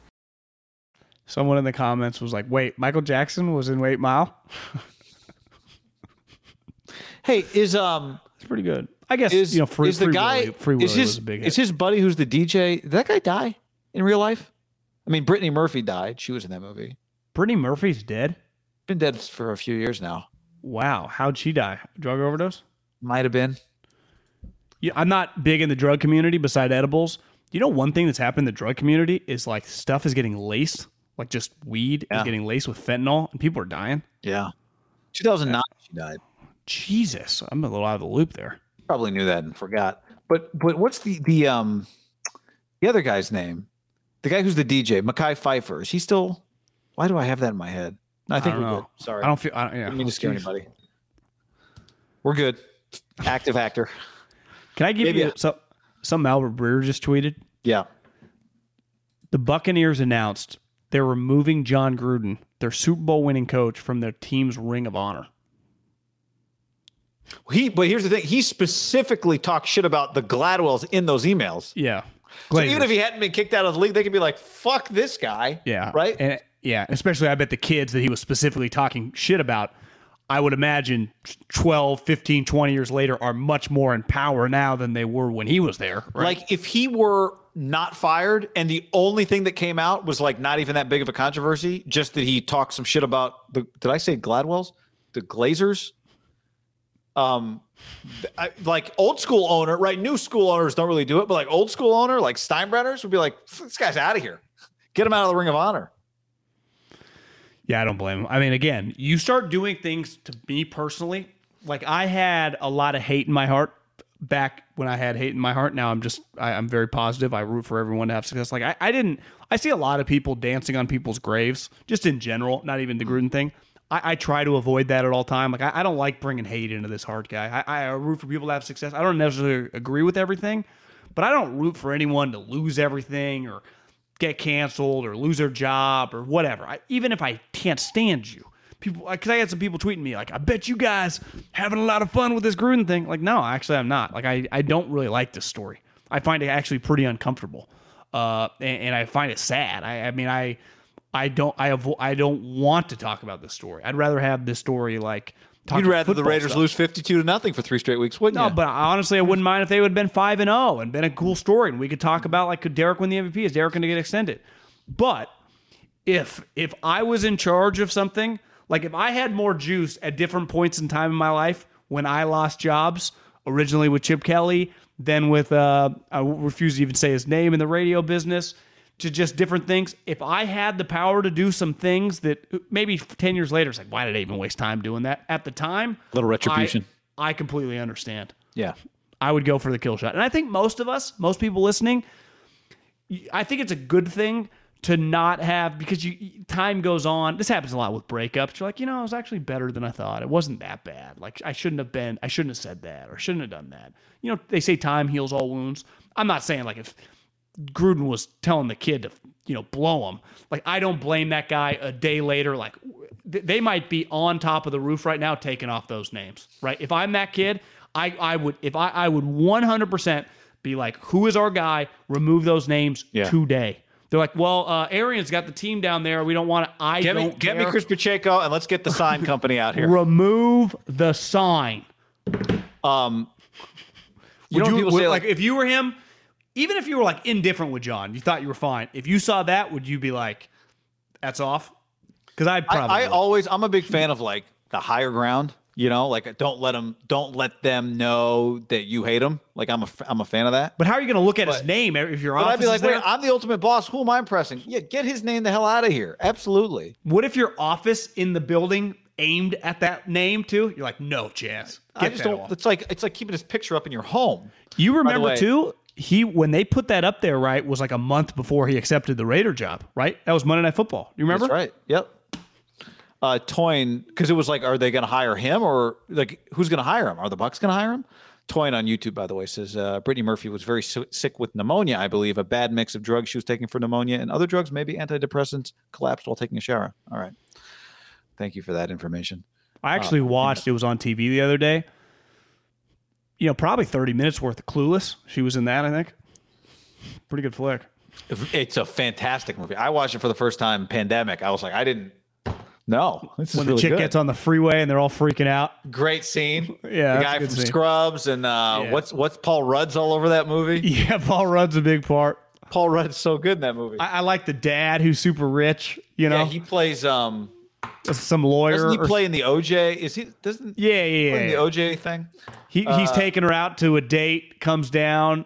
Someone in the comments was like, wait, Michael Jackson was in Eight Mile? Hey, it's pretty good. I guess, Free Willy was a big hit. Is his buddy who's the DJ, did that guy die in real life? I mean, Brittany Murphy died. She was in that movie. Brittany Murphy's dead? Been dead for a few years now. Wow. How'd she die? Drug overdose? Might have been. Yeah, I'm not big in the drug community beside edibles. You know, one thing that's happened in the drug community is like stuff is getting laced, like just weed is getting laced with fentanyl and people are dying. Yeah. 2009, she died. Jesus. I'm a little out of the loop there. Probably knew that and forgot. But what's the other guy's name? The guy who's the DJ, Mekhi Phifer. Is he still... Why do I have that in my head? I think we're good. Sorry. I don't mean to scare anybody. We're good. Active actor. Can I give you something Albert Breer just tweeted? Yeah. The Buccaneers announced they're removing Jon Gruden, their Super Bowl winning coach, from their team's ring of honor. But here's the thing. He specifically talked shit about the Gladwells in those emails. Yeah. Glazers. So even if he hadn't been kicked out of the league, they could be like, fuck this guy. Yeah. Right? Yeah, especially I bet the kids that he was specifically talking shit about, I would imagine 12, 15, 20 years later are much more in power now than they were when he was there. Right? Like if he were not fired and the only thing that came out was like not even that big of a controversy, just that he talked some shit about did I say Gladwell's? The Glazers? Like old school owner, right? New school owners don't really do it, but like old school owner, like Steinbrenners would be like, this guy's out of here. Get him out of the Ring of Honor. Yeah, I don't blame him. I mean, again, you start doing things to me personally. Like I had a lot of hate in my heart back when I had hate in my heart. Now I'm very positive. I root for everyone to have success. Like I see a lot of people dancing on people's graves, just in general, not even the Gruden thing. I try to avoid that at all time. Like I don't like bringing hate into this hard guy. I root for people to have success. I don't necessarily agree with everything, but I don't root for anyone to lose everything or get canceled or lose their job or whatever. Even if I can't stand you, people, because I had some people tweeting me like, I bet you guys having a lot of fun with this Gruden thing. Like, no, actually I'm not. Like, I don't really like this story. I find it actually pretty uncomfortable. And I find it sad. I don't want to talk about this story. I'd rather have this story like, you'd rather the Raiders lose 52-0 for 3 straight weeks, wouldn't you? No, but honestly, I wouldn't mind if they would have been 5-0 and been a cool story, and we could talk about like, could Derek win the MVP? Is Derek going to get extended? But if I was in charge of something, like if I had more juice at different points in time in my life when I lost jobs originally with Chip Kelly, then with I refuse to even say his name in the radio business, to just different things. If I had the power to do some things that maybe 10 years later, it's like, why did I even waste time doing that? At the time, a little retribution. I completely understand. Yeah. I would go for the kill shot. And I think most people listening, I think it's a good thing to not have, because time goes on. This happens a lot with breakups. You're like, it was actually better than I thought. It wasn't that bad. Like I shouldn't have said that or shouldn't have done that. They say time heals all wounds. I'm not saying like if Gruden was telling the kid to, blow him. Like, I don't blame that guy a day later. Like, they might be on top of the roof right now taking off those names, right? If I'm that kid, I would 100% be like, who is our guy? Remove those names today. They're like, well, Arian's got the team down there. We don't want to. Get me Chris Pacheco and let's get the sign company out here. Remove the sign. You know, people say, like, if you were him, even if you were like indifferent with John, you thought you were fine. If you saw that, would you be like, that's off? Because I'm a big fan of like the higher ground, you know, like don't let them know that you hate them. Like I'm a fan of that. But how are you going to look at his name if your office is there? I'd be like, wait, I'm the ultimate boss. Who am I impressing? Yeah, get his name the hell out of here. Absolutely. What if your office in the building aimed at that name too? You're like, no chance. I just don't. It's like keeping his picture up in your home. You remember too? When they put that up there, right, was like a month before he accepted the Raider job, right? That was Monday Night Football. You remember? That's right. Yep. Toyn, because it was like, are they going to hire him or like who's going to hire him? Are the Bucs going to hire him? Toyn on YouTube, by the way, says Brittany Murphy was very sick with pneumonia, I believe, a bad mix of drugs she was taking for pneumonia and other drugs, maybe antidepressants, collapsed while taking a shower. All right. Thank you for that information. I actually watched, it was on TV the other day. You know, probably 30 minutes worth of Clueless. She was in that, I think. Pretty good flick. It's a fantastic movie. I watched it for the first time, pandemic. I was like, I didn't know. This is when really the chick good. Gets on the freeway and they're all freaking out. Great scene. Yeah. The guy from Scrubs and what's Paul Rudd's all over that movie? Yeah, Paul Rudd's a big part. Paul Rudd's so good in that movie. I like the dad who's super rich, you know. Yeah, he plays some lawyer. Doesn't he play in the OJ? Is he? Doesn't? Yeah. Play in the OJ thing. He's taking her out to a date. Comes down,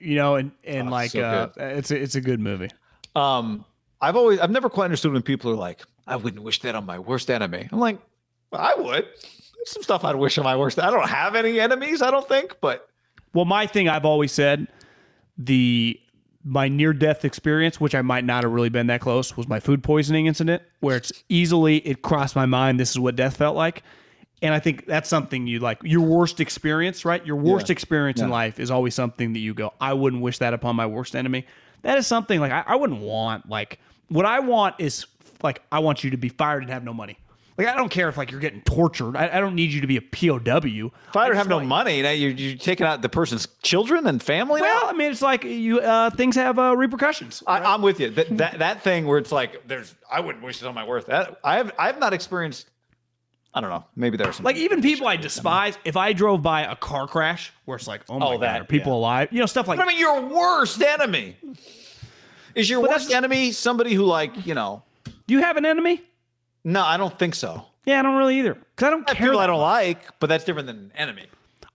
you know, and like so it's a good movie. I've never quite understood when people are like, I wouldn't wish that on my worst enemy. I'm like, well, I would. There's some stuff I'd wish on my worst. I don't have any enemies, I don't think. But my thing I've always said, my near-death experience, which I might not have really been that close, was my food poisoning incident, where it crossed my mind, this is what death felt like. And I think that's something you like, your worst experience, right? Your worst experience in life is always something that you go, I wouldn't wish that upon my worst enemy. That is something like I wouldn't want. Like what I want is like, I want you to be fired and have no money. Like, I don't care if, like, you're getting tortured. I don't need you to be a POW. If I don't have no money, now you're taking out the person's children and family now? Well, I mean, it's like things have repercussions. Right? I'm with you. That thing where it's like, I wouldn't wish it on my worth. I've not experienced, I don't know, maybe there are some... Like, even people I despise, if I drove by a car crash where it's like, oh, my God, are people alive? You know, stuff like... But I mean, your worst enemy. Is your worst enemy somebody who, like, you know... Do you have an enemy? No, I don't think so. Yeah, I don't really either. Because I don't care. People I don't like, but that's different than an enemy.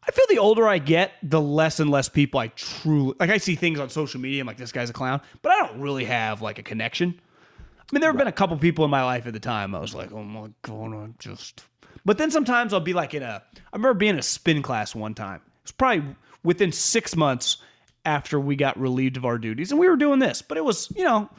I feel the older I get, the less and less people I truly... Like, I see things on social media, I'm like, this guy's a clown. But I don't really have, like, a connection. I mean, there have been a couple people in my life at the time I was like, oh, my God, I just... But then sometimes I'll be, like, I remember being in a spin class one time. It was probably within 6 months after we got relieved of our duties. And we were doing this. But it was, you know...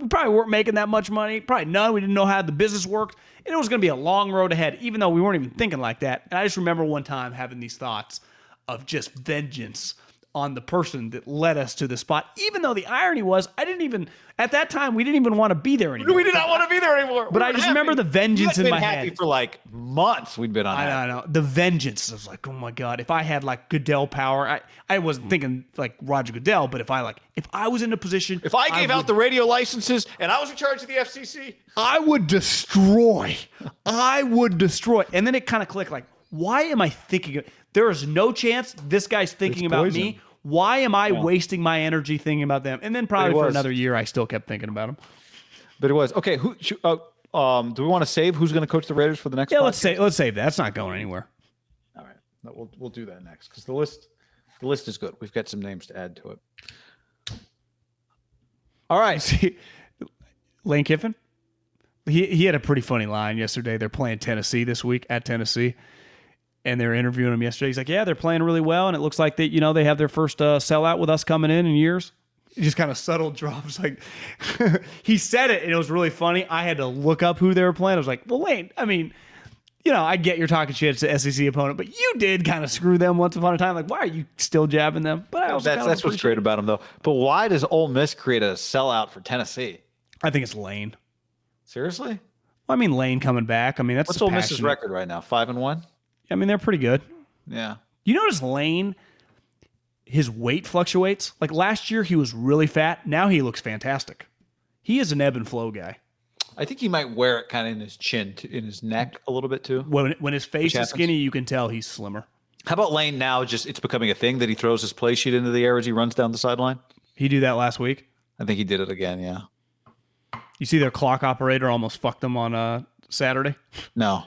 we probably weren't making that much money. Probably none. We didn't know how the business worked. And it was going to be a long road ahead, even though we weren't even thinking like that. And I just remember one time having these thoughts of just vengeance on the person that led us to the spot, even though the irony was at that time, we didn't even want to be there anymore. We did not want to be there anymore. But I just remember the vengeance in my head. We'd been happy for like months. We'd been on that. I know. The vengeance. I was like, oh my God, if I had like Goodell power, I wasn't thinking like Roger Goodell, but if I was in a position. If I gave out the radio licenses and I was in charge of the FCC. I would destroy. And then it kind of clicked like, why am I thinking? There is no chance this guy's thinking about me. Why am I wasting my energy thinking about them? And then probably for another year, I still kept thinking about them. But it was okay. Who do we want to save? Who's going to coach the Raiders for the next? Yeah, podcast? Let's save that. It's not going anywhere. All right, we'll do that next because the list is good. We've got some names to add to it. All right, see, Lane Kiffin. He had a pretty funny line yesterday. They're playing Tennessee this week at Tennessee, and they're interviewing him yesterday. He's like, yeah, they're playing really well, and it looks like that, you know, they have their first sellout with us coming in years. It just kind of subtle drops. Like he said it, and it was really funny. I had to look up who they were playing. I was like, well, Lane, I mean, you know, I get you're talking shit to an SEC opponent, but you did kind of screw them once upon a time. Like, why are you still jabbing them? But I also that's what's great about him, though. But why does Ole Miss create a sellout for Tennessee? I think it's Lane. Seriously? Well, I mean, Lane coming back. I mean, that's what's Ole Miss's record right now? 5-1. I mean, they're pretty good. Yeah. You notice Lane, his weight fluctuates. Like last year, he was really fat. Now he looks fantastic. He is an ebb and flow guy. I think he might wear it kind of in his neck a little bit too. When his face is skinny, you can tell he's slimmer. How about Lane now? Just it's becoming a thing that he throws his play sheet into the air as he runs down the sideline. He did that last week. I think he did it again. Yeah. You see, their clock operator almost fucked them on Saturday. No.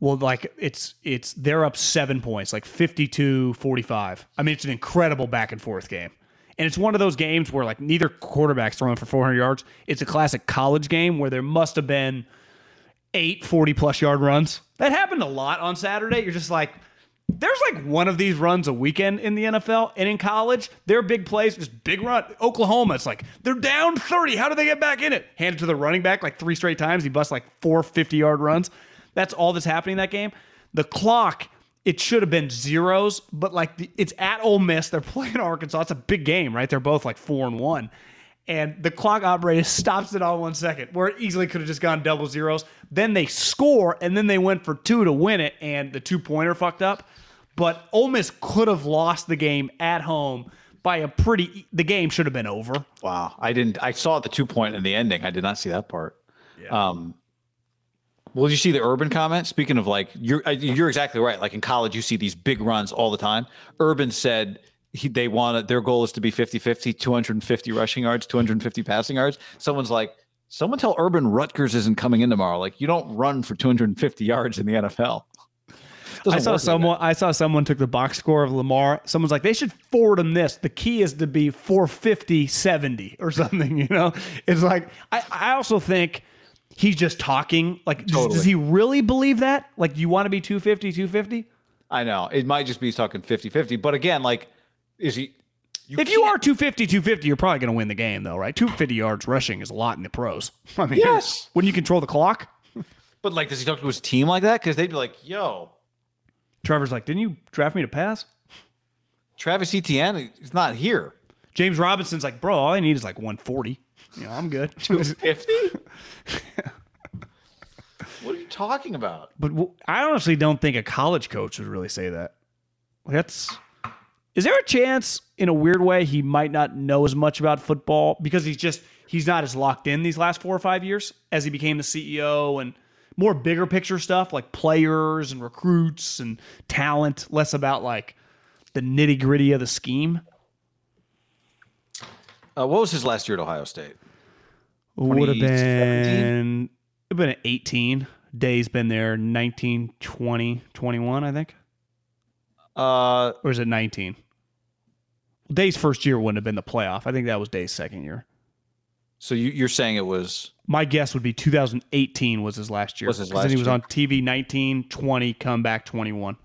Well, like it's they're up 7 points, like 52-45. I mean, it's an incredible back and forth game. And it's one of those games where like neither quarterback's throwing for 400 yards. It's a classic college game where there must have been 8 40-plus yard runs. That happened a lot on Saturday. You're just like, there's like one of these runs a weekend in the NFL, and in college, their big plays, just big run. Oklahoma, it's like, they're down 30. How do they get back in it? Hand it to the running back like three straight times. He busts like 4 50-yard runs. That's all that's happening in that game. The clock, it should have been zeros, but like it's at Ole Miss. They're playing Arkansas. It's a big game, right? They're both like 4-1. And the clock operator stops it on 1 second, where it easily could have just gone double zeros. Then they score, and then they went for two to win it, and the two-pointer fucked up. But Ole Miss could have lost the game at home by a pretty... The game should have been over. Wow. I saw the two-point in the ending. I did not see that part. Yeah. Well, did you see the Urban comment? Speaking of like... You're exactly right. Like in college, you see these big runs all the time. Urban said... They want their goal is to be 50-50, 250 rushing yards, 250 passing yards. Someone's like, someone tell Urban Rutgers isn't coming in tomorrow. Like, you don't run for 250 yards in the NFL. I saw someone took the box score of Lamar. Someone's like, they should forward him this. The key is to be 450-70 or something, you know? It's like, I also think he's just talking. Like, does he really believe that? Like, you want to be 250, 250? I know. It might just be he's talking 50-50. But again, like, is he? If you are 250, you're probably going to win the game, though, right? 250 yards rushing is a lot in the pros. I mean, yes. Wouldn't you control the clock? But like, does he talk to his team like that? Because they'd be like, "Yo, Trevor's like, didn't you draft me to pass? Travis Etienne is not here. James Robinson's like, bro, all I need is like 140. You know, I'm good. 250. What are you talking about? But I honestly don't think a college coach would really say that. That's. Is there a chance, in a weird way, he might not know as much about football because he's not as locked in these last 4 or 5 years as he became the CEO and more bigger picture stuff like players and recruits and talent, less about like the nitty gritty of the scheme? What was his last year at Ohio State? Would have been 18. Day's been there 19, 20, 21, I think. Or is it 19? Day's first year wouldn't have been the playoff. I think that was Day's second year. So you're saying it was... My guess would be 2018 was his last year. Because then he was on TV 19, 20, comeback 21.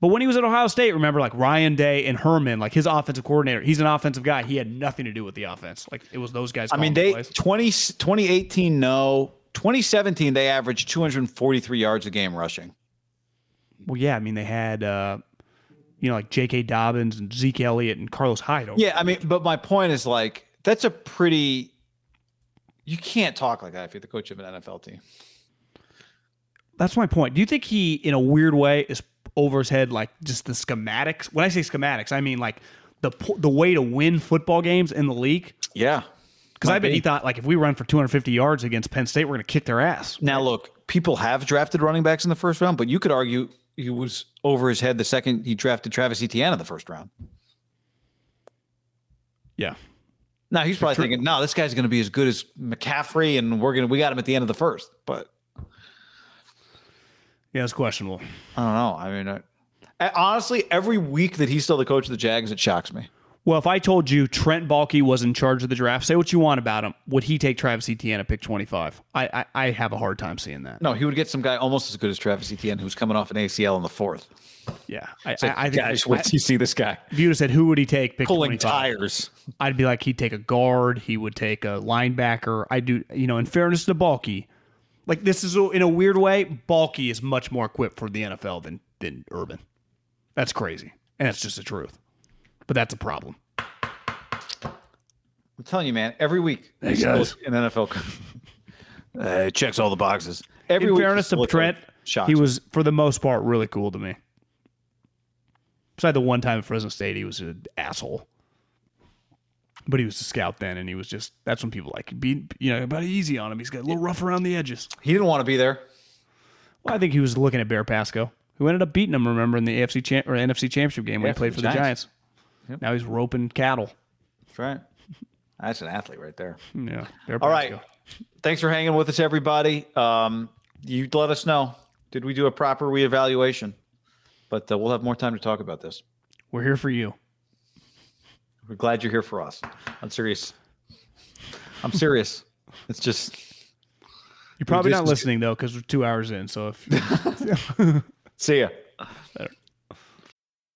But when he was at Ohio State, remember, like Ryan Day and Herman, like his offensive coordinator, he's an offensive guy. He had nothing to do with the offense. Like it was those guys. I mean, 2018, no. 2017, they averaged 243 yards a game rushing. Well, yeah, I mean, they had, like J.K. Dobbins and Zeke Elliott and Carlos Hyde. Yeah, I mean, but my point is, like, that's a pretty – you can't talk like that if you're the coach of an NFL team. That's my point. Do you think he, in a weird way, is over his head, like, just the schematics? When I say schematics, I mean, like, the way to win football games in the league. Yeah. Because I bet he thought, like, if we run for 250 yards against Penn State, we're going to kick their ass. Now, look, people have drafted running backs in the first round, but you could argue – he was over his head the second he drafted Travis Etienne in the first round. Yeah. Now he's probably thinking, no, this guy's going to be as good as McCaffrey, and we got him at the end of the first. But yeah, it's questionable. I don't know. I mean, honestly, every week that he's still the coach of the Jags, it shocks me. Well, if I told you Trent Baalke was in charge of the draft, say what you want about him, would he take Travis Etienne at pick 25? I have a hard time seeing that. No, he would get some guy almost as good as Travis Etienne who's coming off an ACL in the fourth. Yeah. Once you see this guy. If you would have said, who would he take pick 25? Pulling tires. I'd be like, he'd take a guard. He would take a linebacker. In fairness to Baalke, like this is, in a weird way, Baalke is much more equipped for the NFL than Urban. That's crazy. And that's just the truth. But that's a problem. I'm telling you, man, every week an NFL it checks all the boxes. In fairness to Trent, he was, for the most part, really cool to me. Besides the one time at Fresno State, he was an asshole. But he was a scout then, and he was just, that's when people like, about easy on him. He's got a little rough around the edges. He didn't want to be there. Well, I think he was looking at Bear Pasco. who ended up beating him, remember, in the NFC Championship game when he played for the Giants. Yep. Now he's roping cattle. That's right. That's an athlete right there. Yeah. All right. Go. Thanks for hanging with us, everybody. You let us know. Did we do a proper reevaluation? But we'll have more time to talk about this. We're here for you. We're glad you're here for us. I'm serious. It's just... You're probably not listening, though, because we're 2 hours in. So if... See ya. Later.